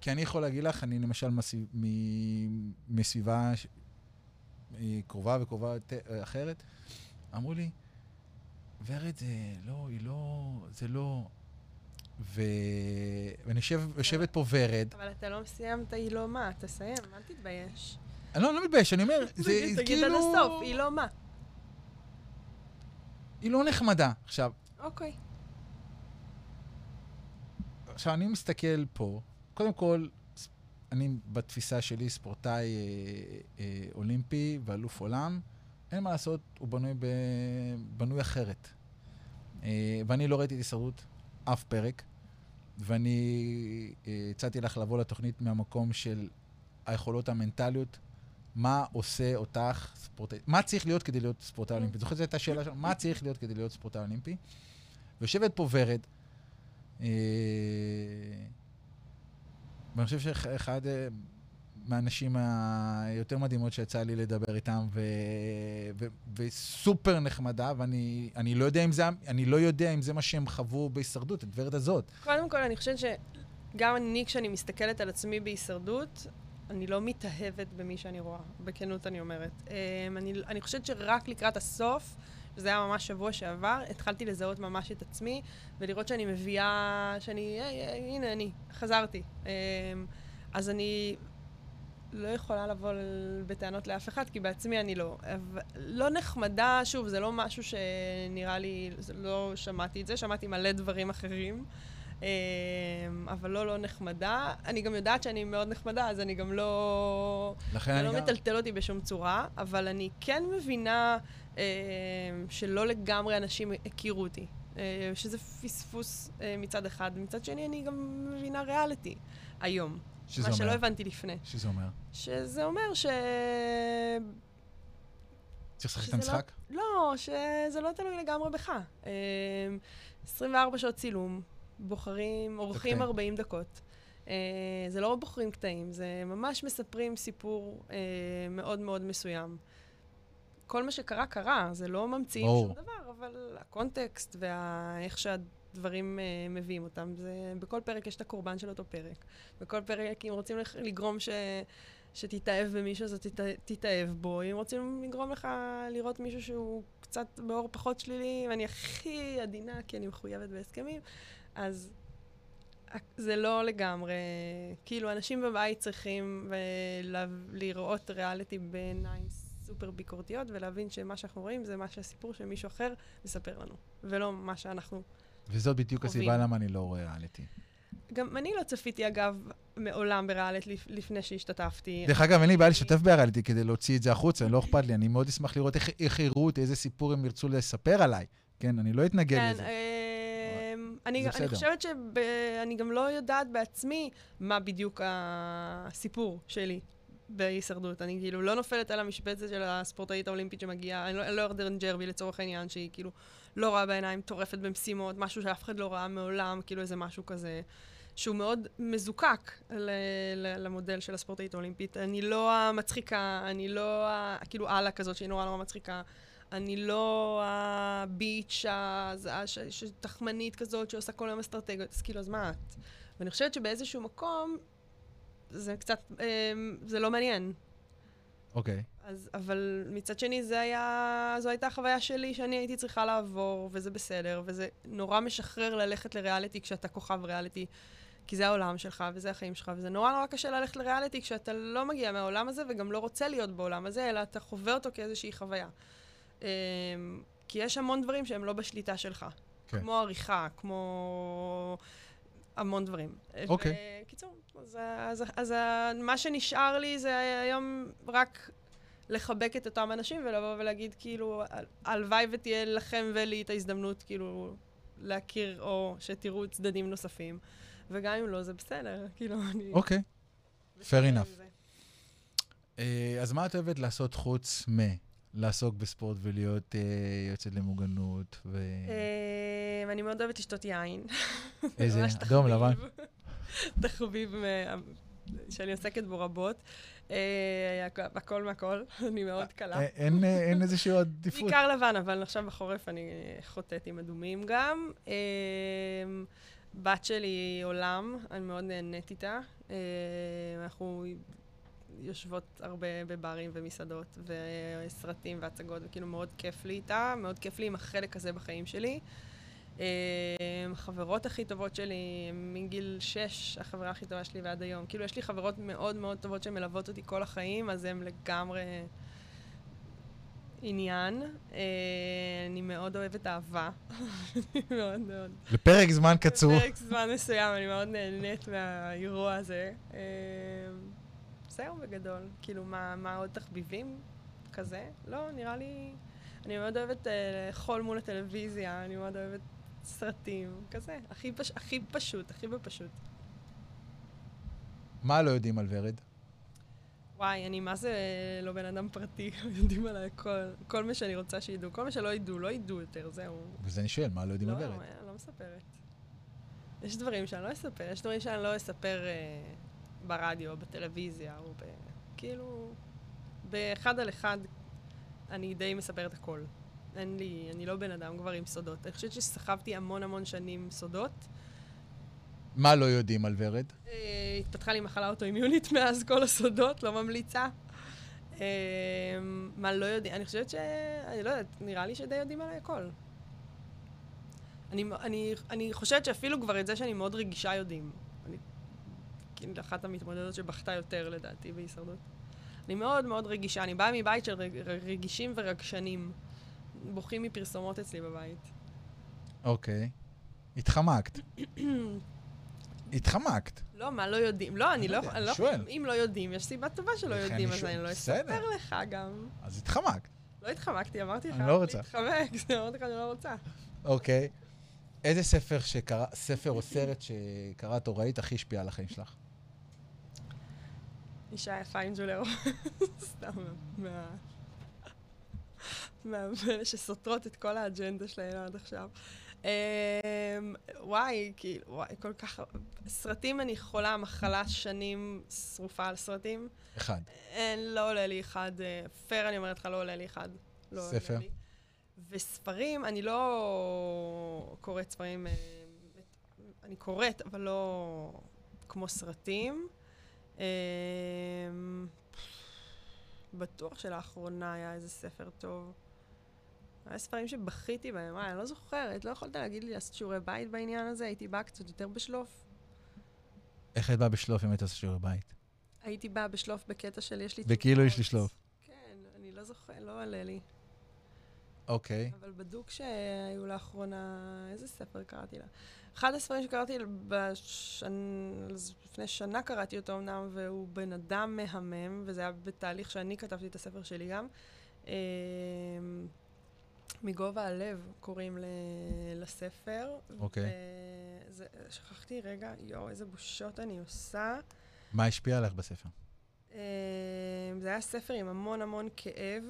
כי אני יכול להגיד לך, אני למשל מסביב, מ- מסביבה אה, קרובה וקרובה ת- אחרת, אמרו לי, ורד, זה לא, היא לא, זה לא... ו... ואני יושבת פה ורד. אבל אתה לא מסיימת, היא לא מה, תסיים, אל תתבייש. אני לא, לא מתבייש, אני אומר, זה כאילו... תגיד עד הסוף, היא לא מה. היא לא נחמדה, עכשיו. אוקיי. עכשיו, אני מסתכל פה, קודם כל, אני בתפיסה שלי ספורטאי אולימפי ואלוף עולם, אין מה לעשות, הוא בנוי, ב... בנוי אחרת. אה, ואני לא ראיתי את הישרדות אף פרק, ואני אה, הצעתי לך לבוא לתוכנית מהמקום של היכולות המנטליות, מה עושה אותך ספורטאי, מה צריך להיות כדי להיות ספורטאי אולימפי? זוכרת, זו הייתה שאלה שלנו, מה צריך להיות כדי להיות ספורטאי אולימפי? ויושבת פה ורד, אה, ואני חושב שאחד... מהאנשים היותר מדהימות שיצא לי לדבר איתם, ו... ו... וסופר נחמדה, ואני אני לא, יודע אם זה, אני לא יודע אם זה מה שהם חוו בהישרדות, את ורד הזאת. קודם כל, אני חושבת שגם אני, כשאני מסתכלת על עצמי בהישרדות, אני לא מתאהבת במי שאני רואה, בכנות אני אומרת. אני, אני חושבת שרק לקראת הסוף, זה היה ממש שבוע שעבר, התחלתי לזהות ממש את עצמי, ולראות שאני מביאה, שאני, הנה אני, חזרתי. אז אני... לא יכולה לבוא בטענות לאף אחד, כי בעצמי אני לא. לא נחמדה, שוב, זה לא משהו שנראה לי, לא שמעתי את זה, שמעתי מלא דברים אחרים, אבל לא לא נחמדה. אני גם יודעת שאני מאוד נחמדה, אז אני גם לא... זה לא מטלטל אותי בשום צורה, אבל אני כן מבינה שלא לגמרי אנשים הכירו אותי. שזה פספוס מצד אחד, מצד שני אני גם מבינה ריאליטי היום. מה שלא הבנתי לפני. שזה אומר? שזה אומר ש... צריך לשחק את המשחק? לא, שזה לא תלוי לגמרי בך. עשרים וארבע שעות צילום, בוחרים, עורכים ארבעים דקות. זה לא בוחרים קטעים, זה ממש מספרים סיפור מאוד מאוד מסוים. כל מה שקרה, קרה. זה לא ממציאים שום דבר, אבל הקונטקסט ואיך שהדברים מביאים אותם, זה, בכל פרק יש את הקורבן של אותו פרק. בכל פרק, אם רוצים לגרום ש... שתתאהב במישהו, זאת תתאהב בו. אם רוצים לגרום לך לראות מישהו שהוא קצת באור פחות שלילי, ואני הכי עדינה, כי אני מחויבת בהסכמים, אז זה לא לגמרי. כאילו, אנשים בבית צריכים לראות ריאליטי בעיניים סופר ביקורתיות, ולהבין שמה שאנחנו רואים זה מה שהסיפור שמישהו אחר מספר לנו, ולא מה שאנחנו חווים. וזאת בדיוק הסיבה למה אני לא רואה ריאליטי. גם אני לא צפיתי, אגב, מעולם בריאליטי לפני שהשתתפתי. דרך אגב, אין לי בעיה להשתתף בריאליטי כדי להוציא את זה החוצה, אני לא אכפת לי, אני מאוד אשמח לראות איך יראו אותי, איזה סיפור הם ירצו לספר עליי. כן, אני לא אתנגד לזה. אני חושבת שאני גם לא יודעת בעצמי מה בדיוק הסיפור שלי בהישרדות. אני כאילו לא נופלת על המשבצת של הספורטאית האולימפית שמגיעה, אני לא ארדן ג'רבי לצורך העניין, שהיא כאילו לא רואה בעיניים, טורפת במשימות, משהו שאף אחד לא ראה מעולם, כאילו איזה משהו כזה, שהוא מאוד מזוקק למודל של הספורטאית האולימפית. אני לא המצחיקה, אני לא, כאילו הלאה כזאת שהיא נורא נורא מצחיקה, אני לא הביץ' התחמנית כזאת שעושה כל היום אסטרטגיות, אז כאילו, אז מה את? ואני חושבת שבאיזשהו מקום, זה קצת, זה לא מעניין. אוקיי. אז, אבל מצד שני, זה היה, זו הייתה החוויה שלי שאני הייתי צריכה לעבור, וזה בסדר, וזה נורא משחרר ללכת לריאליטי כשאתה כוכב ריאליטי, כי זה העולם שלך, וזה החיים שלך, וזה נורא נורא קשה ללכת לריאליטי כשאתה לא מגיע מהעולם הזה, וגם לא רוצה להיות בעולם הזה, אלא אתה חווה אותו כאיזושהי חוויה. כי יש המון דברים שהם לא בשליטה שלך. Okay. כמו עריכה, כמו המון דברים. אוקיי. Okay. וקיצור, אז, אז, אז, אז מה שנשאר לי זה היום רק לחבק את אותם אנשים ולבוא ולהגיד, כאילו, הלוואי ותהיה לכם ולי את ההזדמנות, כאילו, להכיר או שתראו צדדים נוספים. וגם אם לא, זה בסדר, כאילו, אני... אוקיי, okay. fair enough. Uh, אז מה את אוהבת לעשות חוץ מ... לעסוק בספורט ולהיות יוצאת למוגנות ו... אני מאוד אוהבת לשתות יין. איזה, אדום, לבן. תחביב שאני עוסקת בו רבות. הכל מהכל, אני מאוד קלה. אין איזושהי עדיפות. בעיקר לבן, אבל עכשיו בחורף אני חוטאת עם אדומים גם. בת שלי עולם, אני מאוד נהנית איתה. אנחנו... יושבות הרבה בברים ומסעדות וסרטים והצגות, וכאילו מאוד כיף לי איתה, מאוד כיף לי עם החלק הזה בחיים שלי. החברות הכי טובות שלי, מגיל שש, החברה הכי טובה שלי ועד היום. כאילו, יש לי חברות מאוד מאוד טובות שמלוות אותי כל החיים, אז הן לגמרי עניין. אני מאוד אוהבת אהבה. מאוד מאוד. לפרק זמן קצור. לפרק זמן מסוים, אני מאוד נהנית מהאירוע הזה. זהו בגדול, כאילו מה, מה עוד תחביבים כזה? לא, נראה לי... אני מאוד אוהבת לאכול מול הטלוויזיה, אני מאוד אוהבת סרטים, כזה. הכי, פש... הכי פשוט, הכי בפשוט. מה לא יודעים על ורד? וואי, אני מה זה לא בן אדם פרטי, יודעים עליי כל, כל מה שאני רוצה שידעו. כל מה שלא ידעו, לא ידעו יותר, זהו. וזה אני שואל, מה לא יודעים לא, על ורד? לא, לא מספרת. יש דברים שאני לא אספר, יש דברים שאני לא אספר... ברדיו, בטלוויזיה, או ב... כאילו... באחד על אחד אני די מספרת הכל. אין לי... אני לא בן אדם כבר עם סודות. אני חושבת שסחבתי המון המון שנים סודות. מה לא יודעים על ורד? אה, התפתחה לי מחלה אוטואימיונית מאז כל הסודות, לא ממליצה. אה, מה לא יודעים? אני חושבת ש... אני לא יודעת, נראה לי שדי יודעים עליי הכל. אני, אני, אני חושבת שאפילו כבר את זה שאני מאוד רגישה יודעים. אחת המתמודדות שבחתה יותר, לדעתי, בהישרדות. אני מאוד מאוד רגישה. אני באה מבית של רגישים ורגשנים. בוכים מפרסומות אצלי בבית. אוקיי. התחמקת. התחמקת. לא, מה לא יודעים? לא, אני לא... אם לא יודעים, יש סיבה טובה שלא יודעים, אז אני לא אספר לך גם. אז התחמקת. לא התחמקתי, אמרתי לך. אני לא רוצה. להתחמק, זה אמרתי לך, אני לא רוצה. אוקיי. איזה ספר שקרא, ספר או סרט שקראת או ראית הכי השפיע על החיים שלך? אישה יפה עם ג'ולרו. סתם, מה... מהאלה שסותרות את כל האג'נדה שלנו עד עכשיו. וואי, כאילו, כל כך... סרטים אני חולה, מחלה שנים שרופה על סרטים. אחד. לא עולה לי אחד, פייר אני אומרת לך, לא עולה לי אחד. ספר. וספרים, אני לא קוראת ספרים, אני קוראת, אבל לא כמו סרטים. בטוח שלאחרונה היה איזה ספר טוב. היה ספרים שבכיתי בהם, אני לא זוכרת, לא יכולת להגיד לי לעשות שיעורי בית בעניין הזה, הייתי באה קצת יותר בשלוף. איך היית באה בשלוף אם היית עושה שיעורי בית? הייתי באה בשלוף בקטע של יש לי... וכאילו יש לי שלוף. כן, אני לא זוכרת, לא עלה לי. אוקיי. אבל בדוק שהיו לאחרונה, איזה ספר קראתי לה? אחד הספרים שקראתי לפני שנה קראתי אותו אמנם, והוא בן אדם מהמם, וזה היה בתהליך שאני כתבתי את הספר שלי גם. מגובה הלב קוראים לספר. אוקיי. שכחתי רגע, יואו, איזה בושות אני עושה. מה השפיע עליך בספר? זה היה ספר עם המון המון כאב.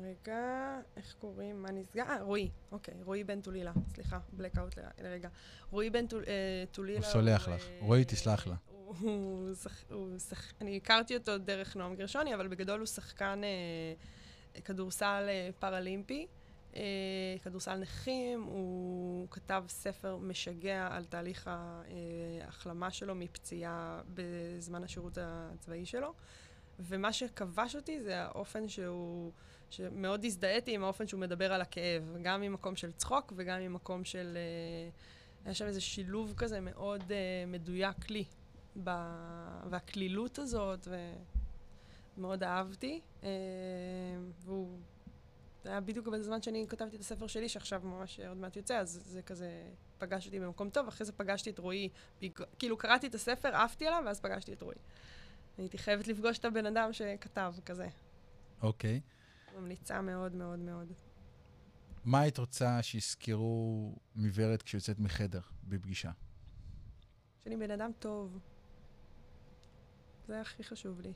רגע, איך קוראים? מה נסגר? אה, רועי. אוקיי, רועי בן טולילה. סליחה, בלקאוט לרגע. רועי בן טולילה... הוא סולח לך. רועי, תסלח לה. אני הכרתי אותו דרך נועם גרשוני, אבל בגדול הוא שחקן כדורסל פראלימפי, כדורסל נכים. הוא כתב ספר משגע על תהליך ההחלמה שלו מפציעה בזמן השירות הצבאי שלו. ומה שכבש אותי זה האופן שהוא, שמאוד הזדהיתי עם האופן שהוא מדבר על הכאב, גם ממקום של צחוק וגם ממקום של, היה שם איזה שילוב כזה מאוד מדויק לי, והכלילות הזאת, ומאוד אהבתי. והוא היה בדיוק בזמן שאני כתבתי את הספר שלי, שעכשיו ממש עוד מעט יוצא, אז זה כזה פגש אותי במקום טוב, אחרי זה פגשתי את רועי, כאילו קראתי את הספר, אהבתי עליו, ואז פגשתי את רועי. הייתי חייבת לפגוש את הבן אדם שכתב כזה. אוקיי. ממליצה מאוד מאוד מאוד. מה היית רוצה שיזכרו מוורד כשיוצאת מחדר בפגישה? שאני בן אדם טוב. זה הכי חשוב לי.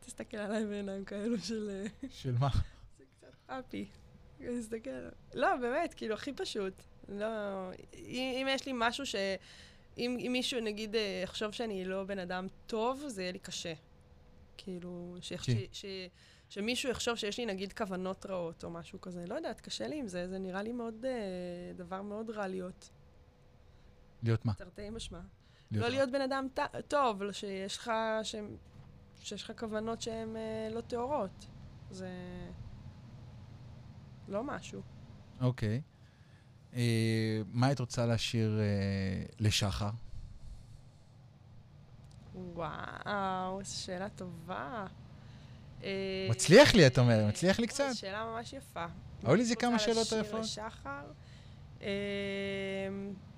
תסתכל עליי בעיניים כאלו של... של מה? זה קצת פאפי. תסתכל. לא, באמת, כאילו, הכי פשוט. לא... אם יש לי משהו ש... אם, אם מישהו, נגיד, יחשוב שאני לא בן אדם טוב, זה יהיה לי קשה. כאילו, שיח, ש, ש, שמישהו יחשוב שיש לי, נגיד, כוונות רעות או משהו כזה. לא יודעת, קשה לי עם זה. זה נראה לי מאוד, דבר מאוד רע להיות. להיות מה? תרתי משמע. לא להיות בן אדם טוב, שיש לך, שיש לך כוונות שהן לא טהורות. זה לא משהו. אוקיי. מה היית רוצה להשאיר לשחר? וואו, שאלה טובה. מצליח לי, את אומרת, מצליח לי קצת. שאלה ממש יפה. היו לי זה כמה שאלות היפות. להשאיר לשחר,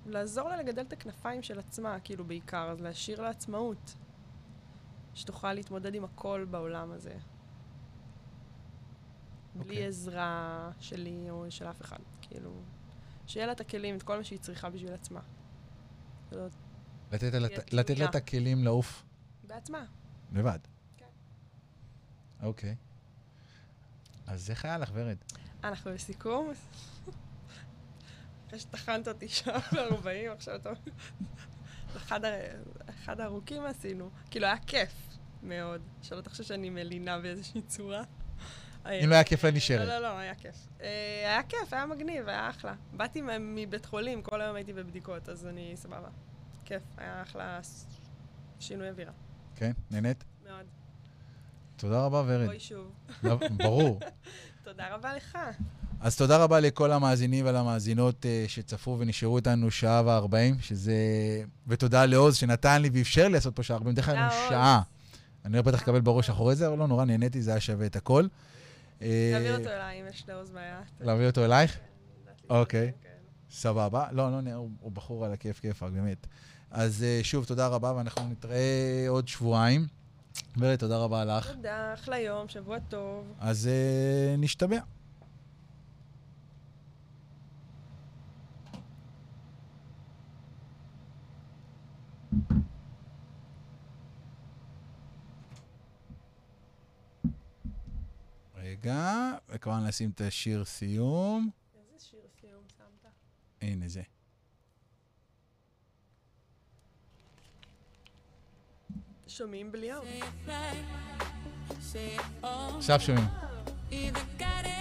לעזור לה לגדל את הכנפיים של עצמה, כאילו בעיקר, אז להשאיר לה עצמאות, שתוכל להתמודד עם הכל בעולם הזה. בלי עזרה שלי או של אף אחד, כאילו... שיהיה לה את הכלים, את כל מה שהיא צריכה בשביל עצמה. לתת לה את הכלים לעוף? בעצמה. לבד? כן. אוקיי. אז איך היה לך, ורד? אנחנו בסיכום. אחרי שתחנת אותי שעה וארבעים, עכשיו אתה... אחד הארוכים עשינו. כאילו, היה כיף מאוד. שלא תחשב שאני מלינה באיזושהי צורה. אם לא היה כיף, לא נשארת. לא, לא, לא, היה כיף. היה כיף, היה מגניב, היה אחלה. באתי מבית חולים, כל היום הייתי בבדיקות, אז אני סבבה. כיף, היה אחלה שינוי אווירה. כן, נהנית? מאוד. תודה רבה, ורד. בואי שוב. ברור. תודה רבה לך. אז תודה רבה לכל המאזינים ולמאזינות שצפו ונשארו איתנו שעה וארבעים, שזה... ותודה לעוז שנתן לי ואפשר לעשות פה שעה ארבעים, דרך כלל שעה. אני לא בטח אקבל בראש אחורי זה, אבל לא נורא, נהניתי, זה היה שווה את הכל. להביא אותו אליי, אם יש לאוז בעיה. להביא אותו אלייך? אוקיי, סבבה. לא, לא, הוא בחור על הכיף כיף, באמת. אז שוב, תודה רבה, ואנחנו נתראה עוד שבועיים. ורד, תודה רבה לך. תודה, אחלה יום, שבוע טוב. אז נשתמע. רגע, וכמובן לשים את השיר סיום. איזה שיר סיום שמת? הנה זה. שומעים בלי אור. עכשיו שומעים.